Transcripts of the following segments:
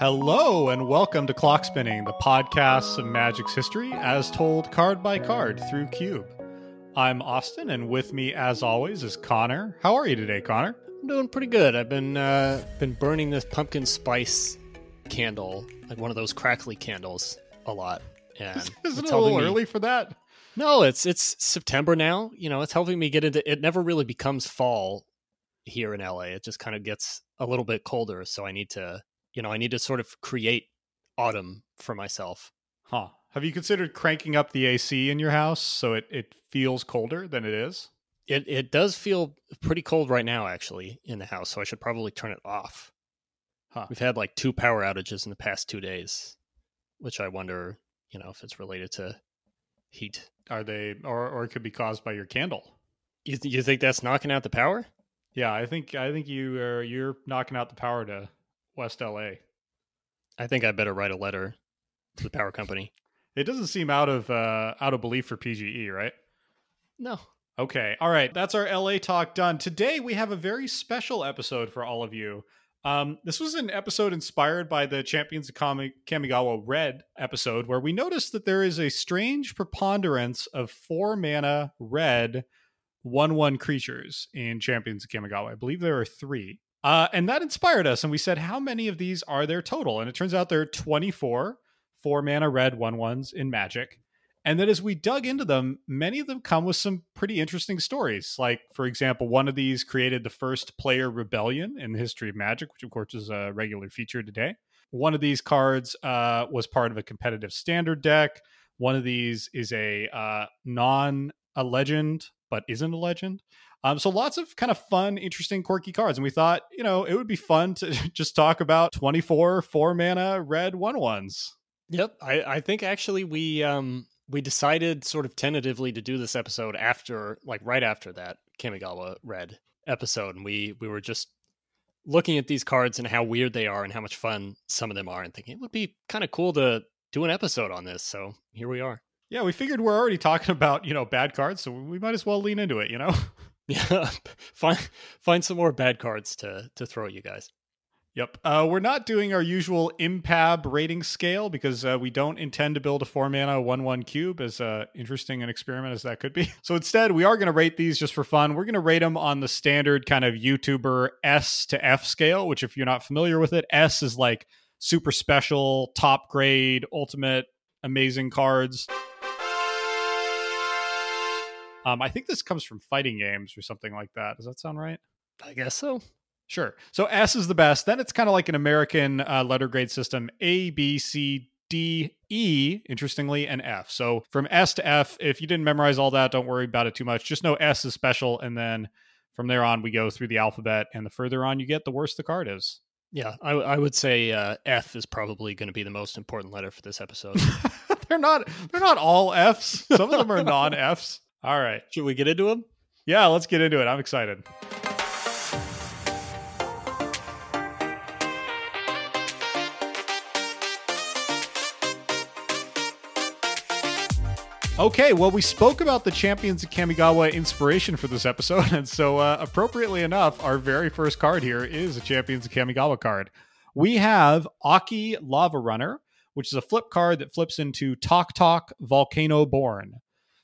Hello and welcome to Clock Spinning, the podcast of Magic's history as told card by card through Cube. I'm Austin, and with me, as always, is Connor. How are you today, Connor? I'm doing pretty good. I've been burning this pumpkin spice candle, like one of those crackly candles, a lot. And isn't it a little early for that? No, it's September now. You know, it's helping me get into. It never really becomes fall here in LA. It just kind of gets a little bit colder, so I need to. You know, I need to sort of create autumn for myself. Huh. Have you considered cranking up the AC in your house so it feels colder than it is? It does feel pretty cold right now, actually, in the house, so I should probably turn it off. Huh. We've had like 2 power outages in the past 2 days, which I wonder, you know, if it's related to heat. Are they, or it could be caused by your candle. You think that's knocking out the power? Yeah, I think you're knocking out the power to West LA. I think I better write a letter to the power company. It doesn't seem out of belief for PGE, right? No. Okay. All right. That's our LA talk done. Today we have a very special episode for all of you. This was an episode inspired by the Champions of Kamigawa Red episode, where we noticed that there is a strange preponderance of 4 mana red 1/1 creatures in Champions of Kamigawa. I believe there are 3. And that inspired us, and we said, how many of these are there total? And it turns out there are 24 4-mana red 1/1s in Magic. And then as we dug into them, many of them come with some pretty interesting stories. Like, for example, one of these created the first player rebellion in the history of Magic, which, of course, is a regular feature today. One of these cards was part of a competitive standard deck. One of these is a legend, but isn't a legend. So lots of kind of fun, interesting, quirky cards. And we thought, you know, it would be fun to just talk about 24 4-mana red 1/1s. Yep. I think actually we decided sort of tentatively to do this episode after, like right after that Kamigawa Red episode. And we were just looking at these cards and how weird they are and how much fun some of them are and thinking it would be kind of cool to do an episode on this. So here we are. Yeah, we figured we're already talking about, you know, bad cards, so we might as well lean into it, you know? Yeah, find some more bad cards to throw at you guys. Yep. We're not doing our usual IMPAB rating scale because we don't intend to build a 4-mana 1/1 cube, as interesting an experiment as that could be. So instead, we are going to rate these just for fun. We're going to rate them on the standard kind of YouTuber S to F scale, which if you're not familiar with it, S is like super special, top grade, ultimate, amazing cards. I think this comes from fighting games or something like that. Does that sound right? I guess so. Sure. So S is the best. Then it's kind of like an American letter grade system. A, B, C, D, E, interestingly, and F. So from S to F, if you didn't memorize all that, don't worry about it too much. Just know S is special. And then from there on, we go through the alphabet. And the further on you get, the worse the card is. Yeah, I would say F is probably going to be the most important letter for this episode. They're not all Fs. Some of them are non-Fs. All right. Should we get into them? Yeah, let's get into it. I'm excited. Okay, well, we spoke about the Champions of Kamigawa inspiration for this episode, and so appropriately enough, our very first card here is a Champions of Kamigawa card. We have Akki Lava Runner, which is a flip card that flips into Tok Tok Volcano Born.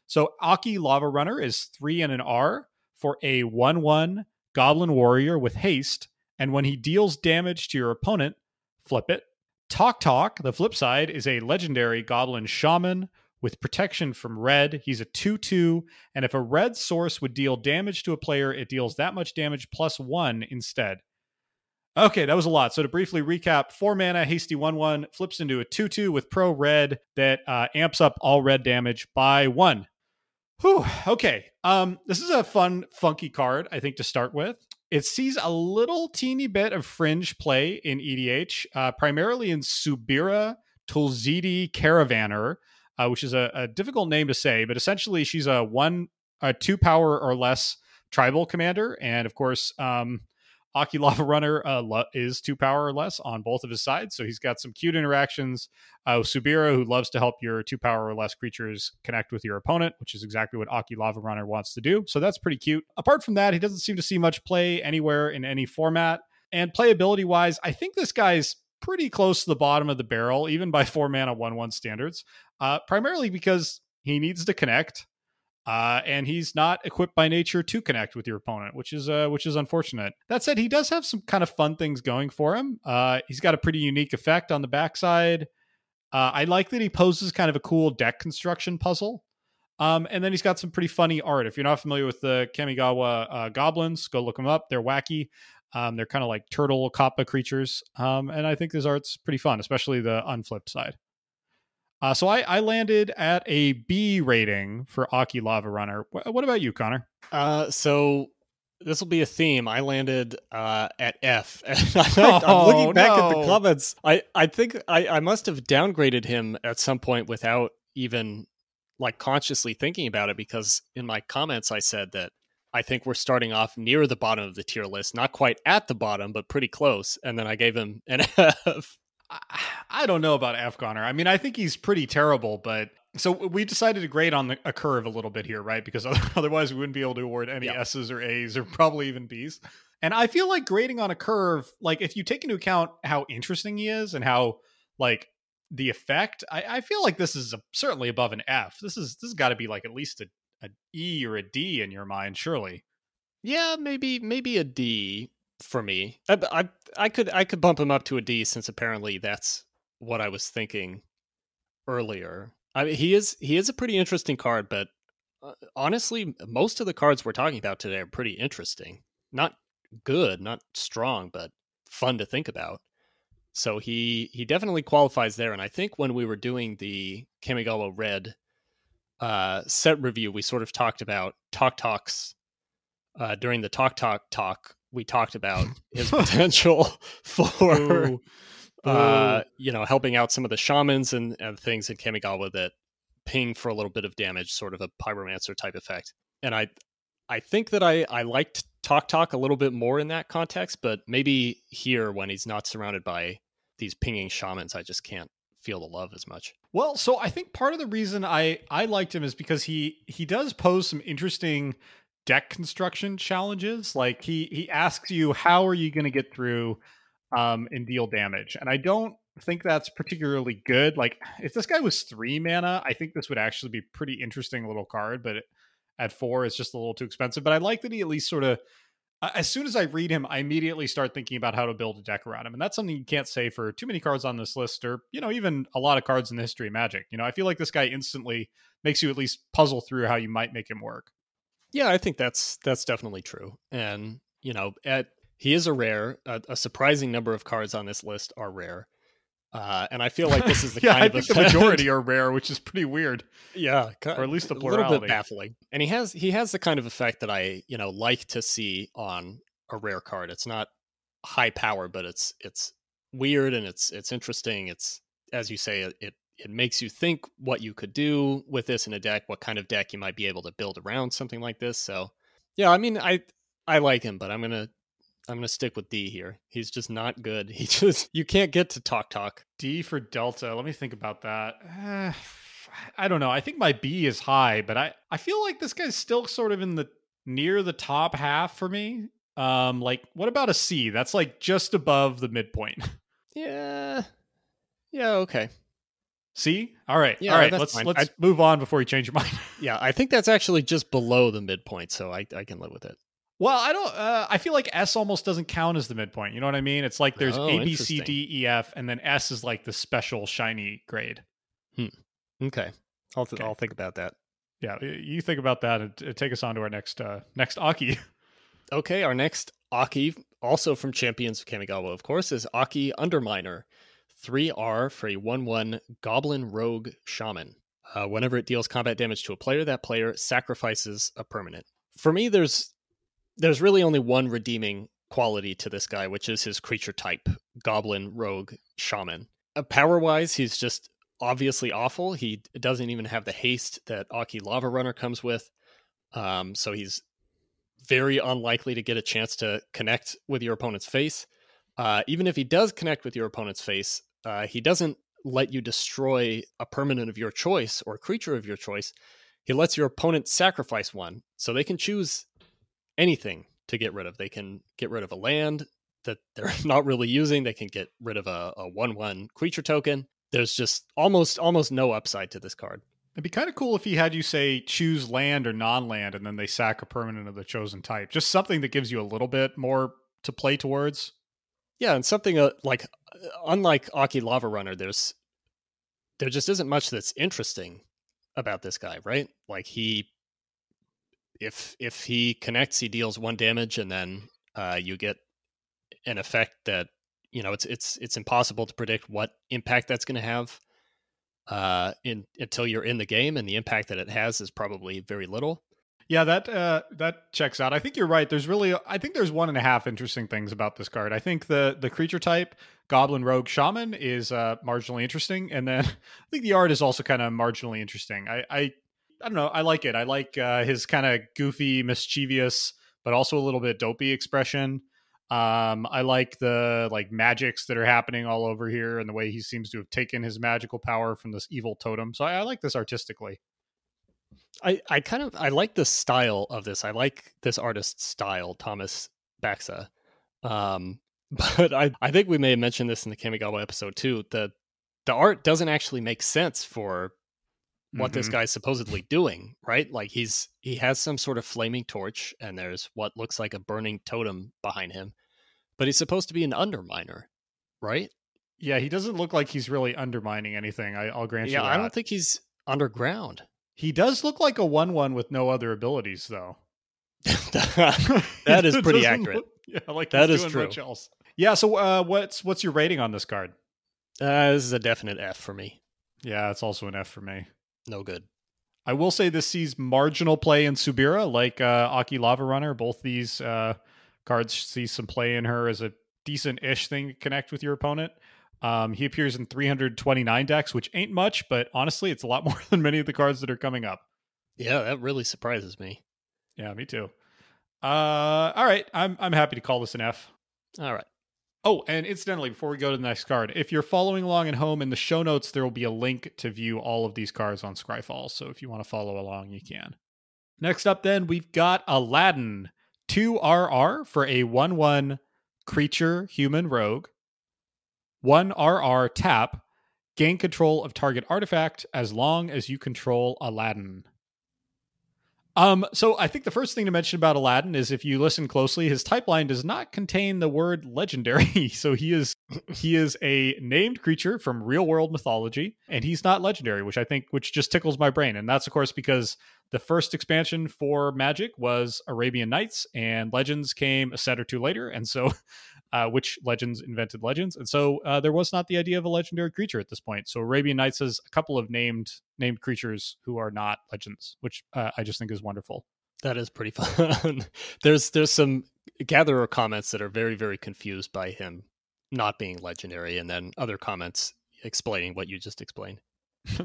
So Akki Lava Runner is 3 and an R for a 1/1 Goblin Warrior with haste. And when he deals damage to your opponent, flip it. Tok Tok, the flip side, is a legendary Goblin Shaman with protection from red. He's a 2/2. And if a red source would deal damage to a player, it deals that much damage +1 instead. Okay, that was a lot. So to briefly recap, 4 mana, hasty 1/1, flips into a 2/2 with pro red that amps up all red damage by 1. Whew, okay. This is a fun, funky card, I think, to start with. It sees a little teeny bit of fringe play in EDH, primarily in Subira Tulzidi Caravaner, which is a difficult name to say, but essentially she's a 2-power or less tribal commander. And of course, Akki Lava Runner is 2-power or less on both of his sides. So he's got some cute interactions with Subira, who loves to help your 2-power or less creatures connect with your opponent, which is exactly what Akki Lava Runner wants to do. So that's pretty cute. Apart from that, he doesn't seem to see much play anywhere in any format. And playability-wise, I think this guy's pretty close to the bottom of the barrel, even by 4-mana 1/1 standards, primarily because he needs to connect, and he's not equipped by nature to connect with your opponent, which is unfortunate. That said, he does have some kind of fun things going for him. He's got a pretty unique effect on the backside. I like that he poses kind of a cool deck construction puzzle. And then he's got some pretty funny art. If you're not familiar with the Kamigawa goblins, go look them up. They're wacky. They're kind of like turtle kappa creatures. And I think his art's pretty fun, especially the unflipped side. So I landed at a B rating for Akki Lava Runner. What about you, Connor? So this will be a theme. I landed at F. I'm looking back at the comments. I think I must have downgraded him at some point without even like consciously thinking about it, because in my comments I said that I think we're starting off near the bottom of the tier list, not quite at the bottom, but pretty close. And then I gave him an F. I don't know about F, Connor. I mean, I think he's pretty terrible, but so we decided to grade on a curve a little bit here, right? Because otherwise we wouldn't be able to award any S's or A's or probably even B's. And I feel like grading on a curve, like if you take into account how interesting he is and how like the effect, I feel like this is certainly above an F. This has got to be like at least an E or a D in your mind, surely. Yeah, maybe a D. For me, I could bump him up to a D, since apparently that's what I was thinking earlier. I mean, he is a pretty interesting card, but honestly, most of the cards we're talking about today are pretty interesting. Not good, not strong, but fun to think about. So he definitely qualifies there. And I think when we were doing the Kamigawa Red set review, we sort of talked about Talks during the Talk. We talked about his potential for, helping out some of the shamans and things in Kamigawa that ping for a little bit of damage, sort of a pyromancer type effect. And I think that I liked Talk a little bit more in that context, but maybe here when he's not surrounded by these pinging shamans, I just can't feel the love as much. Well, so I think part of the reason I liked him is because he does pose some interesting deck construction challenges. Like he asks you, how are you going to get through and deal damage? And I don't think that's particularly good. Like if this guy was 3 mana, I think this would actually be pretty interesting little card, but at 4 it's just a little too expensive. But I like that he at least sort of, as soon as I read him, I immediately start thinking about how to build a deck around him. And that's something you can't say for too many cards on this list, or, you know, even a lot of cards in the history of Magic. You know, I feel like this guy instantly makes you at least puzzle through how you might make him work. Yeah, I think that's definitely true. And, you know, he is a rare. A surprising number of cards on this list are rare. And I feel like this is the kind of... Yeah, I think the majority are rare, which is pretty weird. Yeah. Or at least the plurality. A little bit baffling. And he has the kind of effect that I, you know, like to see on a rare card. It's not high power, but it's weird and it's interesting. It's, as you say, it makes you think what you could do with this in a deck, what kind of deck you might be able to build around something like this. So, yeah, I mean, I like him, but I'm gonna stick with D here. He's just not good. He just, you can't get to Talk. D for Delta. Let me think about that. I don't know. I think my B is high, but I feel like this guy's still sort of in the near the top half for me. Like what about a C? That's like just above the midpoint. Yeah. Okay. See? All right. Yeah, all right. Let's move on before you change your mind. Yeah, I think that's actually just below the midpoint, so I can live with it. Well, I don't. I feel like S almost doesn't count as the midpoint. You know what I mean? It's like there's A, B, C, D, E, F, and then S is like the special shiny grade. Okay. I'll think about that. Yeah, you think about that and take us on to our next Akki. Okay, our next Akki, also from Champions of Kamigawa, of course, is Akki Underminer. 3R for a 1/1 Goblin Rogue Shaman. Whenever it deals combat damage to a player, that player sacrifices a permanent. For me, there's really only one redeeming quality to this guy, which is his creature type, Goblin Rogue Shaman. Power-wise, he's just obviously awful. He doesn't even have the haste that Akki Lava Runner comes with, so he's very unlikely to get a chance to connect with your opponent's face. Even if he does connect with your opponent's face, he doesn't let you destroy a permanent of your choice or a creature of your choice. He lets your opponent sacrifice one, so they can choose anything to get rid of. They can get rid of a land. that they're not really using. They can get rid of a 1/1 creature token. There's just almost no upside to this card. It'd be kind of cool if he had you say choose land or non-land, and then they sack a permanent of the chosen type. Just something that gives you a little bit more to play towards. Yeah, and something like, unlike Akki Lava Runner, there just isn't much that's interesting about this guy, right? Like if he connects, he deals 1 damage, and then you get an effect that, you know, it's impossible to predict what impact that's going to have until you're in the game, and the impact that it has is probably very little. Yeah, that checks out. I think you're right. I think there's 1.5 interesting things about this card. I think the creature type, Goblin Rogue Shaman, is marginally interesting, and then I think the art is also kind of marginally interesting. I don't know. I like it. I like his kind of goofy, mischievous, but also a little bit dopey expression. I like the magics that are happening all over here, and the way he seems to have taken his magical power from this evil totem. So I like this artistically. I like the style of this. I like this artist's style, Thomas Baxa. But I think we may have mentioned this in the Kamigawa episode too. The art doesn't actually make sense for what this guy's supposedly doing, right? Like he has some sort of flaming torch, and there's what looks like a burning totem behind him. But he's supposed to be an underminer, right? Yeah, he doesn't look like he's really undermining anything. I'll grant you that. Yeah, I don't think he's underground. He does look like a 1/1 with no other abilities, though. That is pretty accurate. That is true. Much else. Yeah. So, what's your rating on this card? This is a definite F for me. Yeah, it's also an F for me. No good. I will say this sees marginal play in Subira, like Akki Lava Runner. Both these cards see some play in her as a decent-ish thing to connect with your opponent. He appears in 329 decks, which ain't much, but honestly, it's a lot more than many of the cards that are coming up. Yeah, that really surprises me. Yeah, me too. All right, I'm happy to call this an F. All right. Oh, and incidentally, before we go to the next card, if you're following along at home, in the show notes, there will be a link to view all of these cards on Scryfall. So if you want to follow along, you can. Next up, then, we've got Aladdin, 2RR for a 1/1 creature human rogue. 1RR tap, gain control of target artifact as long as you control Aladdin. So I think the first thing to mention about Aladdin is, if you listen closely, his type line does not contain the word legendary. So he is a named creature from real world mythology, and he's not legendary, which just tickles my brain. And that's, of course, because the first expansion for Magic was Arabian Nights, and Legends came a set or two later. And so which Legends invented Legends. And so there was not the idea of a legendary creature at this point. So Arabian Nights has a couple of named creatures who are not Legends, which I just think is wonderful. That is pretty fun. There's some Gatherer comments that are very, very confused by him not being legendary, and then other comments explaining what you just explained.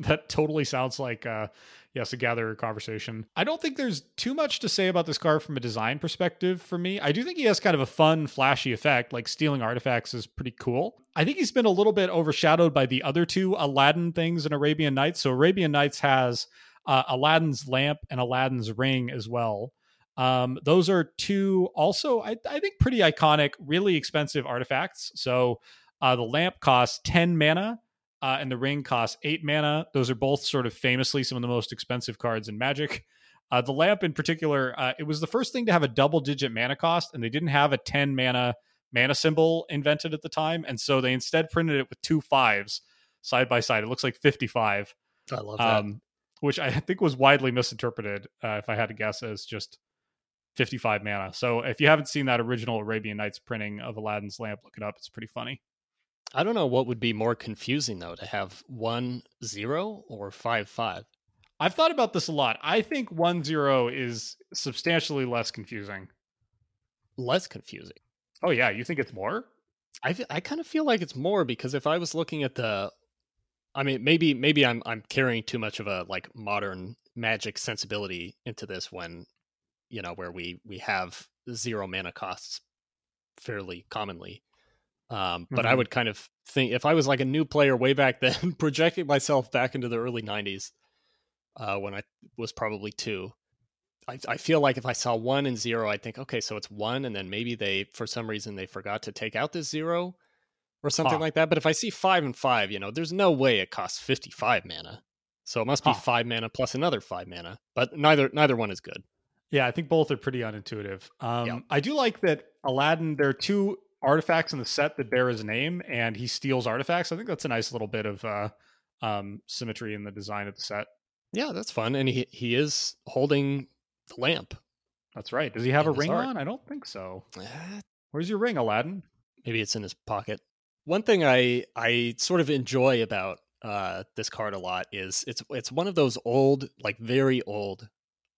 That totally sounds like, a Gatherer conversation. I don't think there's too much to say about this card from a design perspective for me. I do think he has kind of a fun, flashy effect, like stealing artifacts is pretty cool. I think he's been a little bit overshadowed by the other two Aladdin things in Arabian Nights. So Arabian Nights has Aladdin's lamp and Aladdin's ring as well. Those are two also, I think, pretty iconic, really expensive artifacts. So the lamp costs 10 mana. And the ring costs 8 mana. Those are both sort of famously some of the most expensive cards in Magic. The lamp in particular, it was the first thing to have a double-digit mana cost, and they didn't have a 10 mana symbol invented at the time, and so they instead printed it with 2 5s side by side. It looks like 55. I love that. Which I think was widely misinterpreted, if I had to guess, as just 55 mana. So if you haven't seen that original Arabian Nights printing of Aladdin's lamp, look it up. It's pretty funny. I don't know what would be more confusing, though, to have 1-0 or 5-5. I've thought about this a lot. I think 1-0 is substantially less confusing. Less confusing? Oh, yeah. You think it's more? I kind of feel like it's more, because if I was looking at the... I mean, maybe I'm carrying too much of a modern Magic sensibility into this, when, you know, where we have 0 mana costs fairly commonly. But I would kind of think, if I was like a new player way back then, projecting myself back into the early 90s, when I was probably 2, I feel like if I saw 1 and 0, I'd think, okay, so it's 1, and then maybe they, for some reason, they forgot to take out this 0 or something like that. But if I see 5 and 5, you know, there's no way it costs 55 mana. So it must be 5 mana plus another 5 mana, but neither one is good. Yeah, I think both are pretty unintuitive. I do like that Aladdin, there are 2 artifacts in the set that bear his name, and he steals artifacts. I think that's a nice little bit of symmetry in the design of the set. Yeah, that's fun. And he is holding the lamp. That's right. Does he have a ring on? I don't think so. Where's your ring, Aladdin? Maybe it's in his pocket. One thing I sort of enjoy about this card a lot is it's one of those old, like very old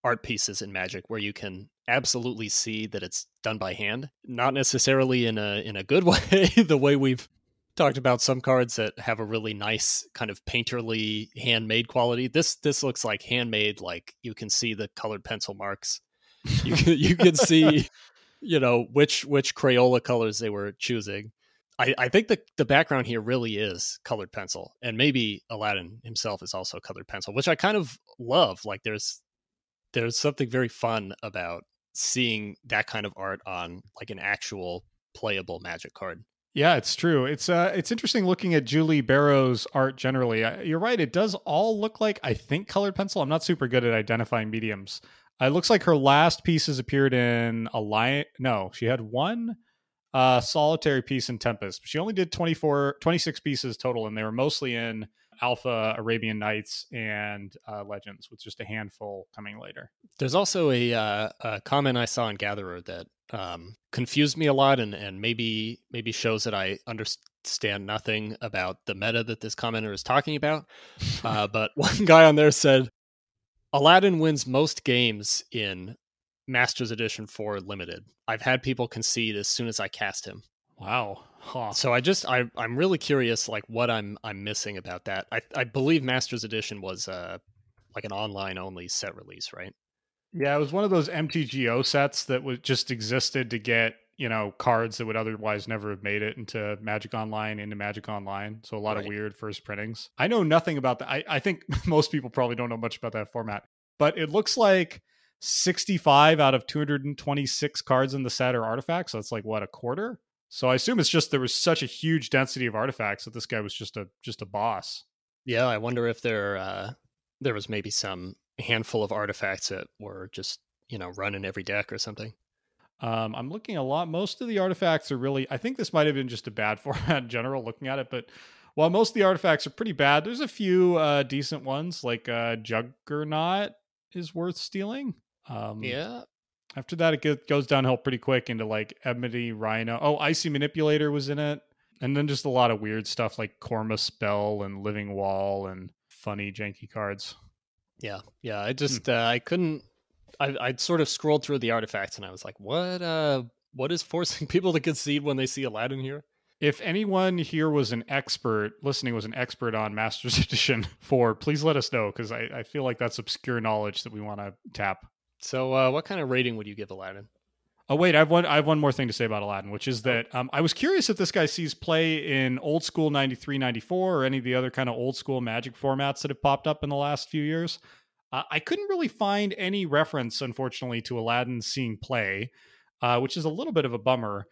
art pieces in Magic where you can absolutely see that it's done by hand, not necessarily in a good way, the way we've talked about some cards that have a really nice kind of painterly handmade quality. This looks like handmade, like you can see the colored pencil marks. You can see, you know, which Crayola colors they were choosing. I think the background here really is colored pencil, and maybe Aladdin himself is also colored pencil, which I kind of love. Like there's something very fun about seeing that kind of art on like an actual playable Magic card. Yeah, it's true. It's interesting looking at Julie Barrow's art generally. You're right. It does all look like, I think, colored pencil. I'm not super good at identifying mediums. It looks like her last pieces appeared in Alliance. No, she had one solitary piece in Tempest. She only did 26 pieces total, and they were mostly in Alpha, Arabian Nights, and Legends, with just a handful coming later. There's also a comment I saw in Gatherer that confused me a lot, and maybe shows that I understand nothing about the meta that this commenter is talking about. But one guy on there said, Aladdin wins most games in Masters Edition 4 Limited. I've had people concede as soon as I cast him. Wow. Huh. So I'm really curious, like what I'm missing about that. I believe Masters Edition was like an online only set release, right? Yeah, it was one of those MTGO sets that was just existed to get, you know, cards that would otherwise never have made it into Magic Online. So a lot of weird first printings. I know nothing about that. I think most people probably don't know much about that format, but it looks like 65 out of 226 cards in the set are artifacts. So that's like what, a quarter? So I assume it's just there was such a huge density of artifacts that this guy was just a boss. Yeah, I wonder if there was maybe some handful of artifacts that were just, you know, run in every deck or something. I'm looking a lot. Most of the artifacts are really, I think this might have been just a bad format in general looking at it, but while most of the artifacts are pretty bad, there's a few decent ones, like Juggernaut is worth stealing. Yeah. After that, it goes downhill pretty quick into like Enmity, Rhino. Oh, Icy Manipulator was in it. And then just a lot of weird stuff like Corma Spell and Living Wall and funny, janky cards. Yeah. I just, I couldn't, I'd sort of scrolled through the artifacts and I was like, what is forcing people to concede when they see Aladdin here? If anyone here was an expert on Masters Edition 4, please let us know, because I feel like that's obscure knowledge that we want to tap. So what kind of rating would you give Aladdin? Oh, wait, I have one more thing to say about Aladdin, which is that I was curious if this guy sees play in old school 93, 94 or any of the other kind of old school Magic formats that have popped up in the last few years. I couldn't really find any reference, unfortunately, to Aladdin seeing play, which is a little bit of a bummer.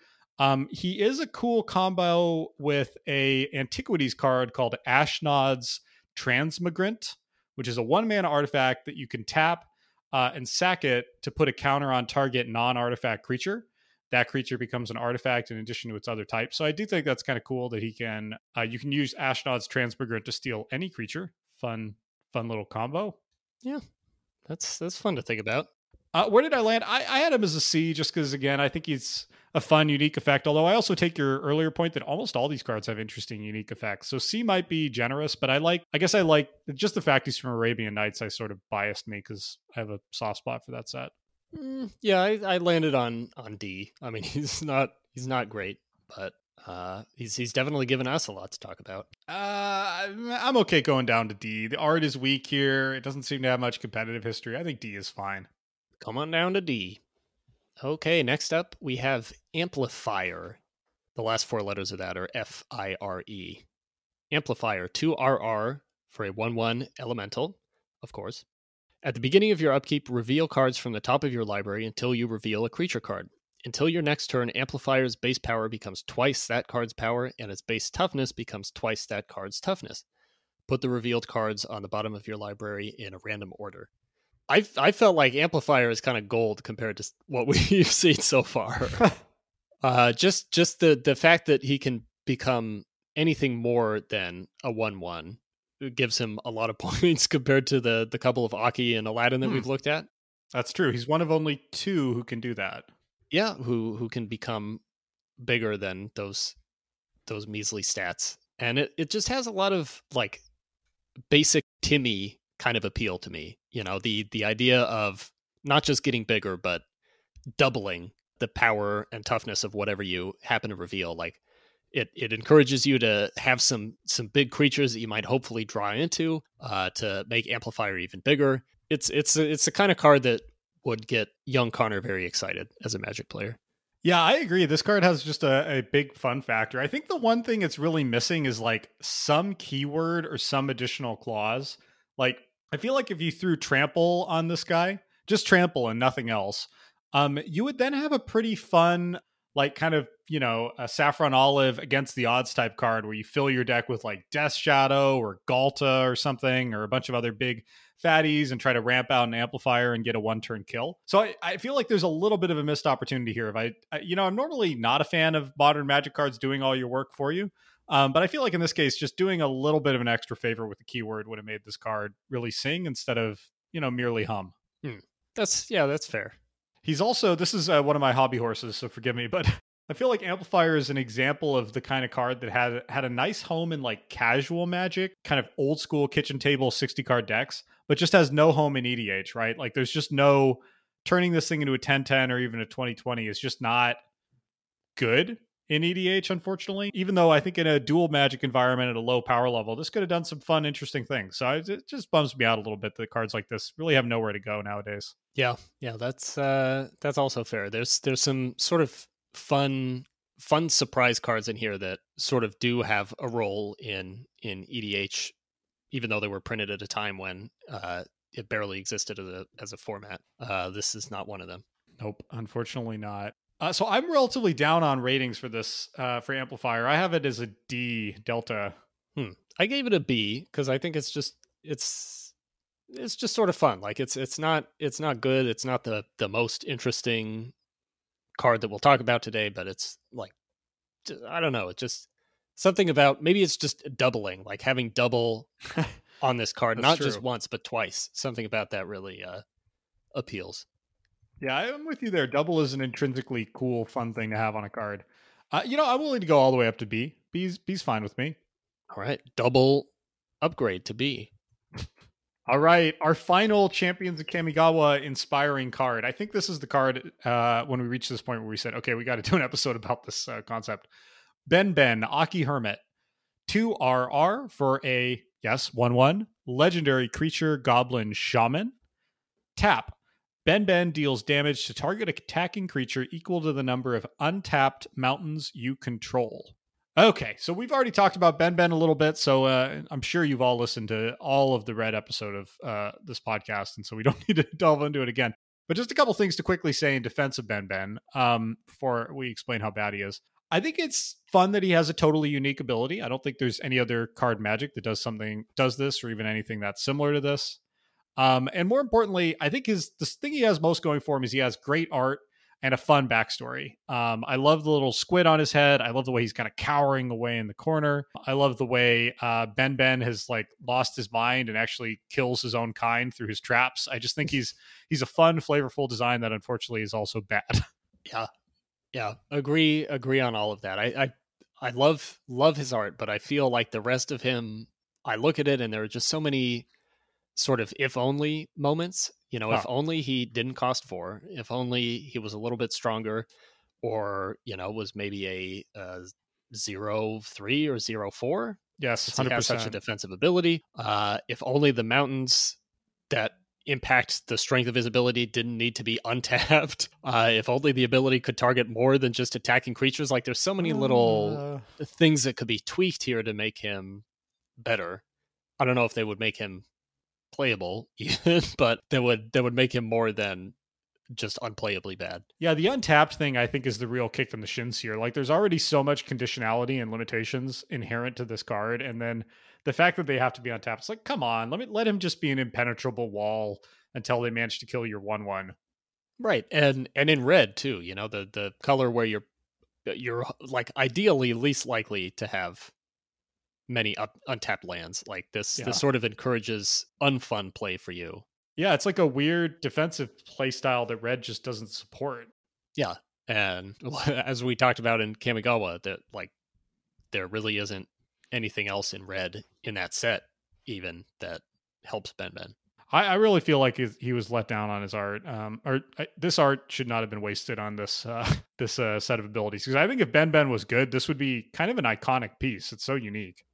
He is a cool combo with a antiquities card called Ashnod's Transmigrant, which is a 1 mana artifact that you can tap and sack it to put a counter on target non-artifact creature. That creature becomes an artifact in addition to its other type. So I do think that's kind of cool that he can, you can use Ashnod's Transmigrant to steal any creature. Fun little combo. Yeah, that's fun to think about. Where did I land? I had him as a C just because, again, I think he's a fun, unique effect. Although I also take your earlier point that almost all these cards have interesting, unique effects. So C might be generous, but I guess just the fact he's from Arabian Nights, I sort of biased me because I have a soft spot for that set. Yeah, I landed on D. I mean, he's not great, but he's definitely given us a lot to talk about. I'm okay going down to D. The art is weak here. It doesn't seem to have much competitive history. I think D is fine. Come on down to D. Okay, next up we have Amplifier. The last 4 letters of that are F-I-R-E. Amplifier, 2 RR for a 1/1 elemental, of course. At the beginning of your upkeep, reveal cards from the top of your library until you reveal a creature card. Until your next turn, Amplifier's base power becomes twice that card's power, and its base toughness becomes twice that card's toughness. Put the revealed cards on the bottom of your library in a random order. I felt like Amplifier is kind of gold compared to what we've seen so far. Just the fact that he can become anything more than a 1/1 gives him a lot of points compared to the couple of Akki and Aladdin that we've looked at. That's true. He's one of only two who can do that. Yeah, who can become bigger than those measly stats. And it just has a lot of like basic Timmy kind of appeal to me. You know, the idea of not just getting bigger, but doubling the power and toughness of whatever you happen to reveal. Like it encourages you to have some big creatures that you might hopefully draw into to make Amplifier even bigger. It's the kind of card that would get young Connor very excited as a Magic player. Yeah, I agree. This card has just a big fun factor. I think the one thing it's really missing is like some keyword or some additional clause. Like, I feel like if you threw trample on this guy, just trample and nothing else, you would then have a pretty fun, like kind of, you know, a Saffron Olive against the odds type card where you fill your deck with like Death Shadow or Galta or something, or a bunch of other big fatties, and try to ramp out an Amplifier and get a one-turn kill. So I feel like there's a little bit of a missed opportunity here. If I'm normally not a fan of modern Magic cards doing all your work for you, but I feel like in this case, just doing a little bit of an extra favor with the keyword would have made this card really sing instead of, you know, merely hum. That's fair. He's also, this is one of my hobby horses, so forgive me, but I feel like Amplifier is an example of the kind of card that had a nice home in like casual Magic, kind of old school kitchen table 60 card decks, but just has no home in EDH, right? Like there's just no turning this thing into a 10/10 or even a 20/20 is just not good in EDH, unfortunately. Even though I think in a dual Magic environment at a low power level, this could have done some fun, interesting things. So it just bums me out a little bit that cards like this really have nowhere to go nowadays. Yeah, that's also fair. There's some sort of fun surprise cards in here that sort of do have a role in EDH, even though they were printed at a time when it barely existed as a format. This is not one of them. Nope, unfortunately not. So I'm relatively down on ratings for this, for Amplifier. I have it as a D delta. I gave it a B because I think it's just sort of fun. Like it's not good. It's not the most interesting card that we'll talk about today, but it's like, I don't know. It's just something about, maybe it's just doubling, like having double on this card, not true. Just once, but twice. Something about that really appeals. Yeah, I'm with you there. Double is an intrinsically cool, fun thing to have on a card. I'm willing to go all the way up to B. B's fine with me. All right. Double upgrade to B. All right. Our final Champions of Kamigawa inspiring card. I think this is the card when we reached this point where we said, okay, we got to do an episode about this concept. Ben-Ben, Akki Hermit. 2RR for a, yes, 1/1 legendary creature goblin shaman. Tap. Ben-Ben deals damage to target attacking creature equal to the number of untapped mountains you control. Okay, so we've already talked about Ben-Ben a little bit, so I'm sure you've all listened to all of the red episode of this podcast, and so we don't need to delve into it again. But just a couple things to quickly say in defense of Ben-Ben before we explain how bad he is. I think it's fun that he has a totally unique ability. I don't think there's any other card Magic that does this, or even anything that's similar to this. And more importantly, I think this thing he has most going for him is he has great art and a fun backstory. I love the little squid on his head. I love the way he's kind of cowering away in the corner. I love the way Ben-Ben has like lost his mind and actually kills his own kind through his traps. I just think he's a fun, flavorful design that unfortunately is also bad. Yeah. Agree on all of that. I love his art, but I feel like the rest of him, I look at it and there are just so many sort of if only moments, you know, If only he didn't cost 4, if only he was a little bit stronger, or, you know, was maybe a 0/3 or 0/4. Yes, 100%. He has such a defensive ability. If only the mountains that impact the strength of his ability didn't need to be untapped. If only the ability could target more than just attacking creatures. Like there's so many little things that could be tweaked here to make him better. I don't know if they would make him playable even, but that would make him more than just unplayably bad. Yeah, the untapped thing I think is the real kick in the shins here. Like, there's already so much conditionality and limitations inherent to this card, and then the fact that they have to be untapped, it's like, come on, let him just be an impenetrable wall until they manage to kill your 1/1. Right, and in red too. You know, the color where you're like ideally least likely to have many untapped lands. Like this, yeah. This sort of encourages unfun play for you. Yeah, it's like a weird defensive play style that red just doesn't support. Yeah, and as we talked about in Kamigawa, that like there really isn't anything else in red in that set even that helps Ben-Ben. I really feel like he was let down on his art. This art should not have been wasted on this set of abilities. Because I think if Ben-Ben was good, this would be kind of an iconic piece. It's so unique.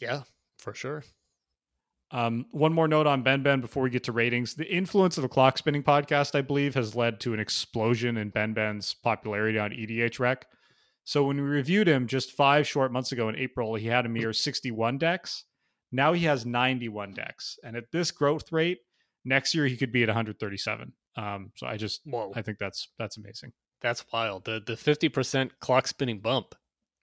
Yeah, for sure. One more note on Ben-Ben before we get to ratings. The influence of the Clock Spinning podcast, I believe, has led to an explosion in Ben-Ben's popularity on EDH Rec. So when we reviewed him just 5 short months ago in April, he had a mere 61 decks. Now he has 91 decks, and at this growth rate, next year he could be at 137. So I just, whoa. I think that's amazing. That's wild. The 50% Clock Spinning bump.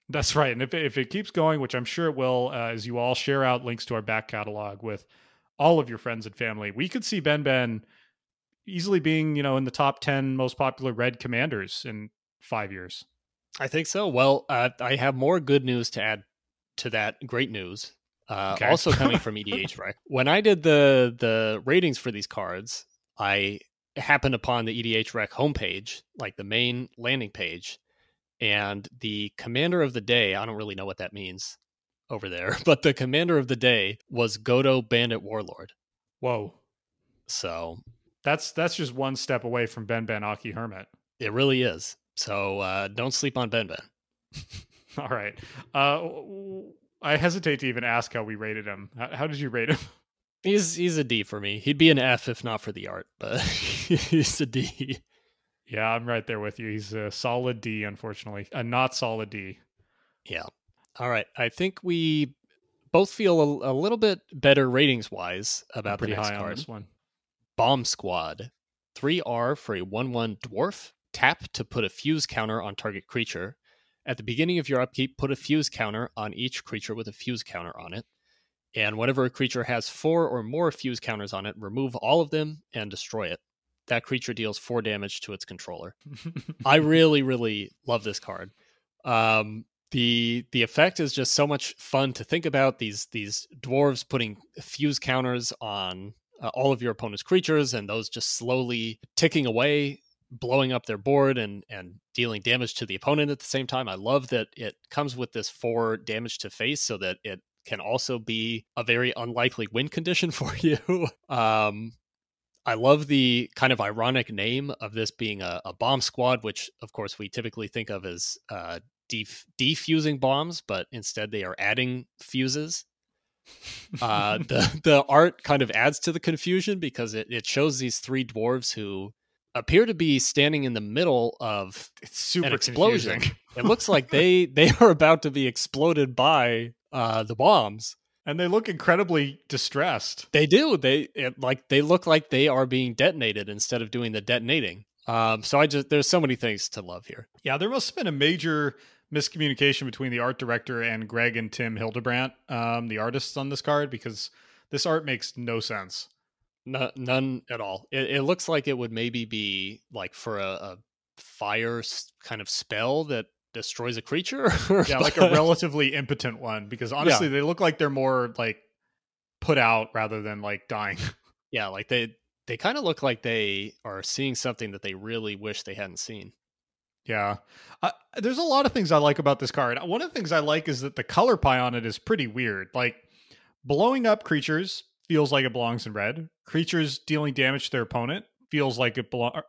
That's right. And if it keeps going, which I'm sure it will, as you all share out links to our back catalog with all of your friends and family, we could see Ben-Ben easily being, you know, in the top 10 most popular red commanders in 5 years. I think so. Well, I have more good news to add to that great news. Okay. Also coming from EDH, right? When I did the ratings for these cards, I happened upon the EDH Rec homepage, like the main landing page, and the commander of the day, I don't really know what that means over there, but the commander of the day was Godo Bandit Warlord. Whoa. So that's just one step away from Ben-Ben Akki Hermit. It really is. So don't sleep on Ben-Ben. All right. I hesitate to even ask how we rated him. How did you rate him? He's a D for me. He'd be an F if not for the art, but he's a D. Yeah, I'm right there with you. He's a solid D, unfortunately. A not solid D. Yeah. All right. I think we both feel a little bit better ratings-wise about the next card. Pretty high on this one. Bomb Squad. 3R for a 1/1 dwarf. Tap to put a fuse counter on target creature. At the beginning of your upkeep, put a fuse counter on each creature with a fuse counter on it. And whenever a creature has 4 or more fuse counters on it, remove all of them and destroy it. That creature deals 4 damage to its controller. I really, really love this card. The effect is just so much fun to think about. These dwarves putting fuse counters on all of your opponent's creatures, and those just slowly ticking away, blowing up their board and dealing damage to the opponent at the same time. I love that it comes with this 4 damage to face so that it can also be a very unlikely win condition for you. I love the kind of ironic name of this being a bomb squad, which of course we typically think of as defusing bombs, but instead they are adding fuses. The art kind of adds to the confusion because it shows these 3 dwarves who appear to be standing in the middle of an explosion. It looks like they are about to be exploded by the bombs, and they look incredibly distressed. They do. They look like they are being detonated instead of doing the detonating. So there's so many things to love here. Yeah, there must have been a major miscommunication between the art director and Greg and Tim Hildebrandt, the artists on this card, because this art makes no sense. No, none at all. It looks like it would maybe be like for a fire kind of spell that destroys a creature. Yeah, like a relatively impotent one, because honestly, They look like they're more like put out rather than like dying. Yeah, like they kind of look like they are seeing something that they really wish they hadn't seen. Yeah, there's a lot of things I like about this card. One of the things I like is that the color pie on it is pretty weird. Like blowing up creatures feels like it belongs in red. Creatures dealing damage to their opponent feels like it belongs,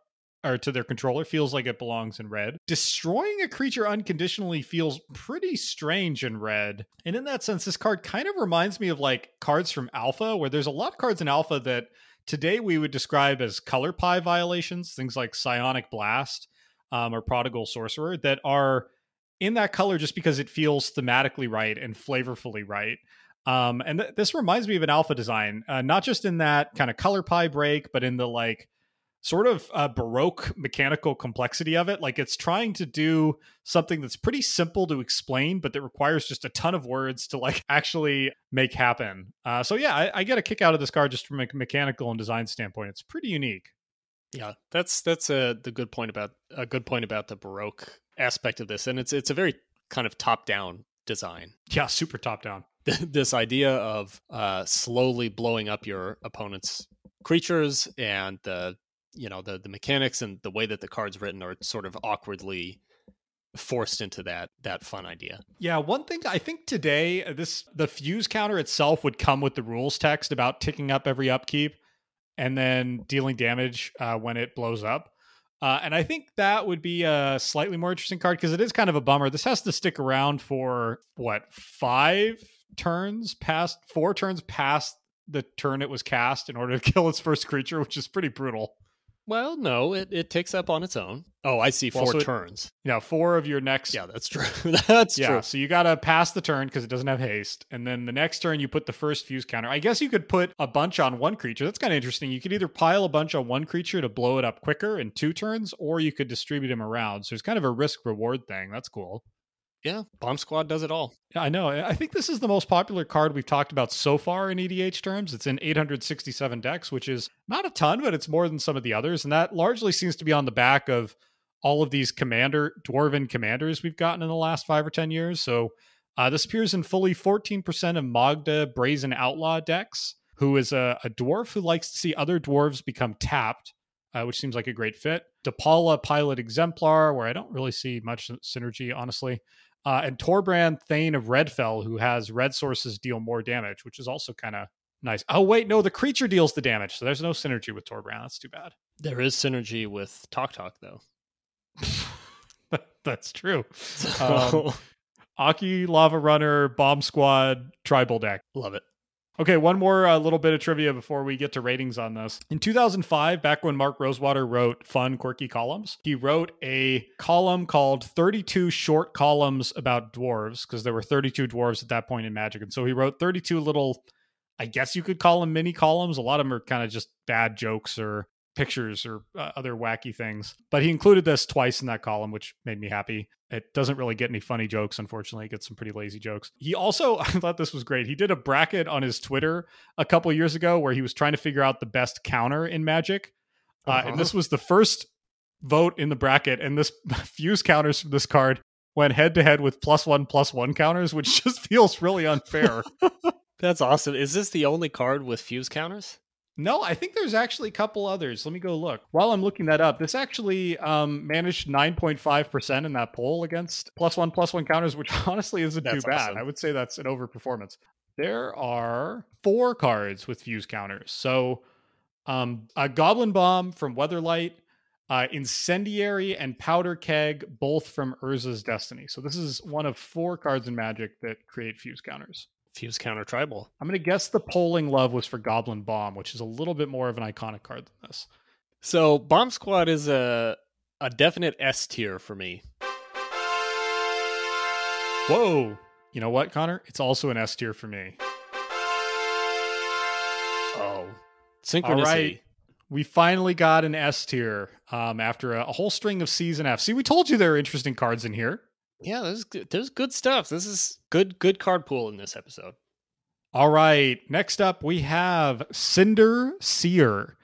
or to their controller, feels like it belongs in red. Destroying a creature unconditionally feels pretty strange in red. And in that sense, this card kind of reminds me of like cards from Alpha, where there's a lot of cards in Alpha that today we would describe as color pie violations, things like Psionic Blast or Prodigal Sorcerer, that are in that color just because it feels thematically right and flavorfully right. And this reminds me of an alpha design, not just in that kind of color pie break, but in the like sort of Baroque mechanical complexity of it. Like it's trying to do something that's pretty simple to explain, but that requires just a ton of words to like actually make happen. So yeah, I get a kick out of this card just from a mechanical and design standpoint. It's pretty unique. Yeah, that's the good point about the Baroque aspect of this, and it's a very kind of top down design. Yeah, super top down. This idea of slowly blowing up your opponent's creatures, and the mechanics and the way that the card's written are sort of awkwardly forced into that fun idea. Yeah, one thing I think today, the fuse counter itself would come with the rules text about ticking up every upkeep and then dealing damage when it blows up. And I think that would be a slightly more interesting card because it is kind of a bummer. This has to stick around for, four turns past the turn it was cast in order to kill its first creature, which is pretty brutal. Well, no, it ticks up on its own. Oh, I see. Four turns. Yeah, four of your next. Yeah, that's true. That's true. So you got to pass the turn because it doesn't have haste. And then the next turn, you put the first fuse counter. I guess you could put a bunch on one creature. That's kind of interesting. You could either pile a bunch on one creature to blow it up quicker in two turns, or you could distribute them around. So it's kind of a risk-reward thing. That's cool. Yeah, Bomb Squad does it all. Yeah, I know. I think this is the most popular card we've talked about so far in EDH terms. It's in 867 decks, which is not a ton, but it's more than some of the others. And that largely seems to be on the back of all of these Dwarven commanders we've gotten in the last 5 or 10 years. So this appears in fully 14% of Magda Brazen Outlaw decks, who is a dwarf who likes to see other dwarves become tapped, which seems like a great fit. Dapala Pilot Exemplar, where I don't really see much synergy, honestly. And Torbrand, Thane of Redfell, who has red sources deal more damage, which is also kind of nice. Oh, wait, no, the creature deals the damage, so there's no synergy with Torbrand. That's too bad. There is synergy with Tok Tok, though. That's true. Akki, Lava Runner, Bomb Squad, Tribal Deck. Love it. Okay, one more little bit of trivia before we get to ratings on this. In 2005, back when Mark Rosewater wrote fun, quirky columns, he wrote a column called 32 Short Columns About Dwarves, because there were 32 dwarves at that point in Magic. And so he wrote 32 little, I guess you could call them mini columns. A lot of them are kind of just bad jokes or pictures or other wacky things. But he included this twice in that column, which made me happy. It doesn't really get any funny jokes, unfortunately. It gets some pretty lazy jokes. He also, I thought this was great, he did a bracket on his Twitter a couple years ago where he was trying to figure out the best counter in Magic. And this was the first vote in the bracket. And this fuse counters from this card went head to head with +1/+1 counters, which just feels really unfair. That's awesome. Is this the only card with fuse counters? No, I think there's actually a couple others. Let me go look. While I'm looking that up, this actually managed 9.5% in that poll against +1/+1 counters, which honestly isn't too bad. Awesome. I would say that's an overperformance. There are 4 cards with fuse counters. So a Goblin Bomb from Weatherlight, Incendiary and Powder Keg, both from Urza's Destiny. So this is one of 4 cards in Magic that create fuse counters. Fuse counter tribal. I'm going to guess the polling love was for Goblin Bomb, which is a little bit more of an iconic card than this. So Bomb Squad is a definite S tier for me. Whoa. You know what, Connor? It's also an S tier for me. Oh. Synchronicity. All right. We finally got an S tier after a whole string of C's and F's. See, we told you there are interesting cards in here. Yeah, there's good stuff. This is good card pool in this episode. All right. Next up, we have Cinder Seer.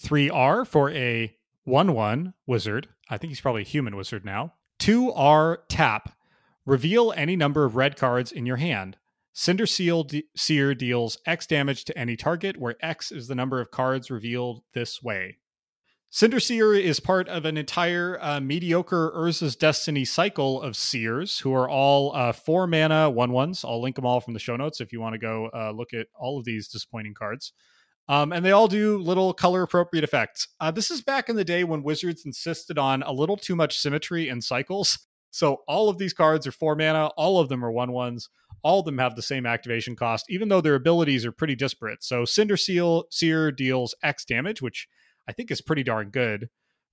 3R for a 1/1 wizard. I think he's probably a human wizard now. 2R tap. Reveal any number of red cards in your hand. Cinder Seer deals X damage to any target, where X is the number of cards revealed this way. Cinder Seer is part of an entire mediocre Urza's Destiny cycle of Seers, who are all 4-mana 1/1s. I'll link them all from the show notes if you want to go look at all of these disappointing cards. And they all do little color-appropriate effects. This is back in the day when Wizards insisted on a little too much symmetry in cycles. So all of these cards are 4-mana, all of them are 1/1s, all of them have the same activation cost, even though their abilities are pretty disparate. So Cinder Seer deals X damage, which I think it's pretty darn good.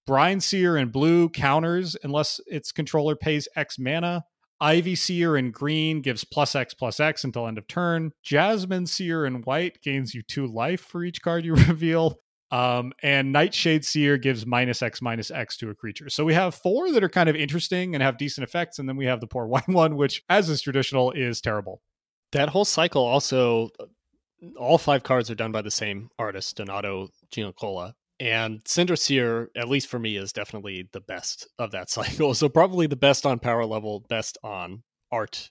Brine Seer in blue counters unless its controller pays X mana. Ivy Seer in green gives +X/+X until end of turn. Jasmine Seer in white gains you 2 life for each card you reveal. And Nightshade Seer gives -X/-X to a creature. So we have 4 that are kind of interesting and have decent effects. And then we have the poor wine one, which, as is traditional, is terrible. That whole cycle also, all 5 cards are done by the same artist, Donato Giancola. And Cinder Seer, at least for me, is definitely the best of that cycle. So probably the best on power level, best on art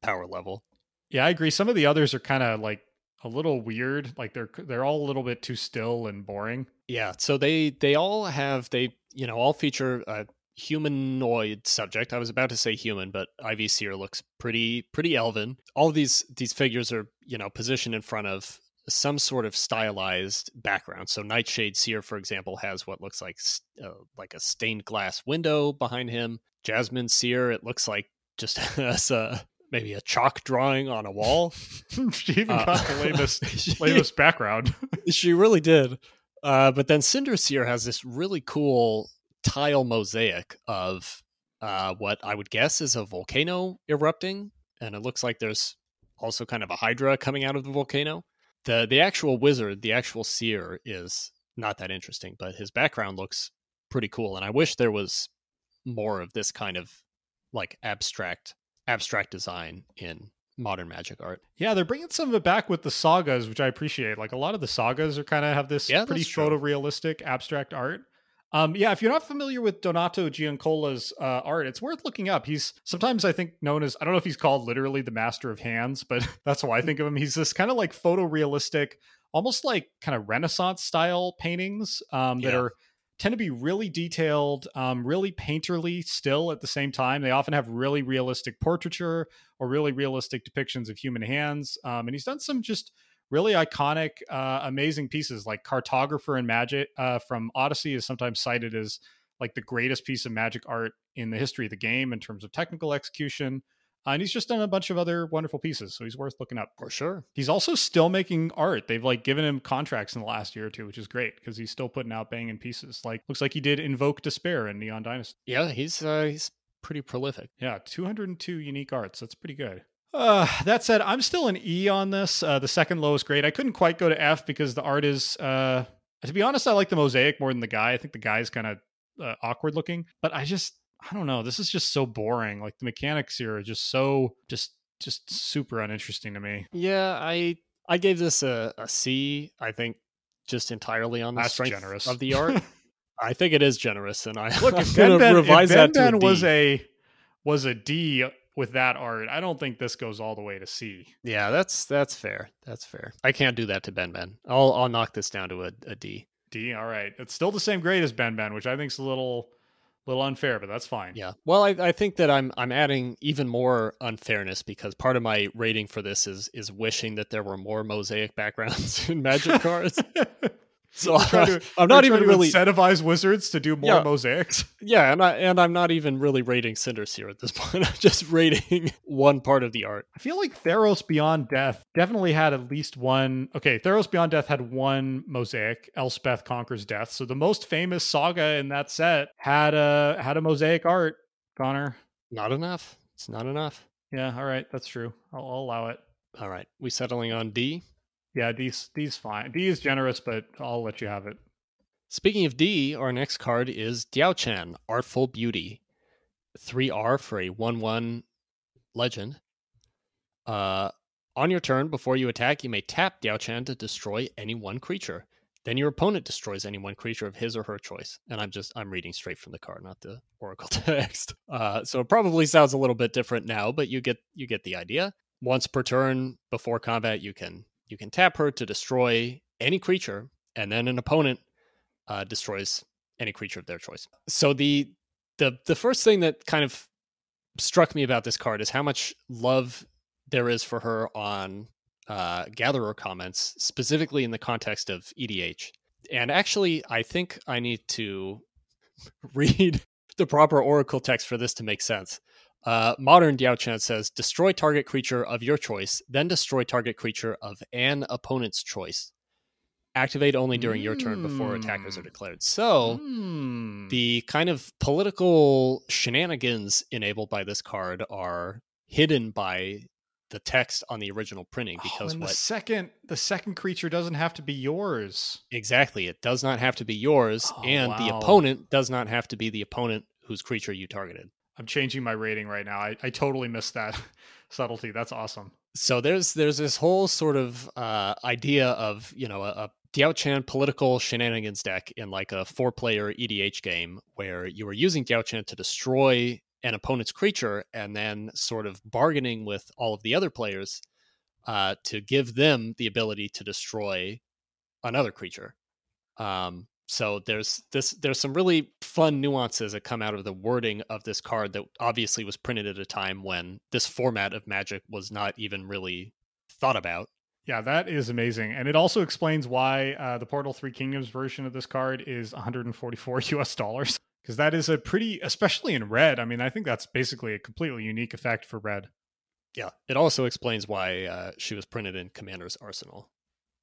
power level. Yeah, I agree. Some of the others are kind of like a little weird, like they're all a little bit too still and boring. Yeah, so they all have, they, you know, all feature a humanoid subject. I was about to say human, but Ivy Seer looks pretty elven. All these figures are, you know, positioned in front of some sort of stylized background. So Nightshade Seer, for example, has what looks like a stained glass window behind him. Jasmine Seer, it looks like just maybe a chalk drawing on a wall. She even got the lamest background. She really did. But then Cinder Seer has this really cool tile mosaic of what I would guess is a volcano erupting. And it looks like there's also kind of a hydra coming out of the volcano. The actual wizard, the actual seer, is not that interesting, but his background looks pretty cool. And I wish there was more of this kind of like abstract design in modern Magic art. Yeah, they're bringing some of it back with the sagas, which I appreciate. Like a lot of the sagas are kind of have this pretty photorealistic abstract art. Yeah, if you're not familiar with Donato Giancola's art, it's worth looking up. He's sometimes, I think, known as, I don't know if he's called literally the master of hands, but that's how I think of him. He's this kind of like photorealistic, almost like kind of Renaissance style paintings that are tend to be really detailed, really painterly still at the same time. They often have really realistic portraiture or really realistic depictions of human hands. And he's done some just really iconic, amazing pieces like Cartographer and Magic from Odyssey is sometimes cited as like the greatest piece of Magic art in the history of the game in terms of technical execution. And he's just done a bunch of other wonderful pieces. So he's worth looking up. For sure. He's also still making art. They've like given him contracts in the last year or two, which is great because he's still putting out banging pieces. Like looks like he did Invoke Despair in Neon Dynasty. Yeah, he's pretty prolific. Yeah, 202 unique arts. That's pretty good. That said, I'm still an E on this, the second lowest grade. I couldn't quite go to F because the art is, to be honest, I like the mosaic more than the guy. I think the guy's kind of awkward looking, but I don't know. This is just so boring. Like the mechanics here are just so, just super uninteresting to me. Yeah, I gave this a C, I think, just entirely on the strength of the art. I think it is generous, and I look, if Ben-Ben was a D with that art, I don't think this goes all the way to C. Yeah, that's fair. That's fair. I can't do that to Ben-Ben. I'll knock this down to a D. D, all right. It's still the same grade as Ben-Ben, which I think is a little unfair, but that's fine. Yeah. Well, I think that I'm adding even more unfairness because part of my rating for this is wishing that there were more mosaic backgrounds in Magic cards. So I'm not even really incentivize wizards to do more mosaics. Yeah, I'm not even really rating Cinder Seer at this point. I'm just rating one part of the art. I feel like Theros Beyond Death definitely had at least one. Okay, Theros Beyond Death had one mosaic. Elspeth Conquers Death. So the most famous saga in that set had a mosaic art. Connor, not enough. It's not enough. Yeah, all right, that's true. I'll allow it. All right, we settling on D. Yeah, D's fine. D is generous, but I'll let you have it. Speaking of D, our next card is Diaochan, Artful Beauty. 3R for a 1-1 legend. On your turn, before you attack, you may tap Diaochan to destroy any one creature. Then your opponent destroys any one creature of his or her choice. And I'm reading straight from the card, not the Oracle text. So it probably sounds a little bit different now, but you get the idea. Once per turn, before combat, you can tap her to destroy any creature, and then an opponent destroys any creature of their choice. So the first thing that kind of struck me about this card is how much love there is for her on Gatherer comments, specifically in the context of EDH. And actually, I think I need to read the proper Oracle text for this to make sense. Modern Diaochan says, destroy target creature of your choice, then destroy target creature of an opponent's choice. Activate only during your turn before attackers are declared. So the kind of political shenanigans enabled by this card are hidden by the text on the original printing, because the second creature doesn't have to be yours. Exactly. It does not have to be yours. The opponent does not have to be the opponent whose creature you targeted. I'm changing my rating right now. I totally missed that subtlety. That's awesome. So there's this whole sort of idea of, you know, a Diao-Chan political shenanigans deck in like a 4-player EDH game where you were using Diao-Chan to destroy an opponent's creature and then sort of bargaining with all of the other players to give them the ability to destroy another creature. So there's some really fun nuances that come out of the wording of this card that obviously was printed at a time when this format of Magic was not even really thought about. Yeah, that is amazing. And it also explains why the Portal 3 Kingdoms version of this card is $144 US. Because that is a pretty, especially in red. I mean, I think that's basically a completely unique effect for red. Yeah, it also explains why she was printed in Commander's Arsenal.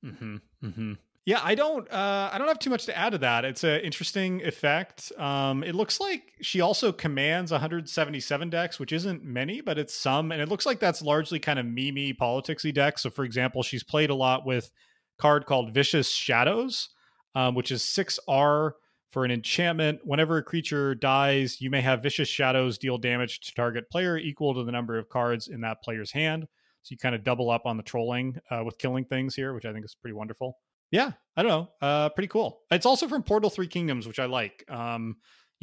Mm-hmm, mm-hmm. Yeah, I don't have too much to add to that. It's an interesting effect. It looks like she also commands 177 decks, which isn't many, but it's some. And it looks like that's largely kind of meme-y, politics-y decks. So, for example, she's played a lot with a card called Vicious Shadows, which is 6R for an enchantment. Whenever a creature dies, you may have Vicious Shadows deal damage to target player equal to the number of cards in that player's hand. So you kind of double up on the trolling with killing things here, which I think is pretty wonderful. Yeah, I don't know. Pretty cool. It's also from Portal 3 Kingdoms, which I like. You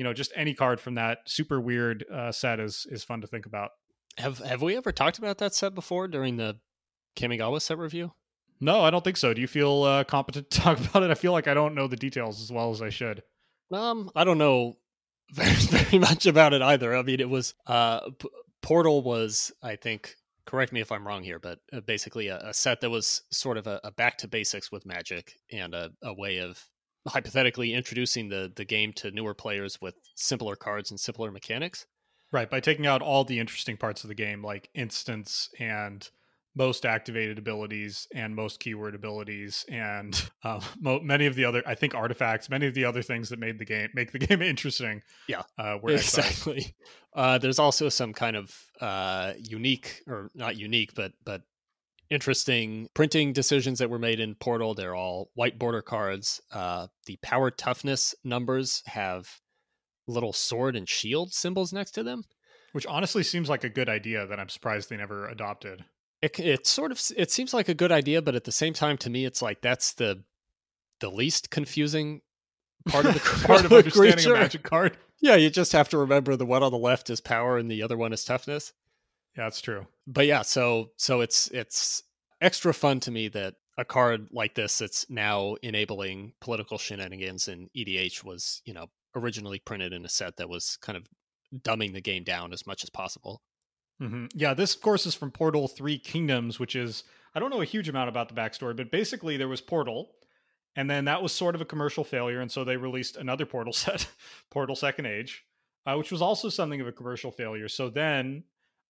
know, just any card from that super weird set is fun to think about. Have we ever talked about that set before during the Kamigawa set review? No, I don't think so. Do you feel competent to talk about it? I feel like I don't know the details as well as I should. I don't know very much about it either. I mean, it was Portal was, I think, correct me if I'm wrong here, but basically a set that was sort of a back to basics with Magic and a way of hypothetically introducing the game to newer players with simpler cards and simpler mechanics. Right, by taking out all the interesting parts of the game, like instants and most activated abilities and most keyword abilities and many of the other, I think, artifacts, many of the other things that make the game interesting. Yeah, exactly. There's also some kind of unique, or not unique, but interesting printing decisions that were made in Portal. They're all white border cards. The power toughness numbers have little sword and shield symbols next to them, which honestly seems like a good idea that I'm surprised they never adopted. It seems like a good idea, but at the same time, to me, it's like that's the least confusing part of the part of understanding creature. A Magic card. Yeah, you just have to remember the one on the left is power and the other one is toughness. Yeah, that's true. But yeah, so it's extra fun to me that a card like this that's now enabling political shenanigans in EDH was, you know, originally printed in a set that was kind of dumbing the game down as much as possible. Mm-hmm. Yeah, this, of course, is from Portal 3 Kingdoms, which is, I don't know a huge amount about the backstory, but basically there was Portal, and then that was sort of a commercial failure, and so they released another Portal set, Portal Second Age, which was also something of a commercial failure. So then,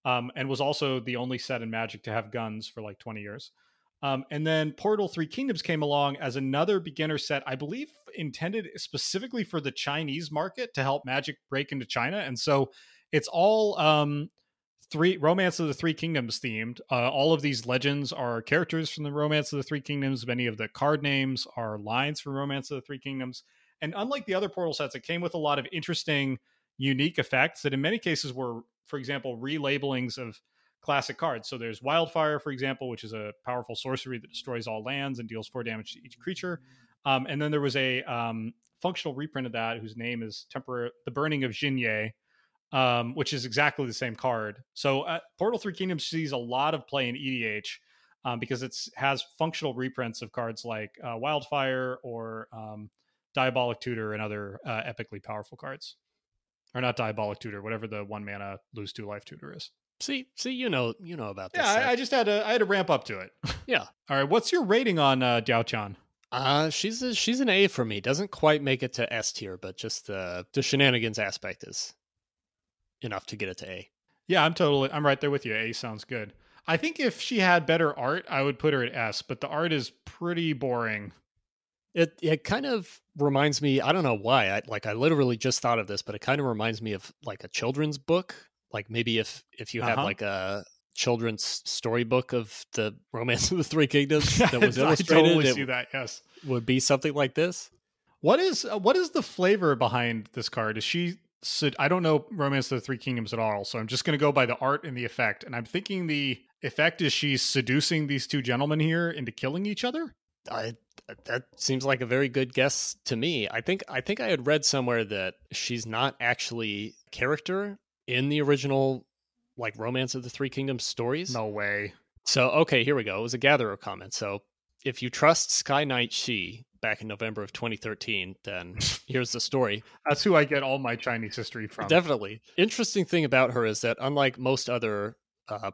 and was also the only set in Magic to have guns for like 20 years. And then Portal 3 Kingdoms came along as another beginner set, I believe intended specifically for the Chinese market to help Magic break into China. And so it's all... Three Romance of the Three Kingdoms themed. All of these legends are characters from the Romance of the Three Kingdoms. Many of the card names are lines from Romance of the Three Kingdoms. And unlike the other Portal sets, it came with a lot of interesting, unique effects that in many cases were, for example, relabelings of classic cards. So there's Wildfire, for example, which is a powerful sorcery that destroys all lands and deals 4 damage to each creature. And then there was a functional reprint of that whose name is The Burning of Jinye, which is exactly the same card. So Portal 3 Kingdoms sees a lot of play in EDH because it has functional reprints of cards like Wildfire or Diabolic Tutor and other epically powerful cards. Or not Diabolic Tutor, whatever the 1-mana lose 2 life tutor is. See, you know about this. Yeah, I just had to ramp up to it. Yeah. All right, what's your rating on Diao-Chan? She's an A for me. Doesn't quite make it to S tier, but just the shenanigans aspect is enough to get it to A. Yeah, I'm right there with you. A sounds good. I think if she had better art, I would put her at S, but the art is pretty boring. It kind of reminds me, I don't know why, I literally just thought of this, but it kind of reminds me of like a children's book. Like maybe if you had like a children's storybook of the Romance of the Three Kingdoms that was illustrated, I totally see that, yes. Would be something like this. What is the flavor behind this card? I don't know Romance of the Three Kingdoms at all, so I'm just going to go by the art and the effect. And I'm thinking the effect is she's seducing these two gentlemen here into killing each other? That seems like a very good guess to me. I think I had read somewhere that she's not actually a character in the original like Romance of the Three Kingdoms stories. No way. So, okay, here we go. It was a Gatherer comment. So, if you trust Sky Knight Shi back in November of 2013, then here's the story. That's who I get all my Chinese history from. Definitely. Interesting thing about her is that unlike most other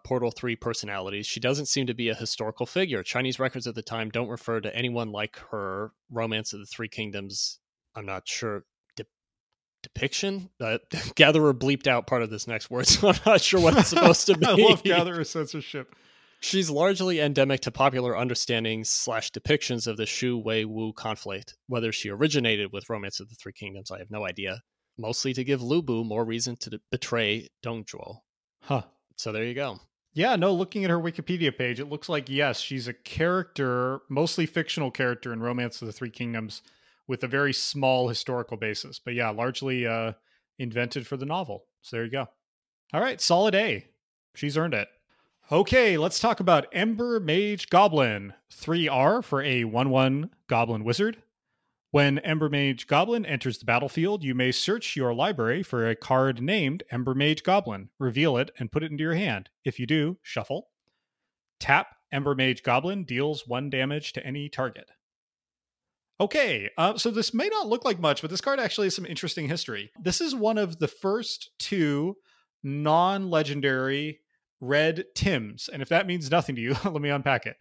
Portal 3 personalities, she doesn't seem to be a historical figure. Chinese records at the time don't refer to anyone like her. Romance of the Three Kingdoms, I'm not sure, depiction? Gatherer bleeped out part of this next word, so I'm not sure what it's supposed to be. I love Gatherer censorship. She's largely endemic to popular understandings / depictions of the Shu Wei Wu conflict. Whether she originated with Romance of the Three Kingdoms, I have no idea. Mostly to give Lu Bu more reason to betray Dong Zhuo. Huh. So there you go. Yeah, no, looking at her Wikipedia page, it looks like, yes, she's a character, mostly fictional character in Romance of the Three Kingdoms with a very small historical basis. But yeah, largely invented for the novel. So there you go. All right, solid A. She's earned it. Okay, let's talk about Embermage Goblin. 3R for a 1/1 Goblin Wizard. When Embermage Goblin enters the battlefield, you may search your library for a card named Embermage Goblin, reveal it, and put it into your hand. If you do, shuffle. Tap Embermage Goblin, deals 1 damage to any target. Okay, so this may not look like much, but this card actually has some interesting history. This is one of the first 2 non-legendary red Tims, and if that means nothing to you, let me unpack it.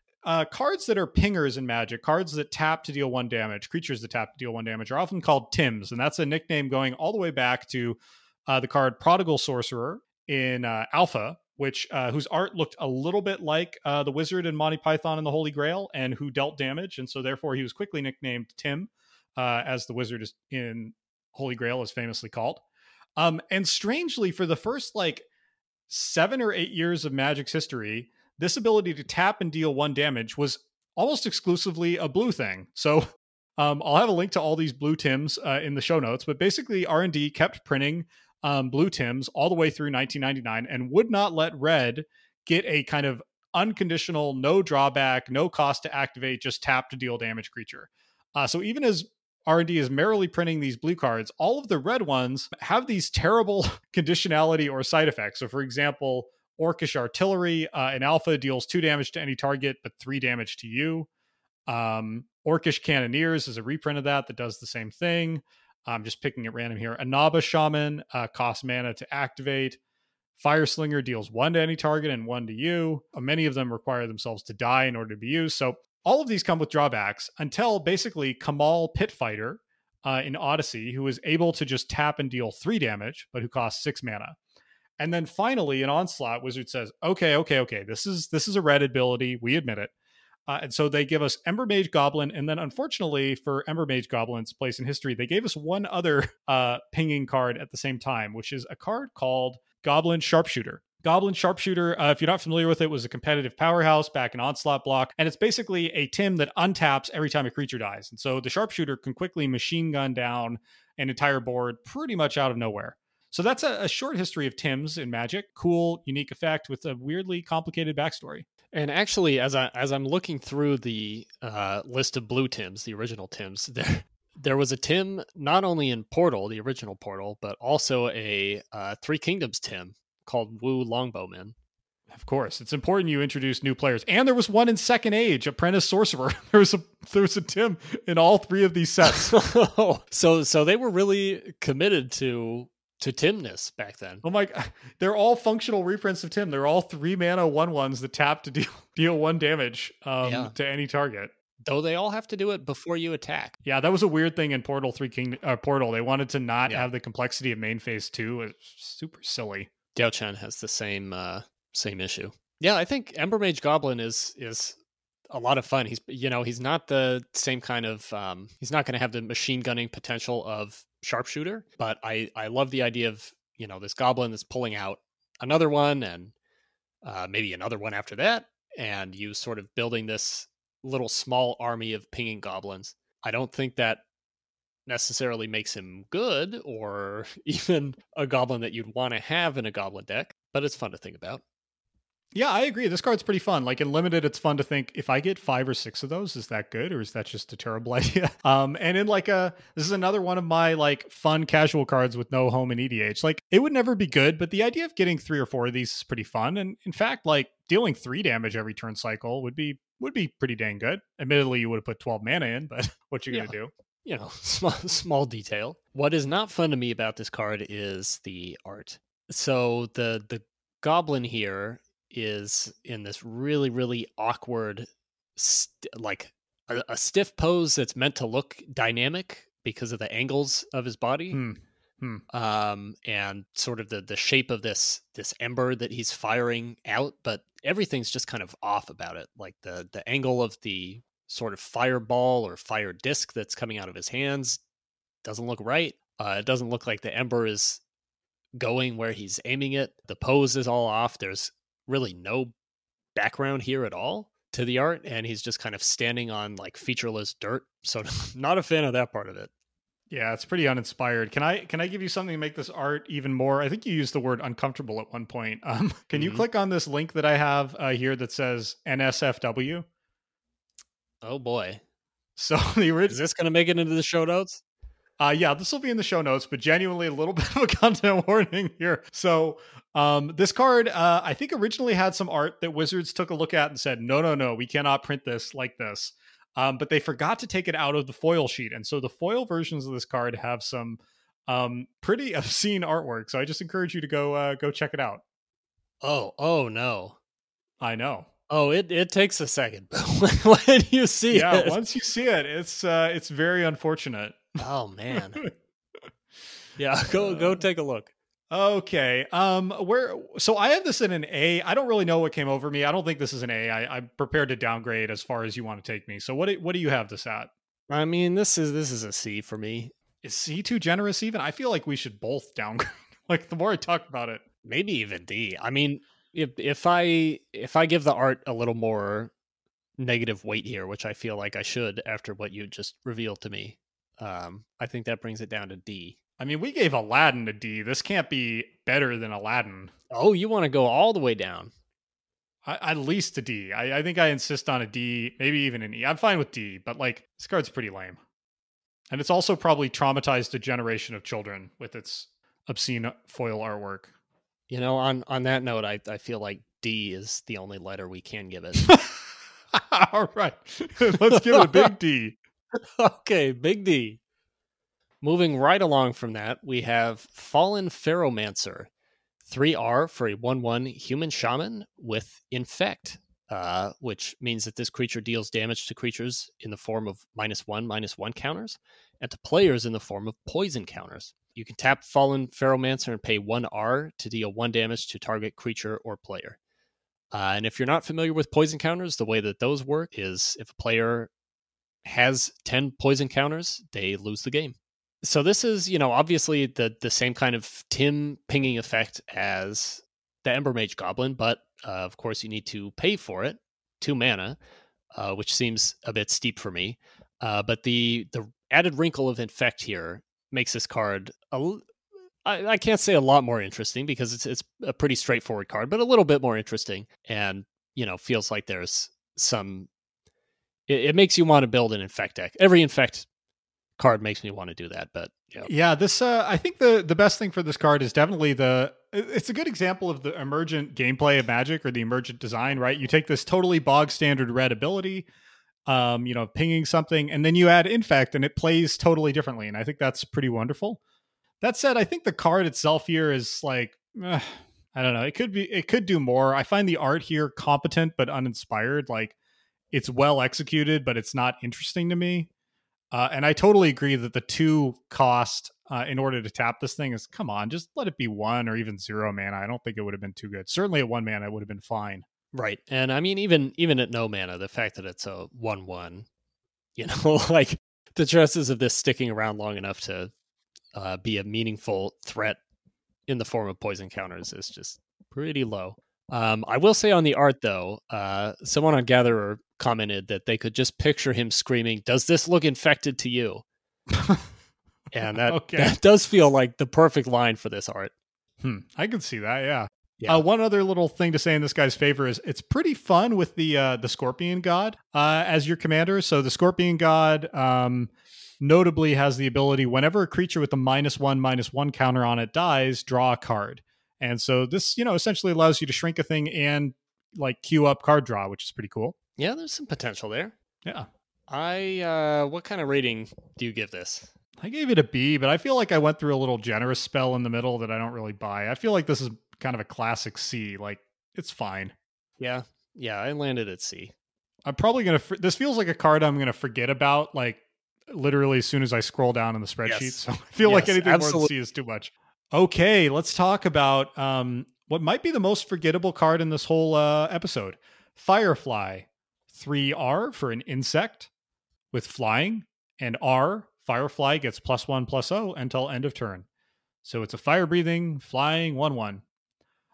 Cards that are pingers in Magic, cards that tap to deal 1 damage, creatures that tap to deal 1 damage, are often called Tims, and that's a nickname going all the way back to the card Prodigal Sorcerer in Alpha, which whose art looked a little bit like the Wizard in Monty Python and the Holy Grail, and who dealt damage, and so therefore he was quickly nicknamed Tim, as the Wizard is in Holy Grail is famously called. And strangely, for the first 7 or 8 years of Magic's history, this ability to tap and deal 1 damage was almost exclusively a blue thing. So I'll have a link to all these blue Tims in the show notes, but basically R&D kept printing blue Tims all the way through 1999 and would not let red get a kind of unconditional, no drawback, no cost to activate, just tap to deal damage creature. So even as R&D is merrily printing these blue cards, all of the red ones have these terrible conditionality or side effects. So for example, Orcish Artillery in Alpha deals 2 damage to any target, but 3 damage to you. Orcish Cannoneers is a reprint of that does the same thing. I'm just picking at random here. Inaba Shaman costs mana to activate. Fireslinger deals 1 to any target and 1 to you. Many of them require themselves to die in order to be used. So all of these come with drawbacks until basically Kamal Pitfighter in Odyssey, who is able to just tap and deal 3 damage, but who costs 6 mana. And then finally, in Onslaught, Wizard says, okay, this is a red ability, we admit it. And so they give us Embermage Goblin, and then unfortunately for Embermage Goblin's place in history, they gave us one other pinging card at the same time, which is a card called Goblin Sharpshooter. Goblin Sharpshooter, if you're not familiar with it, was a competitive powerhouse back in Onslaught block, and it's basically a Tim that untaps every time a creature dies. And so the Sharpshooter can quickly machine gun down an entire board pretty much out of nowhere. So that's a short history of Tims in Magic. Cool, unique effect with a weirdly complicated backstory. And actually, as I'm looking through the list of blue Tims, the original Tims, there was a Tim not only in Portal, the original Portal, but also a Three Kingdoms Tim called Wu Longbowman. Of course, it's important you introduce new players. And there was one in Second Age, Apprentice Sorcerer. There was a Tim in all 3 of these sets. So they were really committed to Timness back then. Oh my God. They're all functional reprints of Tim. They're all 3 mana 1/1s that tap to deal 1 damage to any target. Though they all have to do it before you attack. Yeah, that was a weird thing in Portal 3 Kingdom. Portal, they wanted to not have the complexity of main phase 2. It's super silly. Dao Chen has the same issue. Yeah, I think Embermage Goblin is a lot of fun. He's, you know, he's not the same kind of, he's not going to have the machine gunning potential of Sharpshooter, but I love the idea of, you know, this goblin that's pulling out another one and maybe another one after that. And you sort of building this little small army of pinging goblins. I don't think that necessarily makes him good or even a goblin that you'd want to have in a goblin deck, but it's fun to think about. Yeah, I agree. This card's pretty fun. Like in Limited, it's fun to think, if I get 5 or 6 of those, is that good? Or is that just a terrible idea? And in like this is another one of my like fun casual cards with no home in EDH. Like it would never be good, but the idea of getting 3 or 4 of these is pretty fun. And in fact, like dealing 3 damage every turn cycle would be pretty dang good. Admittedly, you would have put 12 mana in, but what you're going to do? You know, small detail. What is not fun to me about this card is the art. So the goblin here is in this really, really awkward, like a stiff pose that's meant to look dynamic because of the angles of his body. And sort of the shape of this ember that he's firing out, but everything's just kind of off about it. Like the angle of the sort of fireball or fire disc that's coming out of his hands doesn't look right. It doesn't look like the ember is going where he's aiming it. The pose is all off. There's really no background here at all to the art, and he's just kind of standing on like featureless dirt. So not a fan of that part of it. Yeah, it's pretty uninspired. Can I give you something to make this art even more? I think you used the word uncomfortable at one point. Can you click on this link that I have here that says NSFW? Oh boy. So is this going to make it into the show notes? Yeah, this will be in the show notes, but genuinely a little bit of a content warning here. So this card, I think originally had some art that Wizards took a look at and said, no, we cannot print this like this. But they forgot to take it out of the foil sheet. And so the foil versions of this card have some pretty obscene artwork. So I just encourage you to go check it out. Oh no. I know. Oh, it takes a second. When you see it. Yeah, once you see it, it's very unfortunate. Oh, man. Yeah, go take a look. Okay. So I have this in an A. I don't really know what came over me. I don't think this is an A. I'm prepared to downgrade as far as you want to take me. So what do you have this at? I mean, this is a C for me. Is C too generous even? I feel like we should both downgrade. Like the more I talk about it, maybe even D. I mean, if I give the art a little more negative weight here, which I feel like I should after what you just revealed to me, I think that brings it down to D. I mean, we gave Aladdin a D. This can't be better than Aladdin. Oh, you want to go all the way down? At least a D. I think I insist on a D, maybe even an E. I'm fine with D, but like this card's pretty lame. And it's also probably traumatized a generation of children with its obscene foil artwork. You know, on that note, I feel like D is the only letter we can give it. All right. Let's give it a big D. Okay, big D. Moving right along from that, we have Fallen Ferromancer, 3R for a 1/1 human shaman with Infect, which means that this creature deals damage to creatures in the form of -1/-1 counters, and to players in the form of poison counters. You can tap Fallen Ferromancer and pay 1R to deal 1 damage to target creature or player. And if you're not familiar with poison counters, the way that those work is if a player has 10 poison counters, they lose the game. So this is, you know, obviously the same kind of Tim pinging effect as the Embermage Goblin, but of course you need to pay for it, 2 mana, which seems a bit steep for me. But the added wrinkle of Infect here makes this card, I can't say a lot more interesting because it's a pretty straightforward card, but a little bit more interesting, and, you know, feels like there's some... It makes you want to build an Infect deck. Every Infect card makes me want to do that, but you know. Yeah, this I think the best thing for this card is definitely it's a good example of the emergent gameplay of Magic, or the emergent design, right? You take this totally bog standard red ability, you know, pinging something, and then you add Infect and it plays totally differently. And I think that's pretty wonderful. That said, I think the card itself here is like, I don't know. It could do more. I find the art here competent, but uninspired. Like, it's well executed, but it's not interesting to me. And I totally agree that the 2 cost in order to tap this thing is, come on, just let it be 1 or even 0 mana. I don't think it would have been too good. Certainly at 1 mana, it would have been fine. Right. And I mean, even at no mana, the fact that it's a 1/1, you know, like the chances of this sticking around long enough to be a meaningful threat in the form of poison counters is just pretty low. I will say on the art, though, someone on Gatherer commented that they could just picture him screaming, "Does this look infected to you?" And that does feel like the perfect line for this art. I can see that, yeah. One other little thing to say in this guy's favor is it's pretty fun with the Scorpion God as your commander. So the Scorpion God notably has the ability, whenever a creature with a -1/-1 counter on it dies, draw a card. And so this, you know, essentially allows you to shrink a thing and like queue up card draw, which is pretty cool. Yeah, there's some potential there. Yeah. What kind of rating do you give this? I gave it a B, but I feel like I went through a little generous spell in the middle that I don't really buy. I feel like this is kind of a classic C. Like, it's fine. Yeah, I landed at C. I'm probably going to... This feels like a card I'm going to forget about, like, literally as soon as I scroll down in the spreadsheet. Yes. So I feel like anything more than C is too much. Okay, let's talk about what might be the most forgettable card in this whole episode. Firefly. 3R for an insect with flying, and R, Firefly gets +1/+0 until end of turn. So it's a fire-breathing, flying 1/1.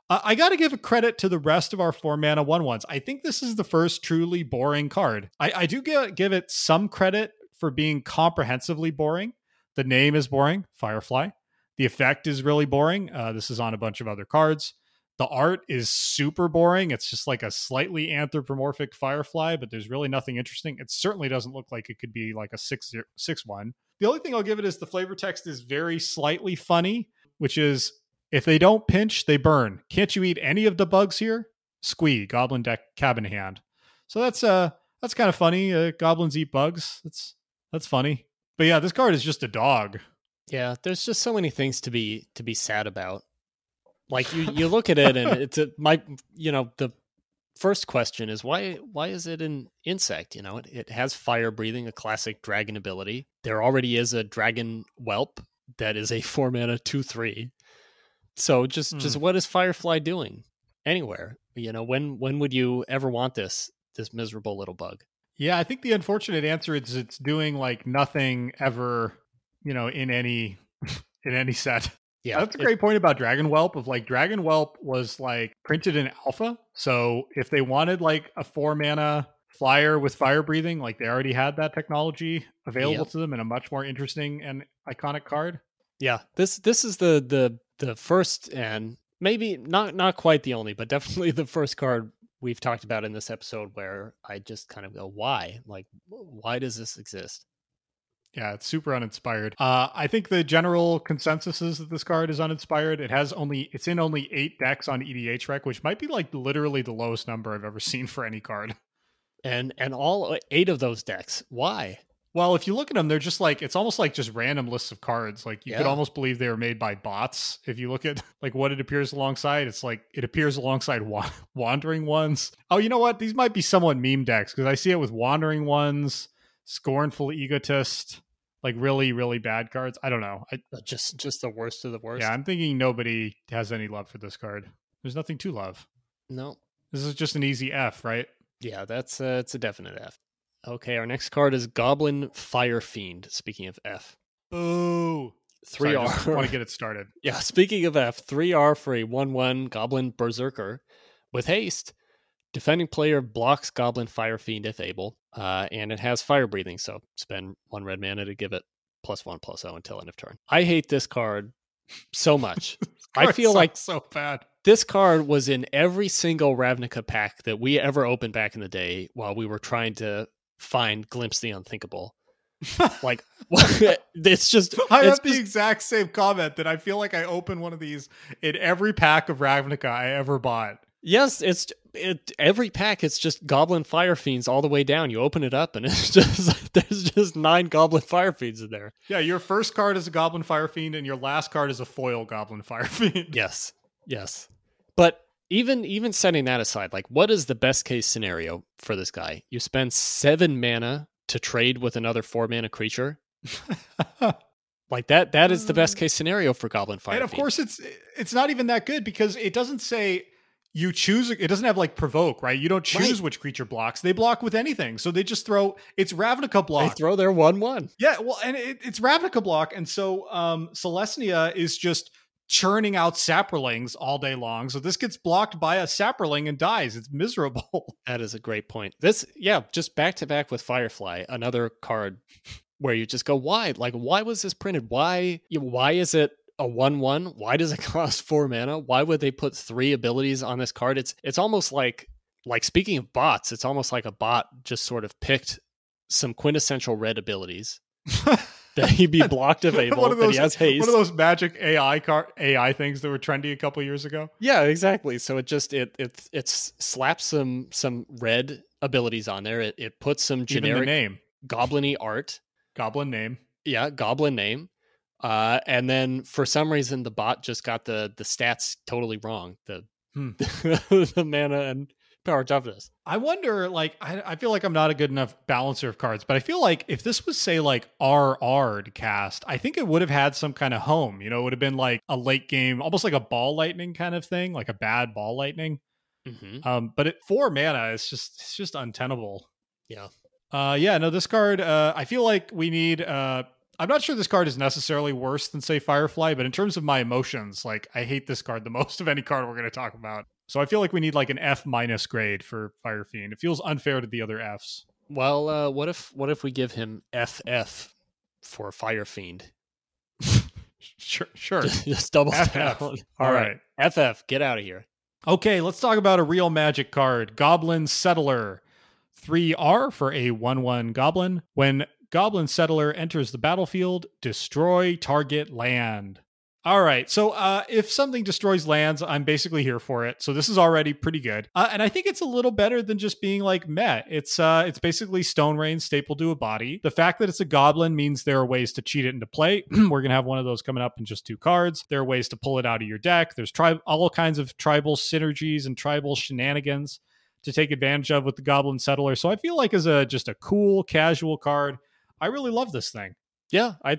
I got to give a credit to the rest of our 4-mana 1/1s. I think this is the first truly boring card. I do give it some credit for being comprehensively boring. The name is boring, Firefly. The effect is really boring. This is on a bunch of other cards. The art is super boring. It's just like a slightly anthropomorphic firefly, but there's really nothing interesting. It certainly doesn't look like it could be like a 6/1. The only thing I'll give it is the flavor text is very slightly funny, which is, if they don't pinch, they burn. Can't you eat any of the bugs here? Squee, Goblin Deck Cabin Hand. So that's kind of funny. Goblins eat bugs. That's funny. But yeah, this card is just a dog. Yeah, there's just so many things to be sad about. Like you look at it and the first question is why is it an insect? You know, it has fire breathing, a classic dragon ability. There already is a Dragon Whelp that is a 4-mana 2/3. So just what is Firefly doing anywhere? You know, when would you ever want this miserable little bug? Yeah, I think the unfortunate answer is it's doing like nothing ever, you know, in any set. Yeah, that's a great point about Dragon Whelp. Of like, Dragon Whelp was like printed in alpha, so if they wanted like a 4-mana flyer with fire breathing, like they already had that technology available to them in a much more interesting and iconic card. Yeah, this is the first and maybe not quite the only, but definitely the first card we've talked about in this episode where I just kind of go, why? Like, why does this exist? Yeah, it's super uninspired. I think the general consensus is that this card is uninspired. It's in only 8 decks on EDH Rec, which might be like literally the lowest number I've ever seen for any card. And all 8 of those decks. Why? Well, if you look at them, they're just like, it's almost like just random lists of cards. Like you could almost believe they were made by bots. If you look at like what it appears alongside, it's like it appears alongside Wandering Ones. Oh, you know what? These might be somewhat meme decks because I see it with Wandering Ones, Scornful Egotist, like really, really bad cards. I don't know. Just the worst of the worst. Yeah, I'm thinking nobody has any love for this card. There's nothing to love. No. This is just an easy F, right? Yeah, that's it's a definite F. Okay, our next card is Goblin Fire Fiend. Speaking of F. Boo! 3R. I want to get it started. Yeah, speaking of F, 3R for a 1/1 Goblin Berserker with haste. Defending player blocks Goblin Fire Fiend if able, and it has fire breathing, so spend 1 red mana to give it +1/+0 until end of turn. I hate this card so much. I feel like so bad. This card was in every single Ravnica pack that we ever opened back in the day while we were trying to find Glimpse the Unthinkable. Like, it's just... I have the exact same comment that I feel like I opened one of these in every pack of Ravnica I ever bought. Yes, every pack, it's just Goblin Fire Fiends all the way down. You open it up and it's just there's just 9 Goblin Fire Fiends in there. Yeah, your first card is a Goblin Fire Fiend and your last card is a foil Goblin Fire Fiend. Yes. But even setting that aside, like, what is the best case scenario for this guy? You spend 7 mana to trade with another 4-mana creature. Like that is the best case scenario for Goblin Fire Fiend. And of course it's not even that good because it doesn't say you choose, it doesn't have like provoke, right? You don't choose which creature blocks. They block with anything. So they just throw, it's Ravnica block. They throw their 1/1. Yeah, well, and it's Ravnica block. And so Celestia is just churning out Saprolings all day long. So this gets blocked by a Saproling and dies. It's miserable. That is a great point. This, yeah, just back to back with Firefly, another card where you just go, why? Like, why was this printed? Why is it a 1/1? Why does it cost 4 mana? Why would they put 3 abilities on this card? It's almost like speaking of bots, it's almost like a bot just sort of picked some quintessential red abilities that he'd be blocked if able. He has haste. One of those magic AI things that were trendy a couple years ago. Yeah, exactly. So it just it slaps some red abilities on there. It puts some generic name, goblin-y art, goblin name. Yeah, goblin name. And then for some reason, the bot just got the stats totally wrong. The mana and power toughness. I wonder, like, I feel like I'm not a good enough balancer of cards, but I feel like if this was, say, like RR'd cast, I think it would have had some kind of home. You know, it would have been like a late game, almost like a ball lightning kind of thing, like a bad ball lightning. Mm-hmm. But at 4 mana, it's just untenable. Yeah. This card, I feel like we need... I'm not sure this card is necessarily worse than, say, Firefly, but in terms of my emotions, like, I hate this card the most of any card we're going to talk about. So I feel like we need like an F- grade for Fire Fiend. It feels unfair to the other Fs. Well, what if we give him FF for Fire Fiend? Sure. Just double FF. Down. All right. FF, get out of here. Okay, let's talk about a real magic card, Goblin Settler. 3R for a 1/1 goblin. When Goblin Settler enters the battlefield, destroy target land. All right, so if something destroys lands, I'm basically here for it. So this is already pretty good. And I think it's a little better than just being like meh. It's basically Stone Rain stapled to a body. The fact that it's a goblin means there are ways to cheat it into play. We're going to have one of those coming up in just 2 cards. There are ways to pull it out of your deck. There's all kinds of tribal synergies and tribal shenanigans to take advantage of with the Goblin Settler. So I feel like as just a cool, casual card, I really love this thing. Yeah, I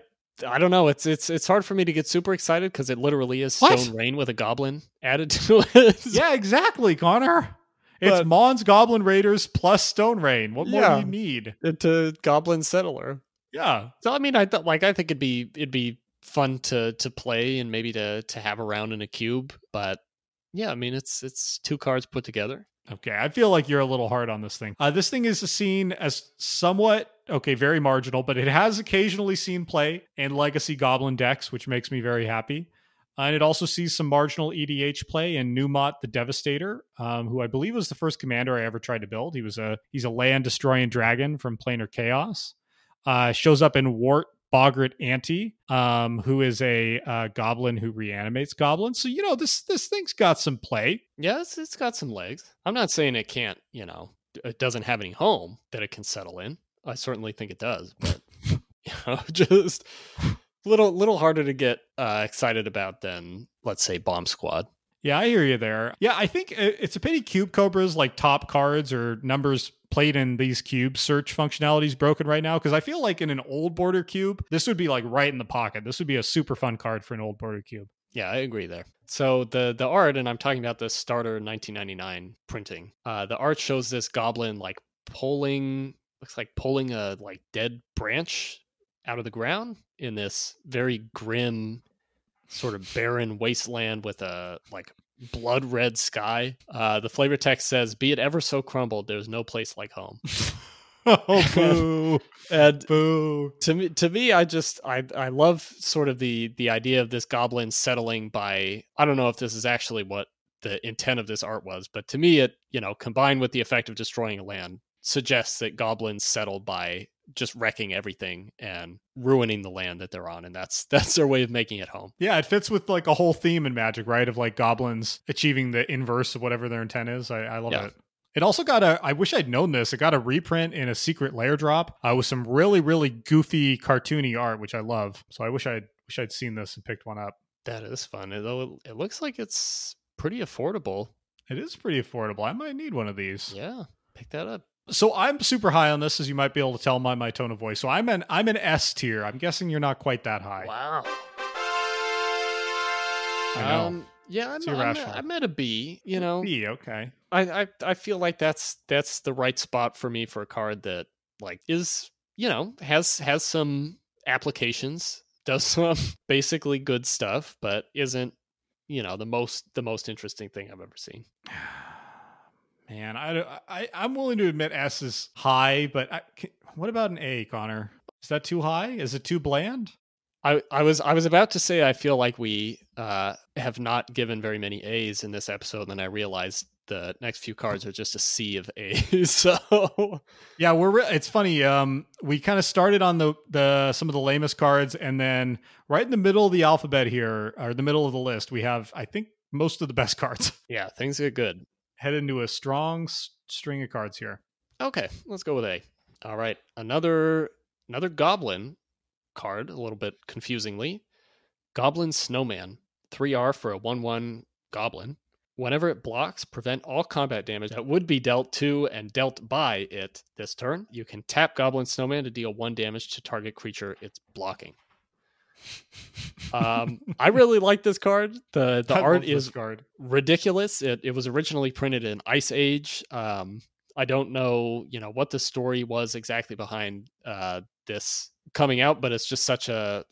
don't know. It's hard for me to get super excited because it literally is Stone Rain with a goblin added to it. Yeah, exactly, Connor. It's Mons Goblin Raiders plus Stone Rain. What more do you need? It's a Goblin Settler. Yeah. So I mean, I think it'd be fun to play and maybe to have around in a cube. But yeah, I mean, it's 2 cards put together. Okay, I feel like you're a little hard on this thing. This thing is seen as somewhat, very marginal, but it has occasionally seen play in Legacy Goblin decks, which makes me very happy. And it also sees some marginal EDH play in Nuumaat the Devastator, who I believe was the first commander I ever tried to build. He's a land-destroying dragon from Planar Chaos. Shows up in Wart Boggart Ante, who is a goblin who reanimates goblins. So, this thing's got some play. Yes, it's got some legs. I'm not saying it can't, it doesn't have any home that it can settle in. I certainly think it does, but just a little harder to get excited about than, let's say, Bomb Squad. Yeah, I hear you there. Yeah, I think it's a pity Cube Cobra's like top cards or numbers played in these cube search functionalities broken right now, because I feel like in an old border cube, this would be like right in the pocket. This would be a super fun card for an old border cube. Yeah, I agree there. So the art, and I'm talking about the starter 1999 printing, the art shows this goblin like pulling a like dead branch out of the ground in this very grim sort of barren wasteland with a like blood red sky. The flavor text says, "Be it ever so crumbled, there's no place like home." Oh, boo. And boo. To me, I love sort of the idea of this goblin settling by, I don't know if this is actually what the intent of this art was, but to me it, combined with the effect of destroying a land, suggests that goblins settled by just wrecking everything and ruining the land that they're on, and that's their way of making it home. Yeah, it fits with like a whole theme in Magic, right, of like goblins achieving the inverse of whatever their intent is. I love it. It also got I wish I'd known this, it got a reprint in a Secret Lair drop with some really, really goofy cartoony art, which I love. So I wish I'd seen this and picked one up. That is fun, though. It looks like it's pretty affordable. It is pretty affordable. I might need one of these. Yeah, pick that up. So I'm super high on this, as you might be able to tell by my tone of voice. So I'm an S tier. I'm guessing you're not quite that high. Wow. I know. Yeah, I'm at a B, you know. B, okay. I feel like that's the right spot for me for a card that like is, you know, has some applications, does some basically good stuff, but isn't, you know, the most interesting thing I've ever seen. Man, I'm willing to admit S is high, but what about an A, Connor? Is that too high? Is it too bland? I was about to say I feel like we have not given very many A's in this episode, and then I realized the next few cards are just a sea of A's. So yeah, it's funny. We kind of started on the some of the lamest cards, and then right in the middle of the alphabet here, or the middle of the list, we have I think most of the best cards. Yeah, things get good. Head into a strong string of cards here. Okay, let's go with A. All right, another goblin card, a little bit confusingly. Goblin Snowman, 3R for a 1/1 goblin. Whenever it blocks, prevent all combat damage that would be dealt to and dealt by it this turn. You can tap Goblin Snowman to deal 1 damage to target creature it's blocking. I really like this card. The art is ridiculous. It was originally printed in Ice Age. I don't know, you know, what the story was exactly behind this coming out, but it's just such a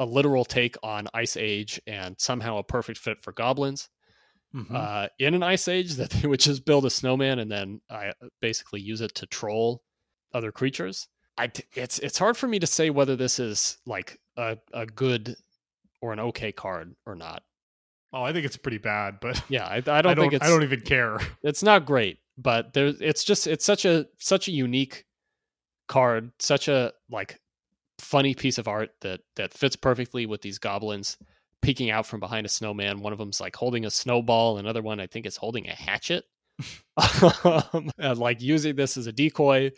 literal take on Ice Age and somehow a perfect fit for goblins. Mm-hmm. In an Ice Age that they would just build a snowman and then I basically use it to troll other creatures. It's hard for me to say whether this is like a good or an okay card or not. Oh, I think it's pretty bad, but yeah, I don't even care. It's not great, but it's such a unique card, such a like funny piece of art that fits perfectly with these goblins peeking out from behind a snowman. One of them's like holding a snowball. Another one, I think, is holding a hatchet. And like using this as a decoy.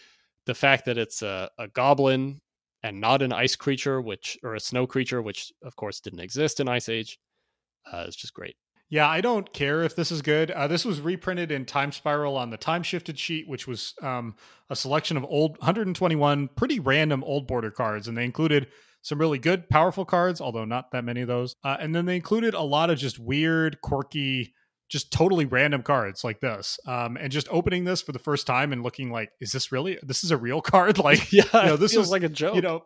The fact that it's a goblin and not an ice creature, or a snow creature, which of course didn't exist in Ice Age, is just great. Yeah, I don't care if this is good. This was reprinted in Time Spiral on the Time Shifted sheet, which was a selection of 121 pretty random old border cards. And they included some really good, powerful cards, although not that many of those. And then they included a lot of just weird, quirky, just totally random cards like this. And just opening this for the first time and looking like, is this really, this is a real card? Like, yeah, you know, this was like a joke, you know.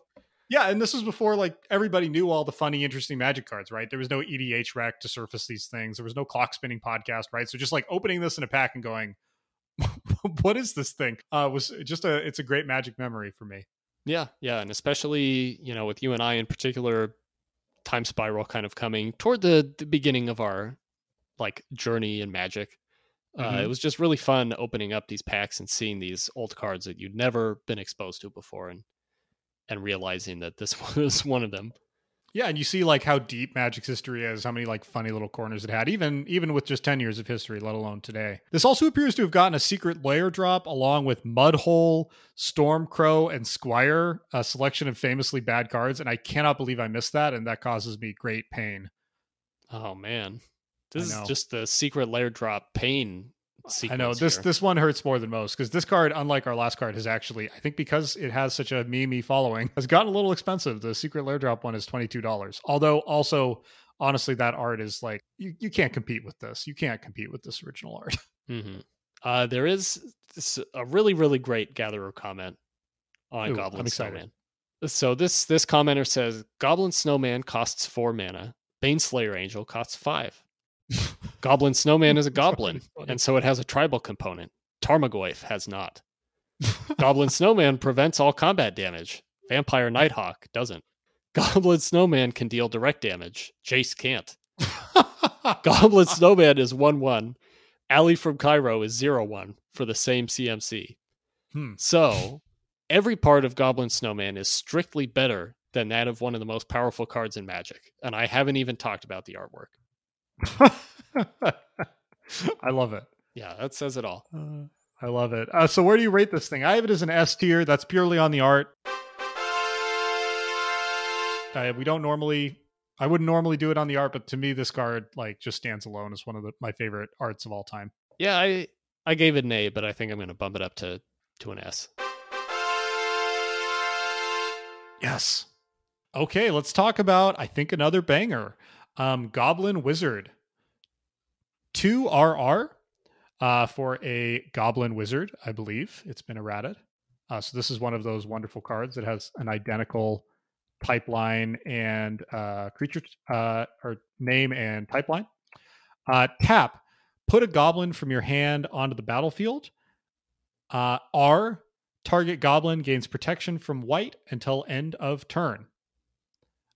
Yeah, and this was before like everybody knew all the funny, interesting Magic cards, right? There was no EDH rack to surface these things. There was no Clock Spinning podcast, right? So just like opening this in a pack and going, "What is this thing?" Was just it's a great Magic memory for me. Yeah, and especially, you know, with you and I in particular, Time Spiral kind of coming toward the beginning of our like journey in Magic. Mm-hmm. It was just really fun opening up these packs and seeing these old cards that you'd never been exposed to before, and realizing that this was one of them. Yeah, and you see like how deep Magic's history is, how many like funny little corners it had, even with just 10 years of history, let alone today. This also appears to have gotten a secret layer drop along with Mudhole, Stormcrow, and Squire, a selection of famously bad cards, and I cannot believe I missed that, and that causes me great pain. Oh, man. This is just the secret layer drop pain sequence. I know this one hurts more than most because this card, unlike our last card, has actually, I think because it has such a meme following, has gotten a little expensive. The secret lair drop one is $22. Although also, honestly, that art is like, you can't compete with this. You can't compete with this original art. Mm-hmm. There is a really, really great Gatherer comment on Goblin Snowman. So this commenter says, Goblin Snowman costs 4 mana. Baneslayer Angel costs 5. Goblin Snowman is a goblin, and so it has a tribal component. Tarmogoyf has not. Goblin Snowman prevents all combat damage. Vampire Nighthawk doesn't. Goblin Snowman can deal direct damage. Jace can't. Goblin Snowman is 1/1. Ali from Cairo is 0/1 for the same CMC. So, every part of Goblin Snowman is strictly better than that of one of the most powerful cards in Magic, and I haven't even talked about the artwork. I love it. Yeah, that says it all. I love it. So where do you rate this thing? I have it as an S tier. That's purely on the art. I wouldn't normally do it on the art, but to me this card like just stands alone as one of my favorite arts of all time. Yeah, I gave it an A, but I think I'm going to bump it up to an S. Yes. Okay, let's talk about, I think, another banger. Goblin Wizard, 2 RR for a Goblin Wizard, I believe. It's been errated. So this is one of those wonderful cards that has an identical pipeline and creature or name and pipeline. Tap, put a goblin from your hand onto the battlefield. R, target goblin gains protection from white until end of turn.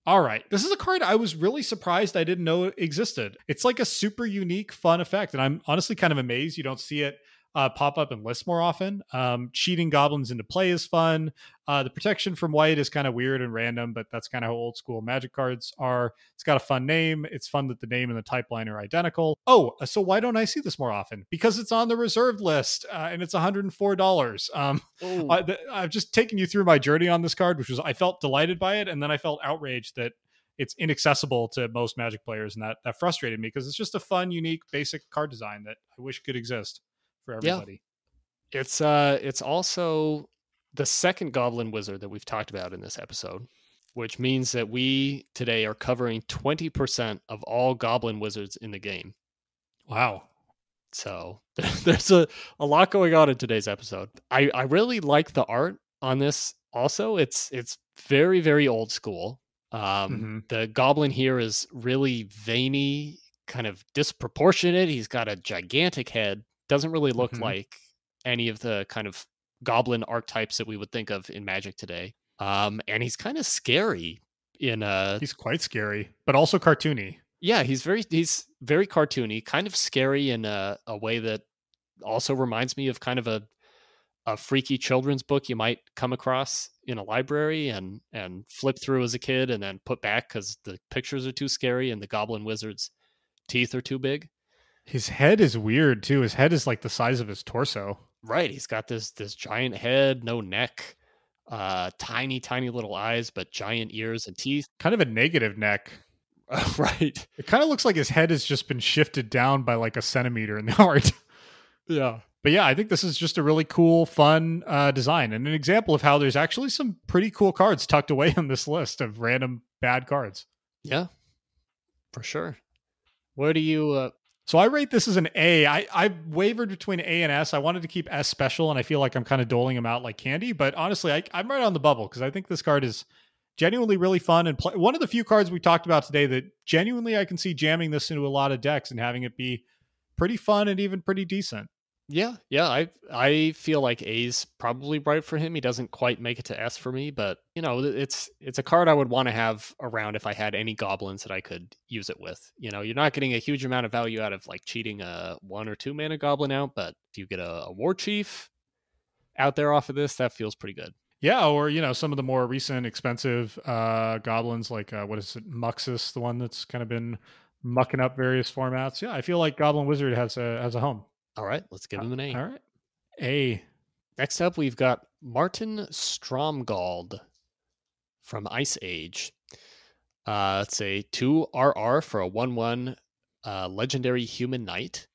All right. This is a card I was really surprised I didn't know existed. It's like a super unique, fun effect. And I'm honestly kind of amazed you don't see it pop up in lists more often. Cheating goblins into play is fun. The protection from white is kind of weird and random, but that's kind of how old school Magic cards are. It's got a fun name. It's fun that the name and the type line are identical. Oh, so why don't I see this more often? Because it's on the reserved list and it's $104. I've just taken you through my journey on this card, which was I felt delighted by it. And then I felt outraged that it's inaccessible to most Magic players. And that frustrated me because it's just a fun, unique, basic card design that I wish could exist for everybody. Yeah. It's also the second Goblin Wizard that we've talked about in this episode, which means that we today are covering 20% of all Goblin Wizards in the game. Wow. So there's a lot going on in today's episode. I really like the art on this also. It's very, very old school. The Goblin here is really veiny, kind of disproportionate. He's got a gigantic head. Doesn't really look like any of the kind of goblin archetypes that we would think of in Magic today. And he's kind of scary he's quite scary, but also cartoony. Yeah, he's very cartoony, kind of scary in a way that also reminds me of kind of a freaky children's book you might come across in a library and flip through as a kid and then put back because the pictures are too scary and the Goblin Wizard's teeth are too big. His head is weird, too. His head is like the size of his torso. Right. He's got this giant head, no neck, tiny, tiny little eyes, but giant ears and teeth. Kind of a negative neck. Right. It kind of looks like his head has just been shifted down by like a centimeter in the art. Yeah. But yeah, I think this is just a really cool, fun design and an example of how there's actually some pretty cool cards tucked away on this list of random bad cards. Yeah, for sure. Where do you... So I rate this as an A. I wavered between A and S. I wanted to keep S special, and I feel like I'm kind of doling them out like candy. But honestly, I'm right on the bubble because I think this card is genuinely really fun and one of the few cards we talked about today that genuinely I can see jamming this into a lot of decks and having it be pretty fun and even pretty decent. Yeah. I feel like A's probably right for him. He doesn't quite make it to S for me, but you know, it's a card I would want to have around if I had any goblins that I could use it with. You know, you're not getting a huge amount of value out of like cheating a 1 or 2 mana goblin out, but if you get a war chief out there off of this, that feels pretty good. Yeah, or you know, some of the more recent expensive goblins like what is it, Muxus, the one that's kind of been mucking up various formats. Yeah, I feel like Goblin Wizard has a home. All right, let's give him an A. All right. A. Next up, we've got Martin Stromgald from Ice Age. It's a 2 RR for a 1-1 legendary human knight.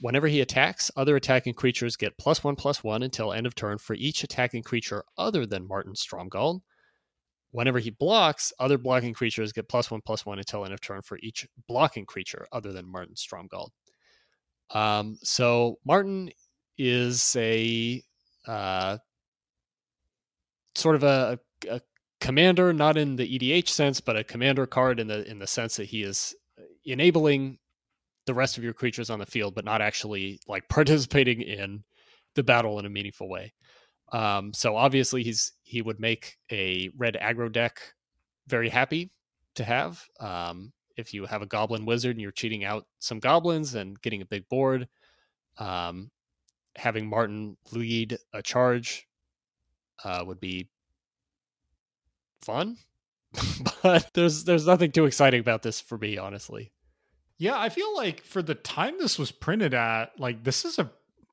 Whenever he attacks, other attacking creatures get +1/+1 until end of turn for each attacking creature other than Martin Stromgald. Whenever he blocks, other blocking creatures get +1/+1 until end of turn for each blocking creature other than Martin Stromgald. So Martin is a sort of a commander, not in the EDH sense, but a commander card in the sense that he is enabling the rest of your creatures on the field, but not actually like participating in the battle in a meaningful way. So obviously he would make a red aggro deck very happy to have. If you have a Goblin Wizard and you're cheating out some goblins and getting a big board, having Martin lead a charge would be fun. But there's nothing too exciting about this for me, honestly. Yeah, I feel like for the time this was printed at, like this is a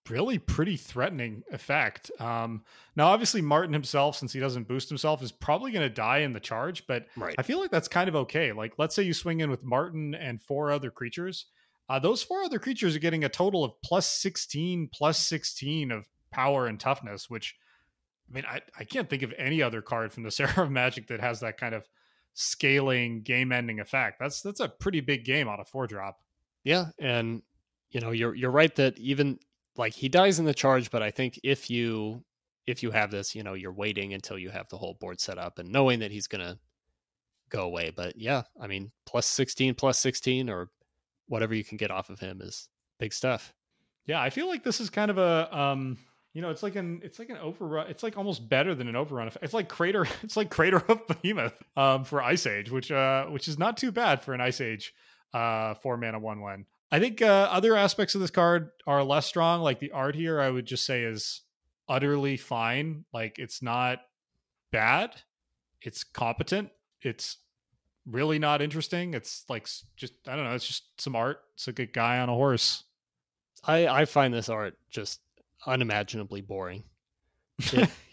really pretty threatening effect. Now, obviously, Martin himself, since he doesn't boost himself, is probably going to die in the charge, but right. I feel like that's kind of okay. Like, let's say you swing in with Martin and 4 other creatures. Those 4 other creatures are getting a total of +16 of power and toughness, which, I mean, I can't think of any other card from this era of Magic that has that kind of scaling, game-ending effect. That's a pretty big game on a 4-drop. Yeah, and you know, you're right that even like he dies in the charge, but I think if you have this, you know, you're waiting until you have the whole board set up and knowing that he's going to go away. But yeah, I mean, +16 or whatever you can get off of him is big stuff. Yeah. I feel like this is kind of a, you know, it's like an overrun. It's like almost better than an overrun. It's like Crater of Behemoth for Ice Age, which is not too bad for an Ice Age 4-mana 1/1. I think other aspects of this card are less strong. Like the art here, I would just say is utterly fine. Like it's not bad. It's competent. It's really not interesting. It's like just, I don't know. It's just some art. It's like a guy on a horse. I find this art just unimaginably boring.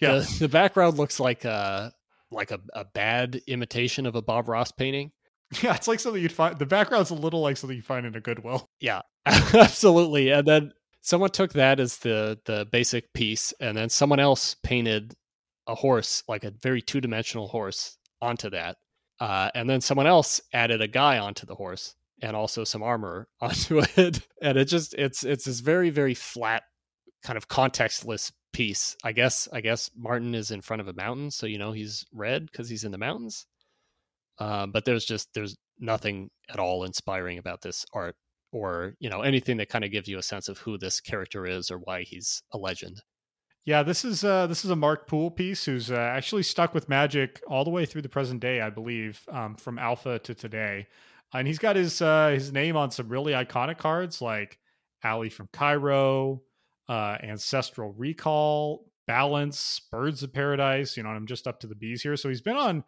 Yeah. The background looks like a bad imitation of a Bob Ross painting. Yeah, it's like something you'd find. The background's a little like something you find in a Goodwill. Yeah, absolutely. And then someone took that as the basic piece, and then someone else painted a horse, like a very two-dimensional horse, onto that. And then someone else added a guy onto the horse and also some armor onto it. And it just it's this very, very flat, kind of contextless piece. I guess Martin is in front of a mountain, so you know he's red because he's in the mountains. But there's nothing at all inspiring about this art, or you know, anything that kind of gives you a sense of who this character is or why he's a legend. Yeah, this is a Mark Poole piece who's actually stuck with Magic all the way through the present day, I believe, from Alpha to today, and he's got his name on some really iconic cards like Ali from Cairo, Ancestral Recall, Balance, Birds of Paradise. You know, and I'm just up to the B's here, so he's been on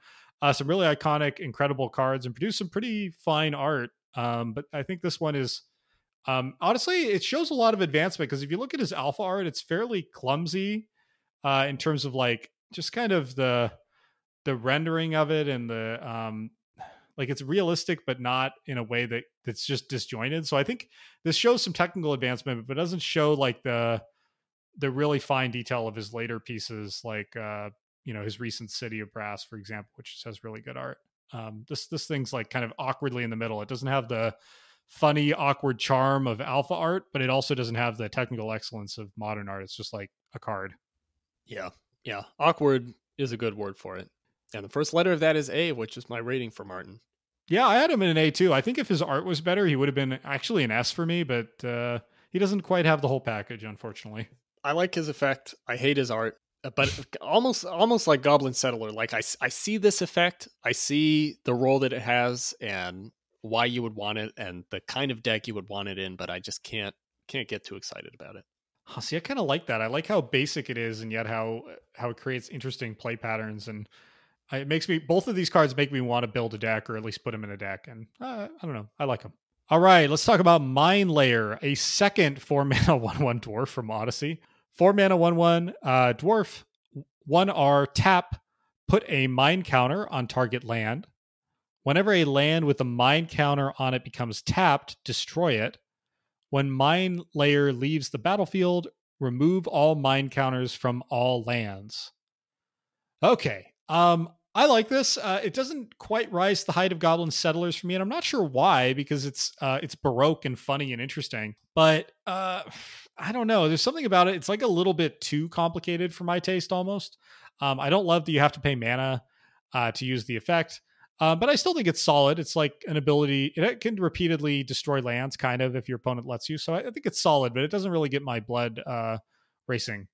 some really iconic, incredible cards and produce some pretty fine art. But I think this one is, honestly, it shows a lot of advancement because if you look at his alpha art, it's fairly clumsy in terms of like just kind of the rendering of it and the like it's realistic, but not in a way that's just disjointed. So I think this shows some technical advancement, but it doesn't show like the really fine detail of his later pieces like you know, his recent City of Brass, for example, which has really good art. This thing's like kind of awkwardly in the middle. It doesn't have the funny, awkward charm of alpha art, but it also doesn't have the technical excellence of modern art. It's just like a card. Yeah. Awkward is a good word for it. And the first letter of that is A, which is my rating for Martin. Yeah, I had him in an A too. I think if his art was better, he would have been actually an S for me, but he doesn't quite have the whole package, unfortunately. I like his effect. I hate his art. But almost like Goblin Settler, like I see this effect, I see the role that it has and why you would want it and the kind of deck you would want it in, but I just can't get too excited about it. Oh, see, I kind of like that. I like how basic it is and yet how it creates interesting play patterns, and it makes me, both of these cards make me want to build a deck or at least put them in a deck, and I don't know, I like them. All right, let's talk about Mind Layer, a second 4-mana 1/1 dwarf from Odyssey. 4-mana 1/1 dwarf, 1R, tap, put a mine counter on target land. Whenever a land with a mine counter on it becomes tapped, destroy it. When Mind Layer leaves the battlefield, remove all mine counters from all lands. Okay, I like this. It doesn't quite rise to the height of Goblin Settlers for me, and I'm not sure why, because it's baroque and funny and interesting. But I don't know. There's something about it. It's like a little bit too complicated for my taste, almost. I don't love that you have to pay mana to use the effect, but I still think it's solid. It's like an ability. It can repeatedly destroy lands, kind of, if your opponent lets you. So I think it's solid, but it doesn't really get my blood racing.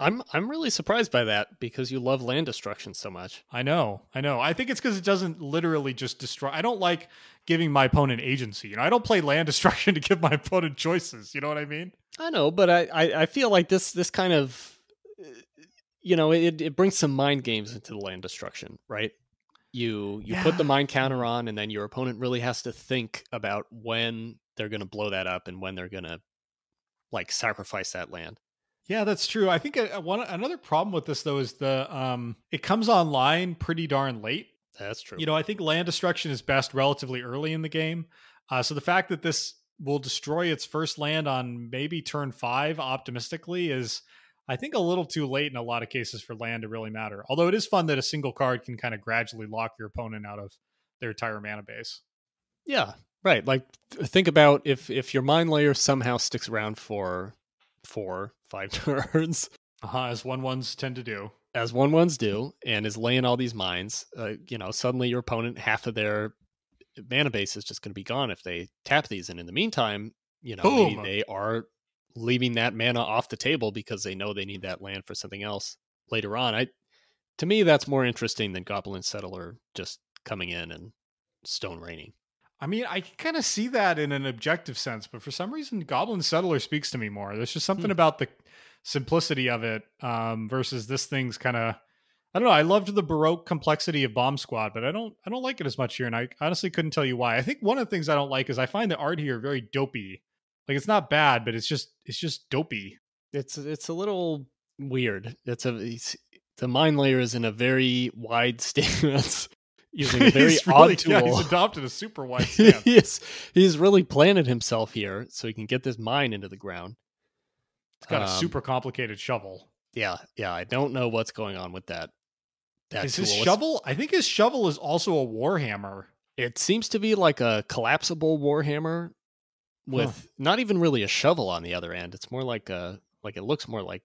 I'm really surprised by that because you love land destruction so much. I know. I think it's because it doesn't literally just destroy. I don't like giving my opponent agency. You know, I don't play land destruction to give my opponent choices. You know what I mean? I know, but I feel like this kind of, you know, it brings some mind games into the land destruction, right? You put the mine counter on, and then your opponent really has to think about when they're going to blow that up and when they're going to like sacrifice that land. Yeah, that's true. I think another problem with this, though, is the it comes online pretty darn late. That's true. You know, I think land destruction is best relatively early in the game. So the fact that this will destroy its first land on maybe turn 5 optimistically is, I think, a little too late in a lot of cases for land to really matter. Although it is fun that a single card can kind of gradually lock your opponent out of their entire mana base. Yeah, Right. Like, think about if your mind layer somehow sticks around for 4-5 turns. As 1-1s tend to do. As 1-1s do, and is laying all these mines, suddenly your opponent, half of their mana base is just going to be gone if they tap these. And in the meantime, they are leaving that mana off the table because they know they need that land for something else later on. To me, that's more interesting than Goblin Settler just coming in and Stone Raining. I mean, I can kind of see that in an objective sense, but for some reason, Goblin Settler speaks to me more. There's just something about the simplicity of it versus this thing's kind of, I don't know. I loved the Baroque complexity of Bomb Squad, but I don't like it as much here, and I honestly couldn't tell you why. I think one of the things I don't like is I find the art here very dopey. Like, it's not bad, but it's just dopey. It's a little weird. The mind layer is in a very wide stance. Using a very odd tool. Yeah, he's adopted a super wide stance. He's really planted himself here so he can get this mine into the ground. It's got a super complicated shovel. Yeah. I don't know what's going on with that. Is his shovel? I think his shovel is also a warhammer. It seems to be like a collapsible warhammer with not even really a shovel on the other end. It's more like it looks more like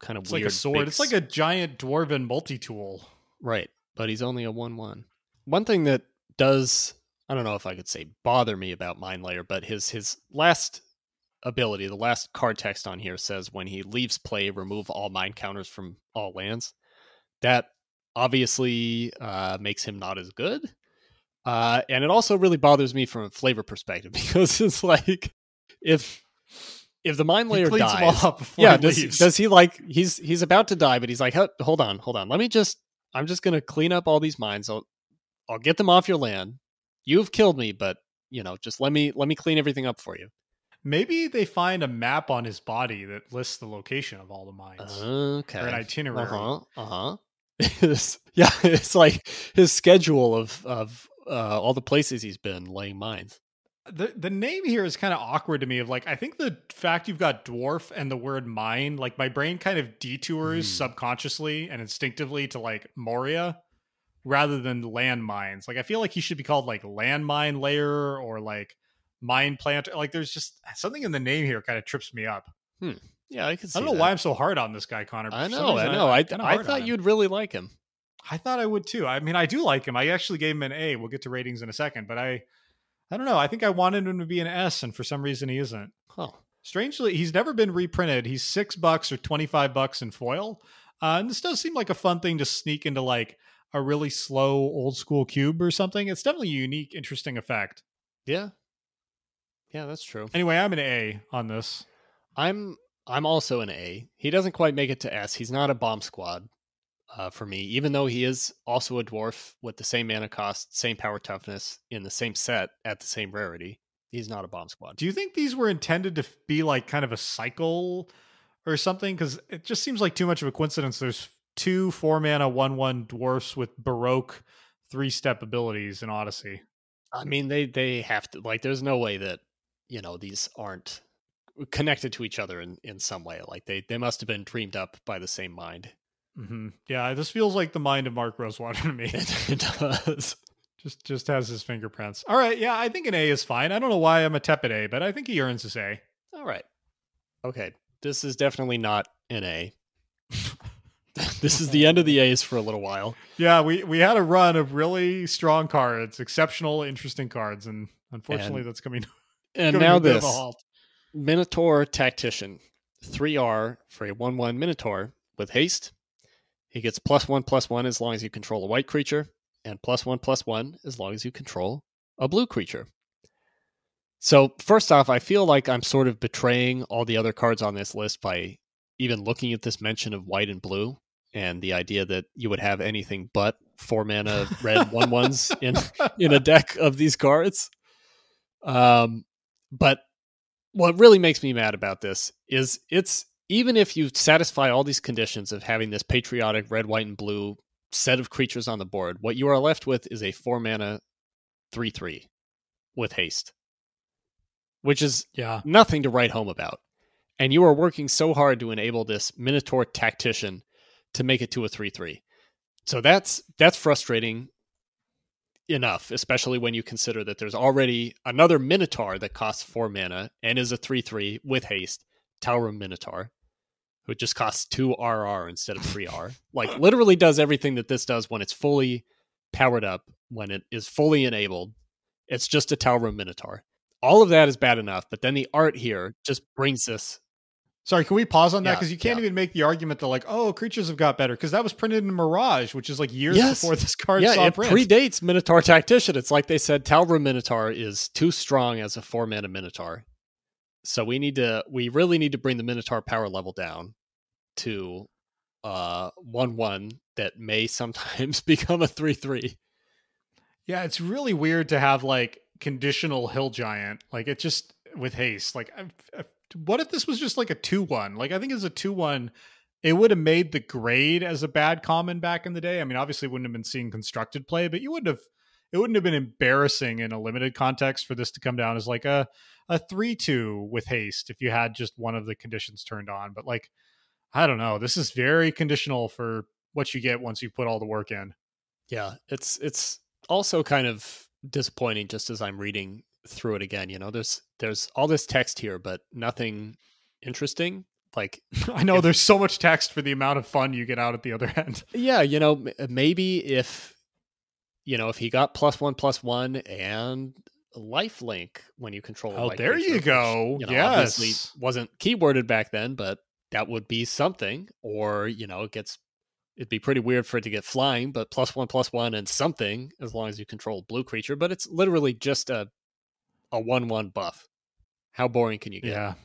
kind of weird. It's like a sword. It's like a giant dwarven multi-tool. Right. But he's only a 1-1. One thing that does, I don't know if I could say bother me about Mind Layer, but his last ability, the last card text on here says when he leaves play, remove all mind counters from all lands. That obviously makes him not as good. And it also really bothers me from a flavor perspective, because it's like, if the mind layer dies, does he like, he's about to die, but he's like, hold on. I'm just going to clean up all these mines. I'll get them off your land. You've killed me, but just let me clean everything up for you. Maybe they find a map on his body that lists the location of all the mines. Okay. Or an itinerary. Yeah, it's like his schedule of all the places he's been laying mines. The name here is kind of awkward to me. I think the fact you've got dwarf and the word mine, like my brain kind of detours subconsciously and instinctively to like Moria rather than landmines. Like I feel like he should be called like landmine layer or like mine plant. Like there's just something in the name here kind of trips me up. Yeah, I can see. I don't know why I'm so hard on this guy, Connor. I know. I thought you'd really like him. I thought I would too. I mean, I do like him. I actually gave him an A. We'll get to ratings in a second, but I don't know. I think I wanted him to be an S, and for some reason he isn't. Huh. Strangely, he's never been reprinted. He's $6 or $25 in foil. And this does seem like a fun thing to sneak into like a really slow old school cube or something. It's definitely a unique, interesting effect. Yeah, that's true. Anyway, I'm an A on this. I'm also an A. He doesn't quite make it to S. He's not a Bomb Squad for me, even though he is also a dwarf with the same mana cost, same power toughness, in the same set at the same rarity. He's not a Bomb Squad. Do you think these were intended to be like kind of a cycle or something? Because it just seems like too much of a coincidence. There's 2 4-mana 1-1 dwarfs with Baroque 3-step abilities in Odyssey. I mean, they have to, like, there's no way that, these aren't connected to each other in some way. Like they must have been dreamed up by the same mind. Mm-hmm. Yeah, this feels like the mind of Mark Rosewater to me. It does. Just has his fingerprints. All right, yeah, I think an A is fine. I don't know why I'm a tepid A, but I think he earns his A. All right. Okay, this is definitely not an A. This is the end of the A's for a little while. Yeah, we had a run of really strong cards, exceptional, interesting cards, and unfortunately that's coming to a halt. Minotaur Tactician, 3R for a 1-1 Minotaur with haste. He gets +1/+1 as long as you control a white creature, and +1/+1 as long as you control a blue creature. So first off, I feel like I'm sort of betraying all the other cards on this list by even looking at this mention of white and blue, and the idea that you would have anything but 4-mana red 1-1s in a deck of these cards. But what really makes me mad about this is even if you satisfy all these conditions of having this patriotic red, white, and blue set of creatures on the board, what you are left with is a 4-mana 3/3 with haste, which is nothing to write home about. And you are working so hard to enable this Minotaur Tactician to make it to a 3/3. So that's frustrating. enough, especially when you consider that there's already another Minotaur that costs 4 mana and is a 3/3 with haste, Tal'Rim Minotaur, who just costs 2 RR instead of 3 R. Like, literally does everything that this does when it's fully powered up, when it is fully enabled. It's just a Tal'Rim Minotaur. All of that is bad enough, but then the art here just brings us... Sorry, can we pause on that? Because you can't even make the argument that, like, oh, creatures have got better, because that was printed in Mirage, which is like years before this card saw print. It predates Minotaur Tactician. It's like they said, Tal'Rim Minotaur is too strong as a 4-mana Minotaur. So we really need to bring the Minotaur power level down to 1/1 that may sometimes become a 3/3. Yeah, it's really weird to have like conditional Hill Giant. Like, it just with haste. Like, what if this was just like a 2/1? Like, I think as a 2/1, it would have made the grade as a bad common back in the day. I mean, obviously it wouldn't have been seeing constructed play, but it wouldn't have been embarrassing in a limited context for this to come down as like a 3/2 with haste if you had just one of the conditions turned on. But like, I don't know, this is very conditional for what you get once you put all the work in. Yeah, it's also kind of disappointing just as I'm reading through it again. You know, there's all this text here, but nothing interesting. Like, I know there's so much text for the amount of fun you get out at the other end. Yeah, you know, maybe if he got +1/+1 and lifelink when you control. Oh, there creature, you go. Which, you know, yes, obviously wasn't keyworded back then, but that would be something. Or, you know, it'd be pretty weird for it to get flying, but +1/+1 and something as long as you control blue creature. But it's literally just a 1/1 buff. How boring can you get?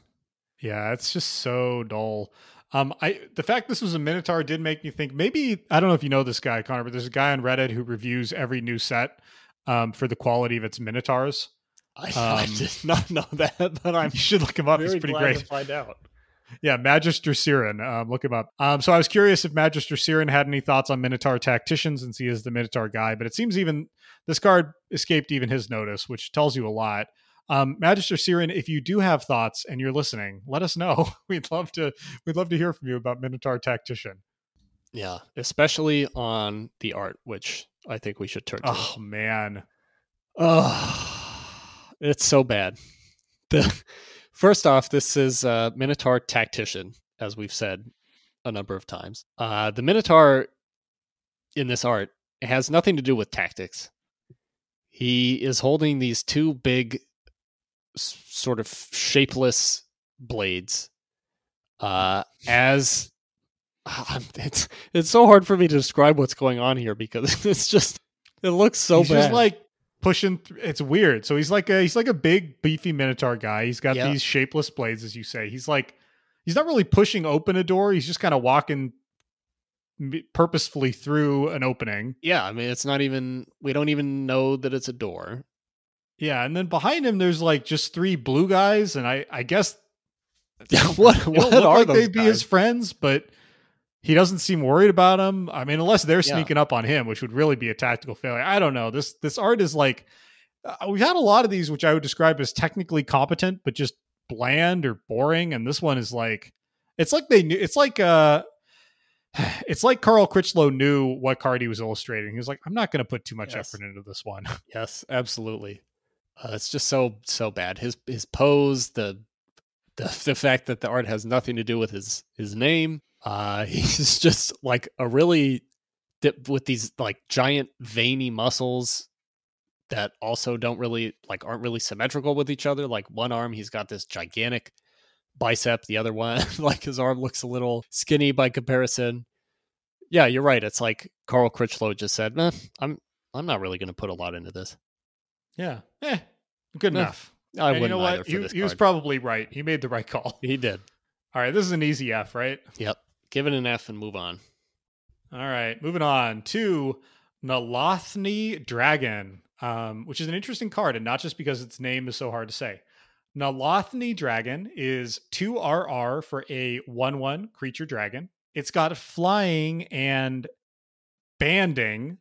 Yeah, it's just so dull. The fact this was a Minotaur did make me think, maybe, I don't know if you know this guy, Connor, but there's a guy on Reddit who reviews every new set for the quality of its Minotaurs. I did not know that, but you should look him up. He's pretty great. To find out. Yeah, Magister Siren. Look him up. So I was curious if Magister Siren had any thoughts on Minotaur Tacticians, since he is the Minotaur guy, but it seems even this card escaped even his notice, which tells you a lot. Magister Siren, if you do have thoughts and you're listening, let us know. We'd love to hear from you about Minotaur Tactician. Yeah, especially on the art, which I think we should turn to. Oh man. It's so bad. First off, this is Minotaur Tactician, as we've said a number of times. The Minotaur in this art has nothing to do with tactics. He is holding these two big sort of shapeless blades as it's so hard for me to describe what's going on here, because it looks so bad. He's just like pushing it's weird. So he's like a big beefy Minotaur guy. He's got these shapeless blades, as you say. He's not really pushing open a door. He's just kind of walking purposefully through an opening. Yeah, I mean, it's not even, we don't even know that it's a door. Yeah, and then behind him, there's like just three blue guys, and I guess what are like those they'd guys? Be his friends, but he doesn't seem worried about them. I mean, unless they're sneaking up on him, which would really be a tactical failure. I don't know. This art is like, we've had a lot of these, which I would describe as technically competent, but just bland or boring. And this one is like, it's like Carl Critchlow knew what card he was illustrating. He was like, I'm not going to put too much effort into this one. Yes, absolutely. It's just so bad. His pose, the fact that the art has nothing to do with his name. He's just like a really dip with these like giant veiny muscles that also don't really like aren't really symmetrical with each other. Like one arm, he's got this gigantic bicep, the other one like his arm looks a little skinny by comparison. Yeah, you're right. It's like Carl Critchlow just said, I'm not really going to put a lot into this. Yeah. Good enough. I wouldn't, you know what? He was probably right. He made the right call. He did. All right. This is an easy F, right? Yep. Give it an F and move on. All right. Moving on to Nalathni Dragon, which is an interesting card, and not just because its name is so hard to say. Nalathni Dragon is 2RR for a 1/1 creature dragon. It's got flying and banding,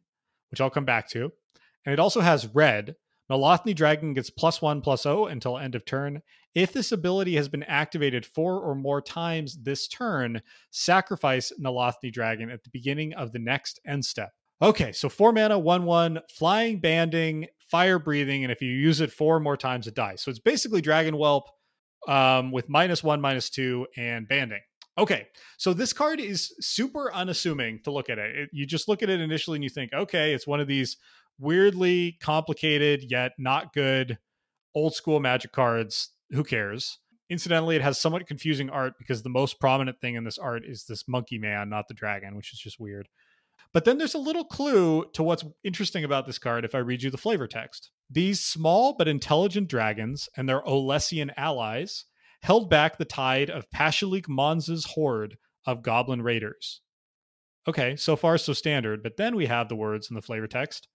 which I'll come back to. And it also has red. Nalathni Dragon gets +1/+0 until end of turn. If this ability has been activated 4 or more times this turn, sacrifice Nalathni Dragon at the beginning of the next end step. Okay, so 4 mana, 1/1, flying, banding, fire breathing, and if you use it 4 more times, it dies. So it's basically Dragon Whelp with -1/-2 and banding. Okay, so this card is super unassuming to look at it. You just look at it initially and you think, okay, it's one of these weirdly complicated yet not good old school Magic cards. Who cares? Incidentally, it has somewhat confusing art because the most prominent thing in this art is this monkey man, not the dragon, which is just weird. But then there's a little clue to what's interesting about this card if I read you the flavor text. These small but intelligent dragons and their Olesian allies held back the tide of Pashalik Monza's horde of goblin raiders. Okay, so far so standard, but then we have the words in the flavor text.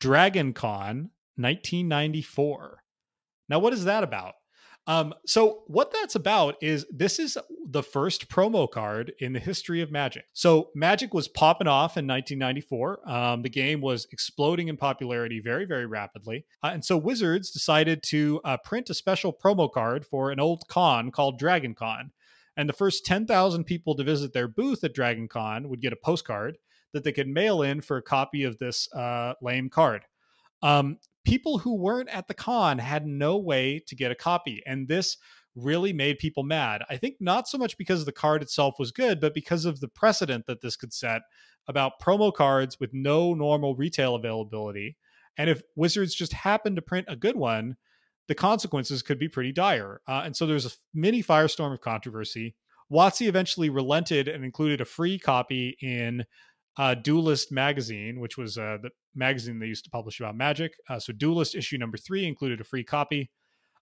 DragonCon 1994. Now, what is that about? So what that's about is this is the first promo card in the history of Magic. So Magic was popping off in 1994. The game was exploding in popularity very, very rapidly. And so Wizards decided to print a special promo card for an old con called DragonCon. And the first 10,000 people to visit their booth at DragonCon would get a postcard that they could mail in for a copy of this lame card. People who weren't at the con had no way to get a copy. And this really made people mad. I think not so much because the card itself was good, but because of the precedent that this could set about promo cards with no normal retail availability. And if Wizards just happened to print a good one, the consequences could be pretty dire. And so there's a mini firestorm of controversy. WotC eventually relented and included a free copy in Duelist magazine, which was the magazine they used to publish about Magic. So Duelist issue number 3 included a free copy.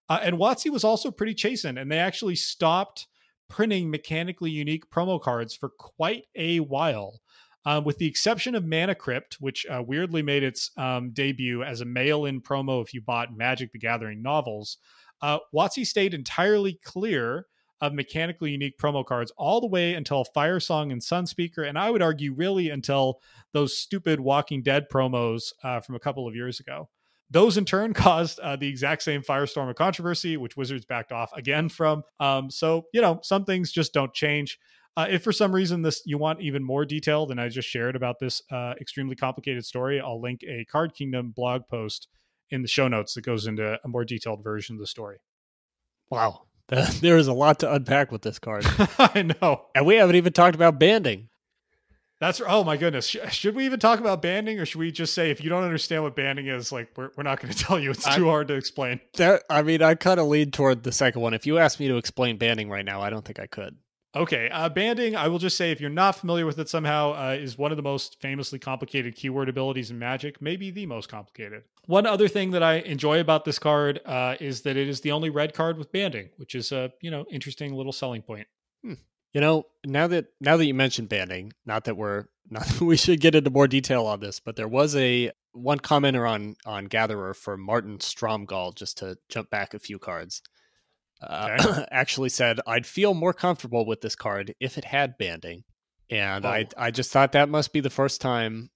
And WotC was also pretty chastened, and they actually stopped printing mechanically unique promo cards for quite a while, with the exception of Mana Crypt, which weirdly made its debut as a mail-in promo if you bought Magic the Gathering novels. WotC stayed entirely clear of mechanically unique promo cards all the way until Firesong and Sunspeaker, and I would argue really until those stupid Walking Dead promos from a couple of years ago. Those in turn caused the exact same firestorm of controversy, which Wizards backed off again from. So, you know, some things just don't change. If for some reason you want even more detail than I just shared about this extremely complicated story, I'll link a Card Kingdom blog post in the show notes that goes into a more detailed version of the story. Wow. There is a lot to unpack with this card. I know. And we haven't even talked about banding. Oh my goodness. Should we even talk about banding, or should we just say, if you don't understand what banding is, like, we're not going to tell you. It's too hard to explain. I kind of lean toward the second one. If you asked me to explain banding right now, I don't think I could. Okay. Banding, I will just say, if you're not familiar with it somehow, is one of the most famously complicated keyword abilities in Magic, maybe the most complicated. One other thing that I enjoy about this card is that it is the only red card with banding, which is a, you know, interesting little selling point. You know, now that you mentioned banding, not that we should get into more detail on this, but there was one commenter on Gatherer for Martin Stromgall, just to jump back a few cards. Okay. Actually said, I'd feel more comfortable with this card if it had banding. And I just thought that must be the first time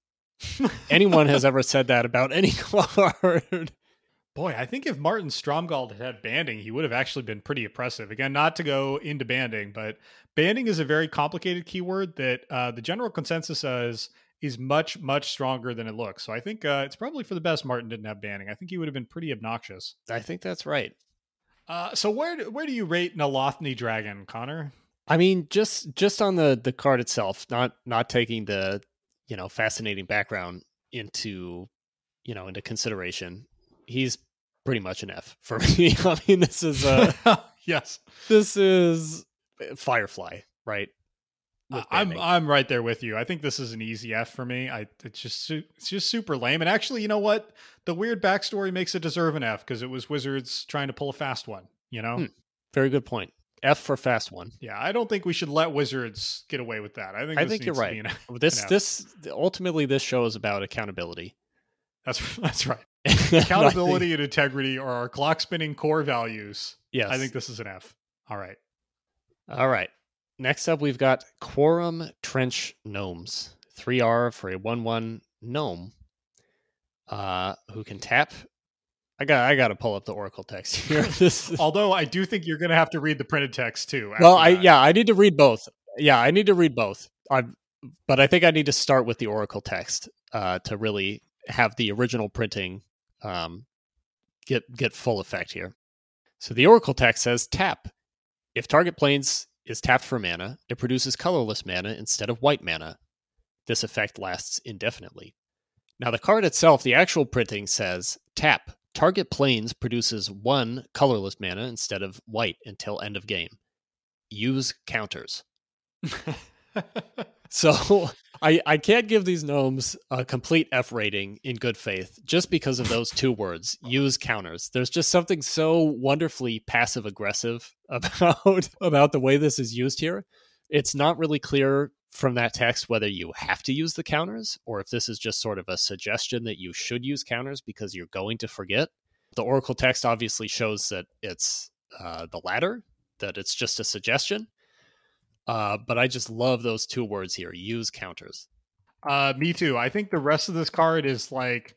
anyone has ever said that about any card. Boy, I think if Martin Stromgald had banding, he would have actually been pretty oppressive. Again, not to go into banding, but banding is a very complicated keyword that the general consensus is much, much stronger than it looks. So I think it's probably for the best Martin didn't have banding. I think he would have been pretty obnoxious. I think that's right. So where do you rate Nalothnee Dragon, Connor? I mean, just on the card itself, not taking the, you know, fascinating background into consideration. He's pretty much an F for me. I mean, this is yes, this is Firefly, right? I'm right there with you. I think this is an easy F for me. It's just super lame. And actually, you know what? The weird backstory makes it deserve an F because it was Wizards trying to pull a fast one, you know? Very good point. F for fast one. Yeah, I don't think we should let Wizards get away with that. I think you're right. Ultimately, this show is about accountability. That's right. Accountability and integrity are our clock spinning core values. Yes. I think this is an F. All right. Next up, we've got Quorum Trench Gnomes. 3R for a 1/1 gnome who can tap. I got to pull up the Oracle text here. Although I do think you're going to have to read the printed text too. Well, I need to read both. Yeah, I need to read both. But I think I need to start with the Oracle text to really have the original printing get full effect here. So the Oracle text says tap. If target plains is tapped for mana, it produces colorless mana instead of white mana. This effect lasts indefinitely. Now the card itself, the actual printing says tap. Target plains produces one colorless mana instead of white until end of game. Use counters. So I can't give these gnomes a complete F rating in good faith just because of those two words, use counters. There's just something so wonderfully passive aggressive about the way this is used here. It's not really clear from that text whether you have to use the counters or if this is just sort of a suggestion that you should use counters because you're going to forget. The Oracle text obviously shows that it's the latter, that it's just a suggestion. But I just love those two words here. Use counters. Me too. I think the rest of this card is like,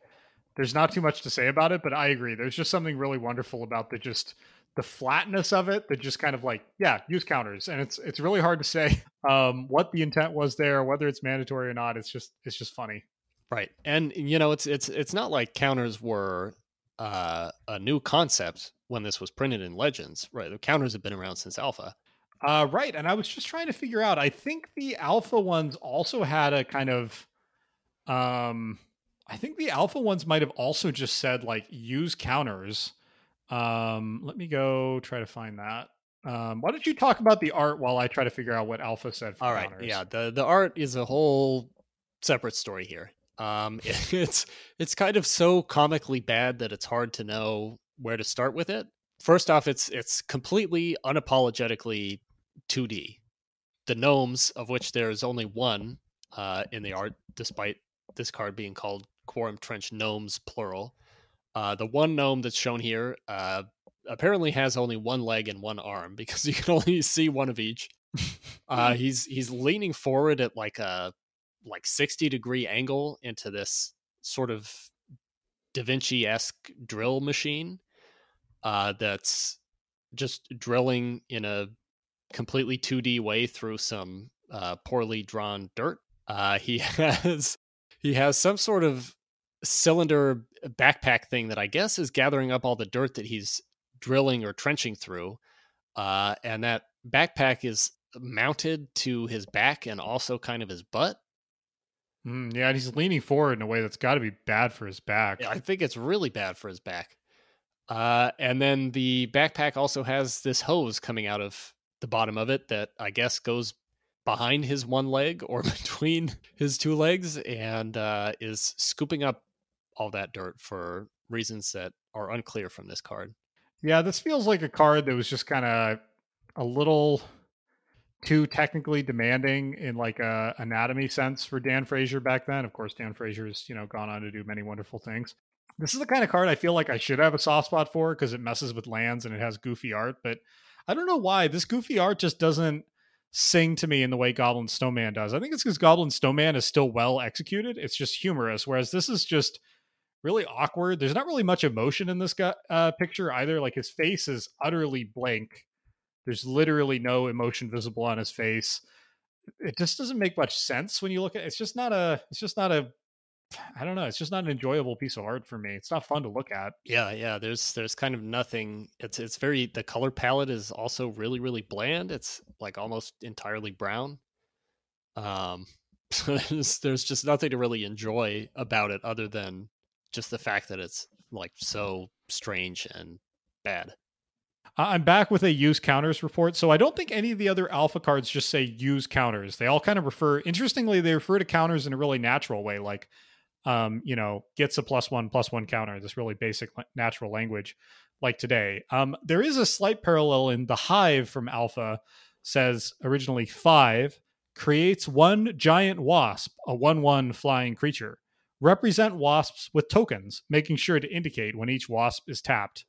there's not too much to say about it, but I agree. There's just something really wonderful about the flatness of it. That just kind of like, yeah, use counters. And it's really hard to say what the intent was there, whether it's mandatory or not. It's just funny. Right. And you know, it's not like counters were a new concept when this was printed in Legends, right? The counters have been around since Alpha. Right. And I was just trying to figure out, I think the Alpha ones also had a kind of, I think the Alpha ones might've also just said like use counters. Let me go try to find that. Why don't you talk about the art while I try to figure out what Alpha said for counters? All right. Yeah. The art is a whole separate story here. It's kind of so comically bad that it's hard to know where to start with it. First off, it's completely unapologetically 2D. The gnomes, of which there's only one in the art, despite this card being called Quorum Trench Gnomes, plural. The one gnome that's shown here apparently has only one leg and one arm because you can only see one of each. He's leaning forward at like 60 degree angle into this sort of Da Vinci-esque drill machine. That's just drilling in a completely 2D way through some poorly drawn dirt. He has some sort of cylinder backpack thing that I guess is gathering up all the dirt that he's drilling or trenching through. And that backpack is mounted to his back and also kind of his butt. Yeah, and he's leaning forward in a way that's got to be bad for his back. Yeah, I think it's really bad for his back. And then the backpack also has this hose coming out of the bottom of it that I guess goes behind his one leg or between his two legs and is scooping up all that dirt for reasons that are unclear from this card. Yeah, this feels like a card that was just kind of a little too technically demanding in like a anatomy sense for Dan Fraser back then. Of course, Dan Fraser has, gone on to do many wonderful things. This is the kind of card I feel like I should have a soft spot for because it messes with lands and it has goofy art, but I don't know why. This goofy art just doesn't sing to me in the way Goblin Snowman does. I think it's because Goblin Snowman is still well executed. It's just humorous, whereas this is just really awkward. There's not really much emotion in this picture either. Like his face is utterly blank. There's literally no emotion visible on his face. It just doesn't make much sense when you look at it. I don't know. It's just not an enjoyable piece of art for me. It's not fun to look at. Yeah. There's kind of nothing. It's very, the color palette is also really, really bland. It's like almost entirely brown. So there's just nothing to really enjoy about it other than just the fact that it's like so strange and bad. I'm back with a use counters report. So I don't think any of the other alpha cards just say use counters. They all kind of refer, interestingly, they refer to counters in a really natural way. Like, gets a +1/+1 counter, this really basic natural language like today. There is a slight parallel in the Hive from Alpha, says originally 5, creates one giant wasp, a 1/1 flying creature. Represent wasps with tokens, making sure to indicate when each wasp is tapped.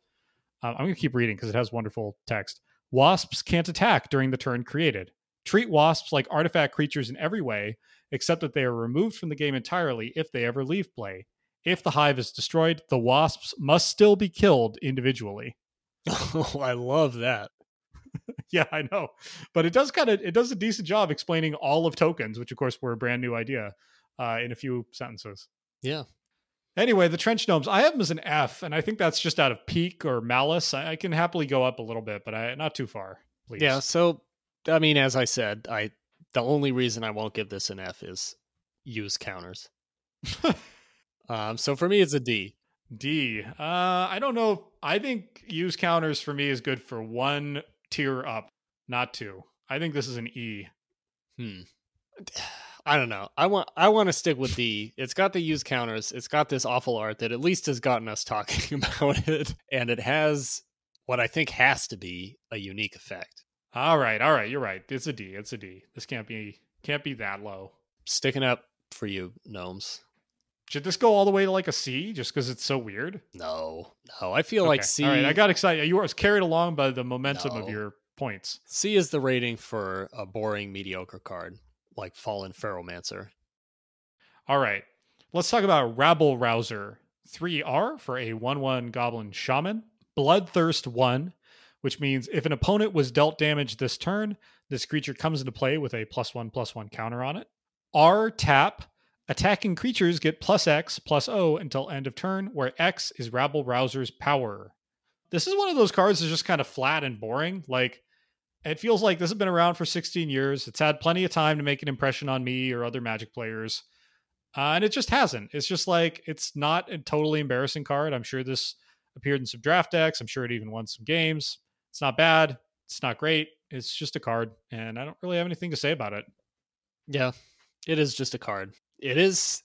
I'm going to keep reading because it has wonderful text. Wasps can't attack during the turn created. Treat wasps like artifact creatures in every way, except that they are removed from the game entirely if they ever leave play. If the Hive is destroyed, the wasps must still be killed individually. Oh, I love that. Yeah, I know. But it does a decent job explaining all of tokens, which of course were a brand new idea in a few sentences. Yeah. Anyway, the Trench Gnomes, I have them as an F, and I think that's just out of pique or malice. I can happily go up a little bit, but not too far, please. Yeah, so, I mean, as I said, the only reason I won't give this an F is use counters. So for me, it's a D. D. I don't know. I think use counters for me is good for one tier up, not two. I think this is an E. I don't know. I want to stick with D. It's got the use counters. It's got this awful art that at least has gotten us talking about it. And it has what I think has to be a unique effect. All right. You're right. It's a D. This can't be that low. Sticking up for you, gnomes. Should this go all the way to like a C just because it's so weird? No. I feel like C. All right. I got excited. You were carried along by the momentum of your points. C is the rating for a boring, mediocre card like Fallen Ferromancer. All right. Let's talk about Rabble Rouser 3R for a 1/1 Goblin Shaman. Bloodthirst 1, which means if an opponent was dealt damage this turn, this creature comes into play with a +1/+1 counter on it. R tap. Attacking creatures get +X, +0 until end of turn, where X is Rabble Rouser's power. This is one of those cards that's just kind of flat and boring. Like, it feels like this has been around for 16 years. It's had plenty of time to make an impression on me or other Magic players. And it just hasn't. It's just like, it's not a totally embarrassing card. I'm sure this appeared in some draft decks. I'm sure it even won some games. It's not bad. It's not great. It's just a card. And I don't really have anything to say about it. Yeah, it is just a card. It is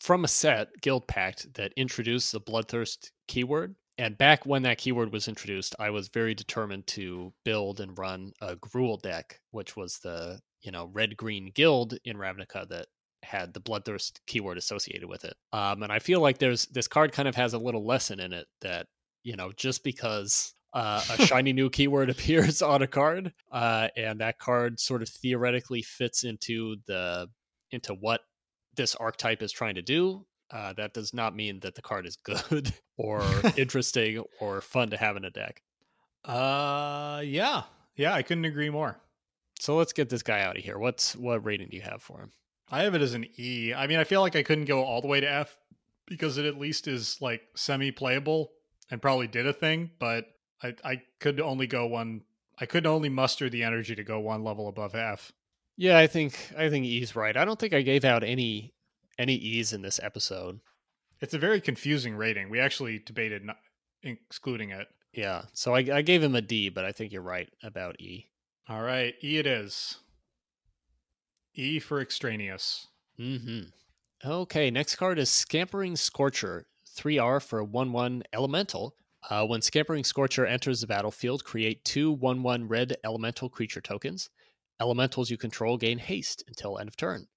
from a set, Guild Pact, that introduced the Bloodthirst keyword. And back when that keyword was introduced, I was very determined to build and run a Gruul deck, which was the, red-green guild in Ravnica that had the Bloodthirst keyword associated with it. And I feel like this card kind of has a little lesson in it that, just because a shiny new keyword appears on a card, and that card sort of theoretically fits into what this archetype is trying to do, that does not mean that the card is good or interesting or fun to have in a deck. Yeah, I couldn't agree more. So let's get this guy out of here. What rating do you have for him? I have it as an E. I mean, I feel like I couldn't go all the way to F because it at least is like semi-playable and probably did a thing, but I could only muster the energy to go one level above F. Yeah, I think E's right. I don't think I gave out any E's in this episode. It's a very confusing rating. We actually debated not excluding it. Yeah, so I gave him a D, but I think you're right about E. All right, E it is. E for extraneous. Mm-hmm. Okay, next card is Scampering Scorcher, 3R for a 1/1 elemental. When Scampering Scorcher enters the battlefield, create 2/1/1 red elemental creature tokens. Elementals you control gain haste until end of turn.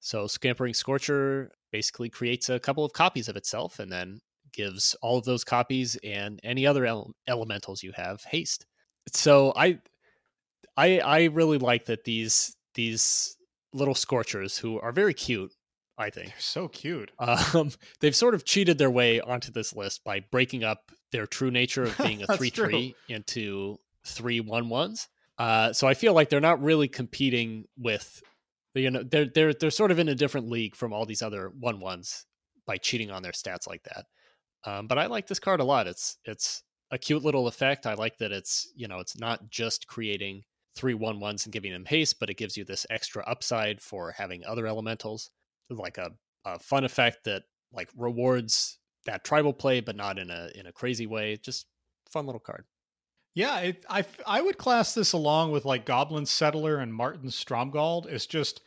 So Scampering Scorcher basically creates a couple of copies of itself and then gives all of those copies and any other elementals you have haste. So I really like that these little Scorchers, who are very cute, I think. They're so cute. They've sort of cheated their way onto this list by breaking up their true nature of being a 3/3 into 3/1/1s. So I feel like they're not really competing with, they're sort of in a different league from all these other 1/1s by cheating on their stats like that. But I like this card a lot. It's a cute little effect. I like that it's, it's not just creating 3/1/1s and giving them haste, but it gives you this extra upside for having other elementals. Like a fun effect that like rewards that tribal play, but not in a crazy way. Just fun little card. Yeah, I would class this along with like Goblin Settler and Martin Stromgald. It's just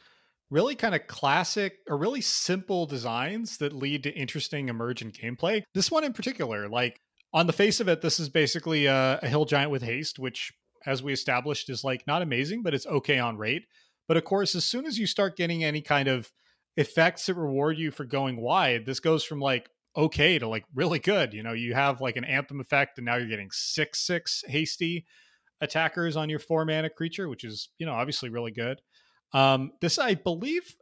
really kind of classic or really simple designs that lead to interesting emergent gameplay. This one in particular, like on the face of it, this is basically a hill giant with haste, which as we established is like not amazing, but it's okay on rate. But of course, as soon as you start getting any kind of effects that reward you for going wide, this goes from like okay to like really good. You have like an anthem effect and now you're getting 6/6 hasty attackers on your 4 mana creature, which is, obviously really good. This, I believe,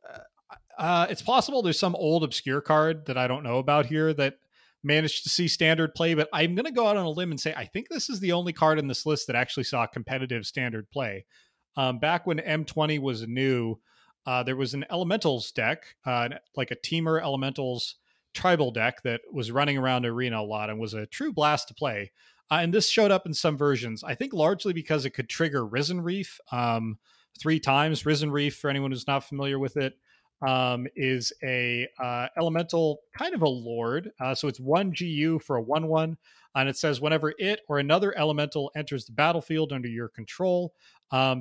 it's possible there's some old obscure card that I don't know about here that managed to see standard play, but I'm going to go out on a limb and say, I think this is the only card in this list that actually saw competitive standard play. Back when M20 was new, there was an elementals deck, like a teamer elementals tribal deck that was running around Arena a lot and was a true blast to play. And this showed up in some versions, I think largely because it could trigger Risen Reef 3 times. Risen Reef, for anyone who's not familiar with it, is a elemental, kind of a lord. So it's 1 GU for a 1/1, and it says whenever it or another elemental enters the battlefield under your control,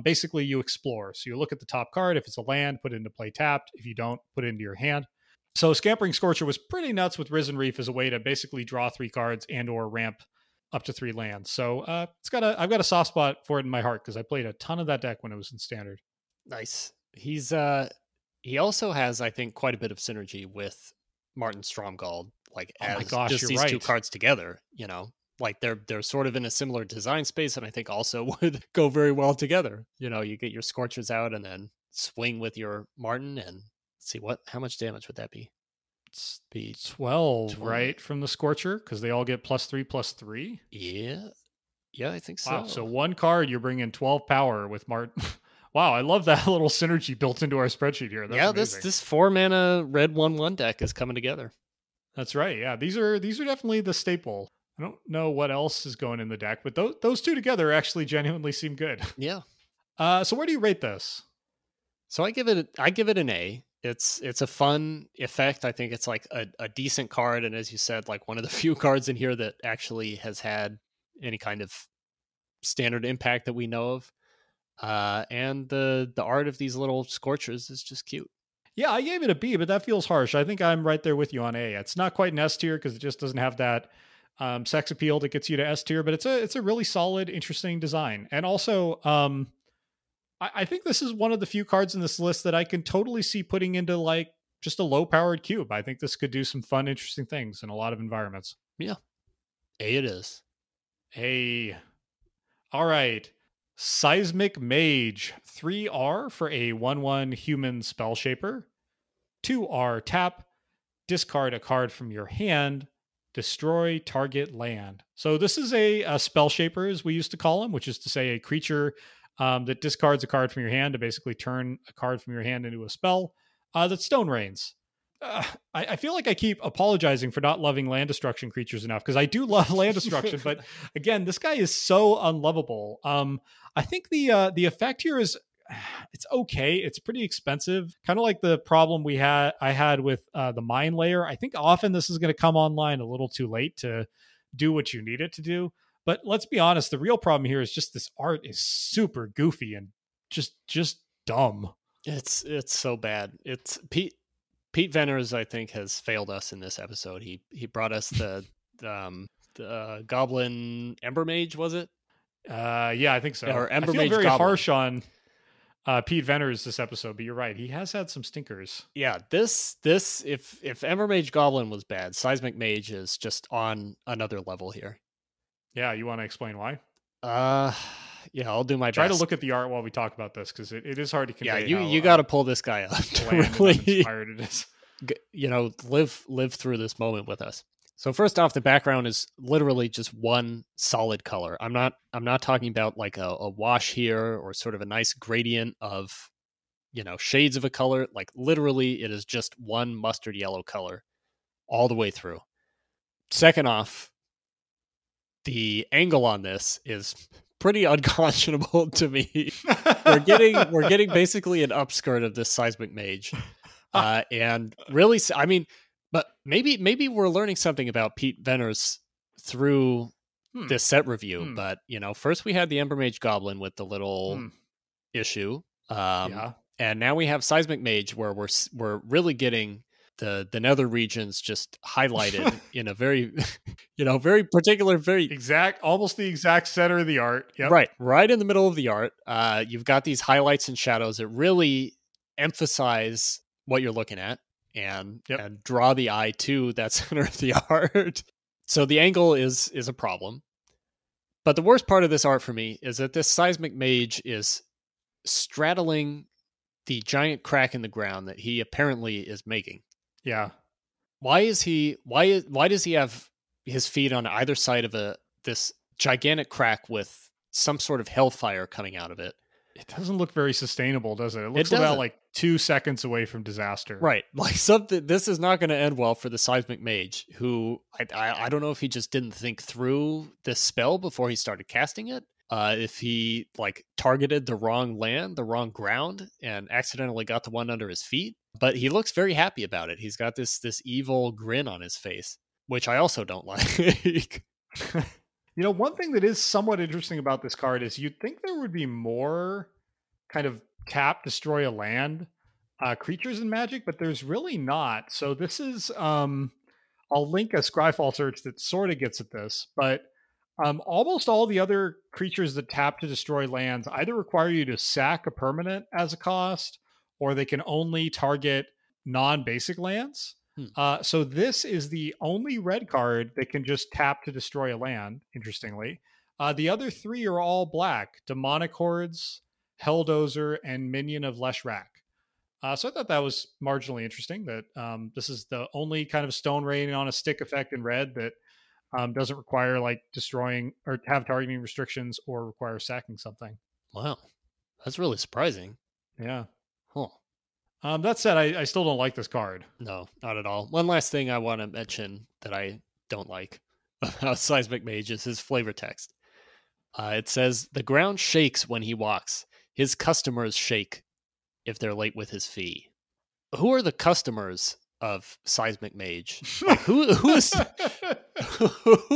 basically you explore. So you look at the top card. If it's a land, put it into play tapped. If you don't, put it into your hand. So Scampering Scorcher was pretty nuts with Risen Reef as a way to basically draw 3 cards and or ramp up to 3 lands. So it's got a, I've got a soft spot for it in my heart because I played a ton of that deck when it was in Standard. Nice. He's he also has, I think, quite a bit of synergy with Martin Stromgald. Like, oh my gosh, just these right. 2 cards together, you know, like they're sort of in a similar design space, and I think also would go very well together. You know, you get your Scorchers out and then swing with your Martin and see what, how much damage would that be? It's 12, 20. Right, from the Scorcher, because they all get +3/+3. Yeah, I think so. Wow, so 1 card, you're bringing 12 power with Martin. Wow, I love that little synergy built into our spreadsheet here. That's amazing. This 4 mana red 1/1 deck is coming together. That's right. Yeah, these are definitely the staple. I don't know what else is going in the deck, but those two together actually genuinely seem good. Yeah. So where do you rate this? So I give it an A. It's a fun effect. I think it's like a decent card, and as you said, like one of the few cards in here that actually has had any kind of standard impact that we know of. And the art of these little Scorchers is just cute. Yeah, I gave it a B, but that feels harsh. I think I'm right there with you on A. It's not quite an S tier because it just doesn't have that sex appeal that gets you to S tier, but it's a really solid, interesting design. And also, I think this is one of the few cards in this list that I can totally see putting into like just a low-powered cube. I think this could do some fun, interesting things in a lot of environments. Yeah. A it is. A. All right. Seismic Mage, 3R for a 1/1 human spell shaper. 2R tap, discard a card from your hand, destroy target land. So this is a spell shaper, as we used to call him, which is to say a creature that discards a card from your hand to basically turn a card from your hand into a spell that Stone Rains. I feel like I keep apologizing for not loving land destruction creatures enough, because I do love land destruction, but again, this guy is so unlovable. I think the effect here is, it's okay. It's pretty expensive. Kind of like the problem I had with the Mine Layer. I think often this is going to come online a little too late to do what you need it to do. But let's be honest, the real problem here is just this art is super goofy and just dumb. It's so bad. It's Pete Venners, I think, has failed us in this episode. He brought us the Goblin Embermage, was it? Yeah, I think so. Or Embermage. I feel very harsh on Pete Venners this episode, but you're right. He has had some stinkers. Yeah, this if Embermage Goblin was bad, Seismic Mage is just on another level here. Yeah, you want to explain why? Yeah, I'll do my best. Try to look at the art while we talk about this, because it is hard to convey. Yeah, you got to pull this guy up. Really, it is. You know, live through this moment with us. So first off, the background is literally just one solid color. I'm not talking about like a wash here or sort of a nice gradient of, you know, shades of a color. Like literally, it is just one mustard yellow color all the way through. Second off, the angle on this is pretty unconscionable to me. We're getting basically an upskirt of this Seismic Mage, and really, I mean, but maybe we're learning something about Pete Venners through this set review. But you know, first we had the Embermage Goblin with the little issue, and now we have Seismic Mage, where we're really getting the nether regions just highlighted in a very, you know, very particular, very exact, almost the exact center of the art. Yep. Right in the middle of the art. You've got these highlights and shadows that really emphasize what you're looking at and draw the eye to that center of the art. So the angle is a problem. But the worst part of this art for me is that this Seismic Mage is straddling the giant crack in the ground that he apparently is making. Yeah. Why does he have his feet on either side of this gigantic crack with some sort of hellfire coming out of it? it doesn't look very sustainable, does it? It looks about like 2 seconds away from disaster. Right. Like something, this is not going to end well for the Seismic Mage, who I don't know if he just didn't think through this spell before he started casting it. If he like targeted the wrong land, the wrong ground, and accidentally got the one under his feet. But he looks very happy about it. He's got this evil grin on his face, which I also don't like. You know, one thing that is somewhat interesting about this card is you'd think there would be more kind of tap, destroy a land creatures in Magic, but there's really not. So this is, I'll link a Scryfall search that sort of gets at this, but almost all the other creatures that tap to destroy lands either require you to sack a permanent as a cost, or they can only target non-basic lands. So this is the only red card that can just tap to destroy a land, interestingly. The other three are all black. Demonic Hordes, Helldozer, and Minion of Leshrac. So I thought that was marginally interesting, that this is the only kind of Stone Rain on a stick effect in red that doesn't require like destroying or have targeting restrictions or require sacking something. Wow. That's really surprising. Yeah. Huh. That said, I still don't like this card. No, not at all. One last thing I want to mention that I don't like about Seismic Mage is his flavor text. It says, the ground shakes when he walks. His customers shake if they're late with his fee. Who are the customers of Seismic Mage? Like, who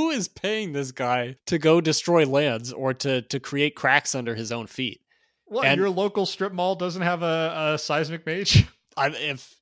is paying this guy to go destroy lands or to create cracks under his own feet? Well, and your local strip mall doesn't have a Seismic Mage? If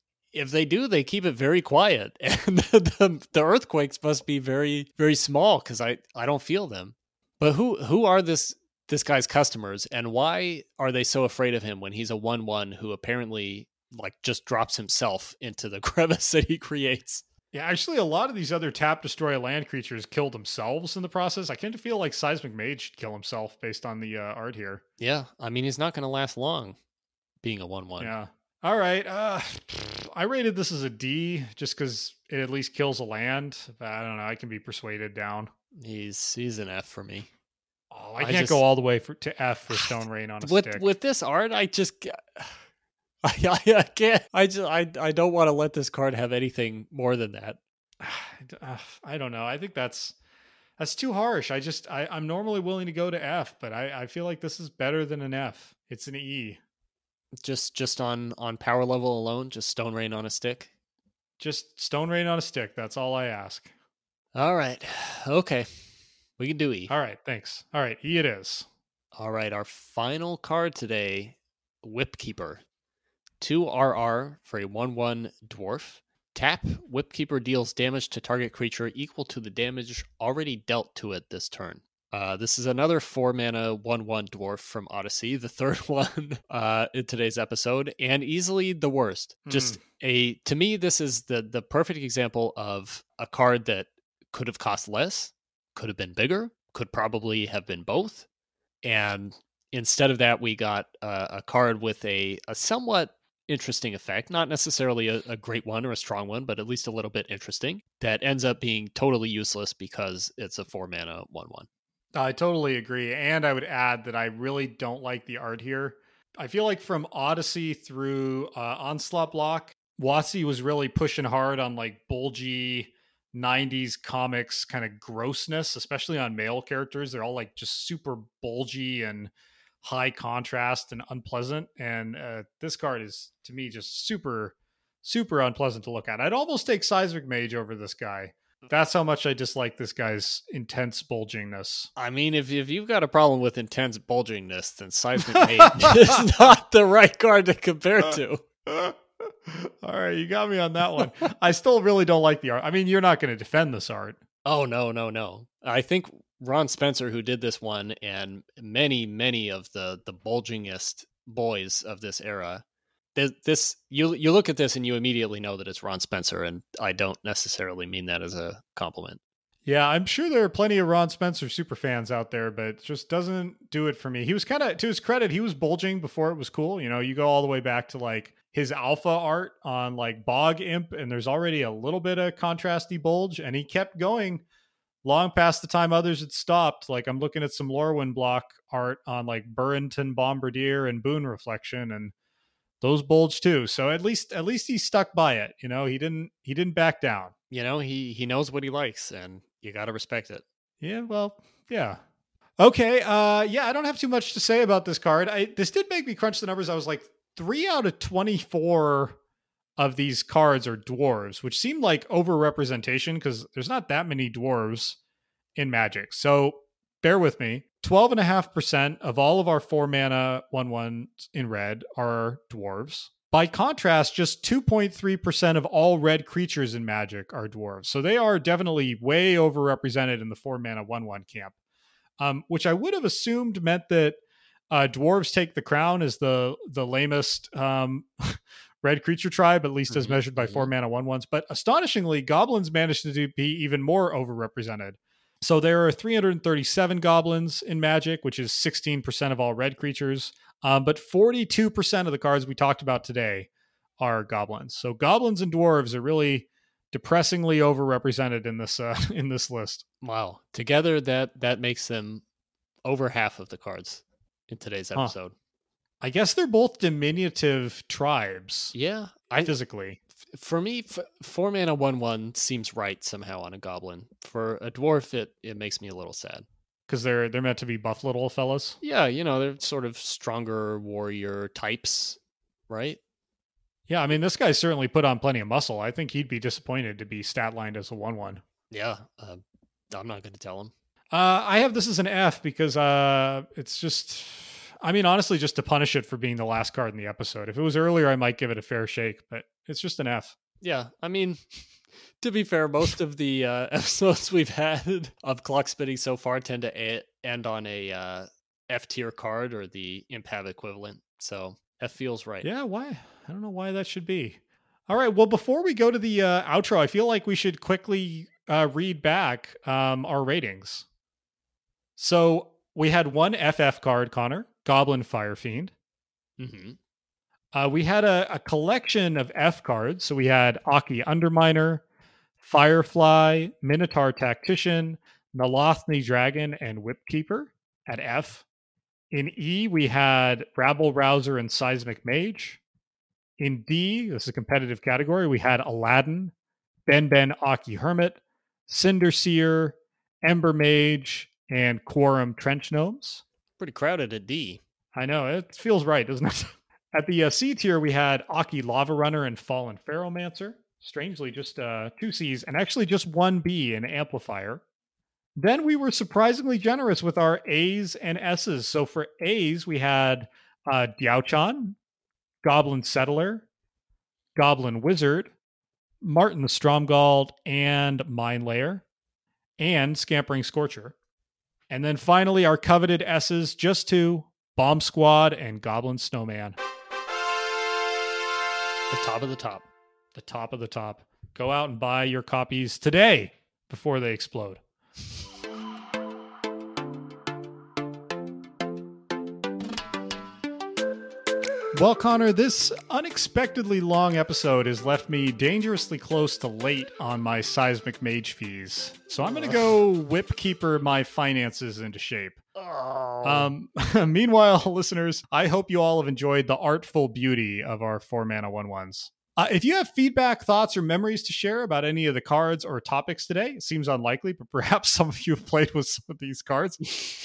they do, they keep it very quiet. And the earthquakes must be very, very small, because I don't feel them. But who are this guy's customers, and why are they so afraid of him when he's a 1/1 who apparently like just drops himself into the crevice that he creates? Yeah, actually, a lot of these other tap destroy land creatures kill themselves in the process. I kind of feel like Seismic Mage should kill himself based on the art here. Yeah, I mean, he's not going to last long being a 1/1. Yeah. All right. I rated this as a D just because it at least kills a land. I don't know. I can be persuaded down. He's an F for me. Oh, I can't just go all the way to F for Stone Rain on a stick. With this art, I just... I can't. I don't want to let this card have anything more than that. I don't know. I think that's too harsh. I'm normally willing to go to F, but I feel like this is better than an F. It's an E. Just on power level alone, just Stone Rain on a stick. Just Stone Rain on a stick. That's all I ask. All right. Okay. We can do E. All right. Thanks. All right. E it is. All right. Our final card today, Whipkeeper. 2 RR for a 1/1 dwarf. Tap, Whipkeeper deals damage to target creature equal to the damage already dealt to it this turn. This is another 4-mana 1/1 dwarf from Odyssey, the third one in today's episode, and easily the worst. Just to me, this is the perfect example of a card that could have cost less, could have been bigger, could probably have been both. And instead of that, we got a card with a somewhat interesting effect, not necessarily a great one or a strong one, but at least a little bit interesting, that ends up being totally useless because it's a 4-mana 1/1. I totally agree. And I would add that I really don't like the art here. I feel like from Odyssey through Onslaught block, WotC was really pushing hard on like bulgy 90s comics kind of grossness, especially on male characters. They're all like just super bulgy and high contrast and unpleasant, and this card is to me just super, super unpleasant to look at. I'd almost take Seismic Mage over this guy. That's how much I dislike this guy's intense bulgingness. I mean, if you've got a problem with intense bulgingness, then Seismic Mage is not the right card to compare to. All right, you got me on that one. I still really don't like the art. I mean, you're not going to defend this art. Oh, no. I think Ron Spencer, who did this one, and many of the bulgingest boys of this era, this you look at this and you immediately know that it's Ron Spencer, and I don't necessarily mean that as a compliment. Yeah, I'm sure there are plenty of Ron Spencer super fans out there, but it just doesn't do it for me. He was kind of, to his credit, he was bulging before it was cool. You know, you go all the way back to like his alpha art on like Bog Imp, and there's already a little bit of contrasty bulge, and he kept going long past the time others had stopped. Like, I'm looking at some Lorwyn block art on like Burrington Bombardier and Boon Reflection, and those bulge too. So at least he stuck by it. You know, he didn't back down. You know, he knows what he likes, and you got to respect it. Yeah. Well, yeah. Okay. Yeah. I don't have too much to say about this card. This did make me crunch the numbers. I was like, 3 out of 24 of these cards are dwarves, which seemed like overrepresentation because there's not that many dwarves in Magic. So bear with me. 12.5% of all of our 4-mana 1/1s in red are dwarves. By contrast, just 2.3% of all red creatures in Magic are dwarves. So they are definitely way overrepresented in the 4-mana 1/1 camp, which I would have assumed meant that dwarves take the crown as the lamest red creature tribe, at least as measured by 4-mana 1/1s. But astonishingly, goblins managed to be even more overrepresented. So there are 337 goblins in Magic, which is 16% of all red creatures. But 42% of the cards we talked about today are goblins. So goblins and dwarves are really depressingly overrepresented in this list. Wow. Together, that makes them over half of the cards in today's episode. Huh. I guess they're both diminutive tribes. Yeah. Physically. For me, 4-mana 1/1 seems right somehow on a goblin. For a dwarf, it makes me a little sad. Because they're meant to be buff little fellas? Yeah, you know, they're sort of stronger warrior types, right? Yeah, I mean, this guy certainly put on plenty of muscle. I think he'd be disappointed to be stat-lined as a 1-1. Yeah, I'm not going to tell him. I have this as an F because it's just... I mean, honestly, just to punish it for being the last card in the episode. If it was earlier, I might give it a fair shake, but it's just an F. Yeah, I mean, to be fair, most of the episodes we've had of Clock Spinning so far tend to end on a F-tier card or the Impav equivalent, so F feels right. Yeah, why? I don't know why that should be. All right, well, before we go to the outro, I feel like we should quickly read back our ratings. So we had one FF card, Connor. Goblin Fire Fiend. Mm-hmm. We had a collection of F cards. So we had Akki Underminer, Firefly, Minotaur Tactician, Nalothni Dragon, and Whipkeeper at F. In E, we had Rabble Rouser and Seismic Mage. In D, this is a competitive category, we had Aladdin, Ben-Ben Akki Hermit, Cinder Seer, Embermage, and Quorum Trench Gnomes. Pretty crowded at D. I know, it feels right, doesn't it? At the C tier, we had Akki Lava Runner and Fallen Ferromancer. Strangely, just 2 C's, and actually just 1 B in Amplifier. Then we were surprisingly generous with our A's and S's. So for A's, we had Diao-chan, Goblin Settler, Goblin Wizard, Martin the Stromgald, and Mine Layer, and Scampering Scorcher. And then finally, our coveted S's, just 2, Bomb Squad and Goblin Snowman. The top of the top. The top of the top. Go out and buy your copies today before they explode. Well, Connor, this unexpectedly long episode has left me dangerously close to late on my Seismic Mage fees. So I'm going to go Whipkeeper my finances into shape. Meanwhile, listeners, I hope you all have enjoyed the artful beauty of our 4-mana 1/1s. If you have feedback, thoughts, or memories to share about any of the cards or topics today, it seems unlikely, but perhaps some of you have played with some of these cards.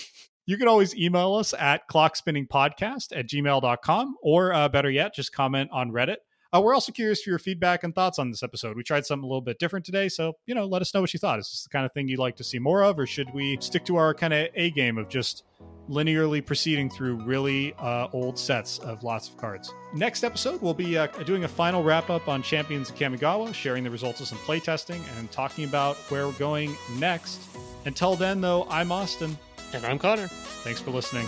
You can always email us at clockspinningpodcast@gmail.com, or better yet, just comment on Reddit. We're also curious for your feedback and thoughts on this episode. We tried something a little bit different today, so, you know, let us know what you thought. Is this the kind of thing you'd like to see more of, or should we stick to our kind of A game of just linearly proceeding through really old sets of lots of cards? Next episode, we'll be doing a final wrap-up on Champions of Kamigawa, sharing the results of some playtesting, and talking about where we're going next. Until then, though, I'm Austin. And I'm Connor. Thanks for listening.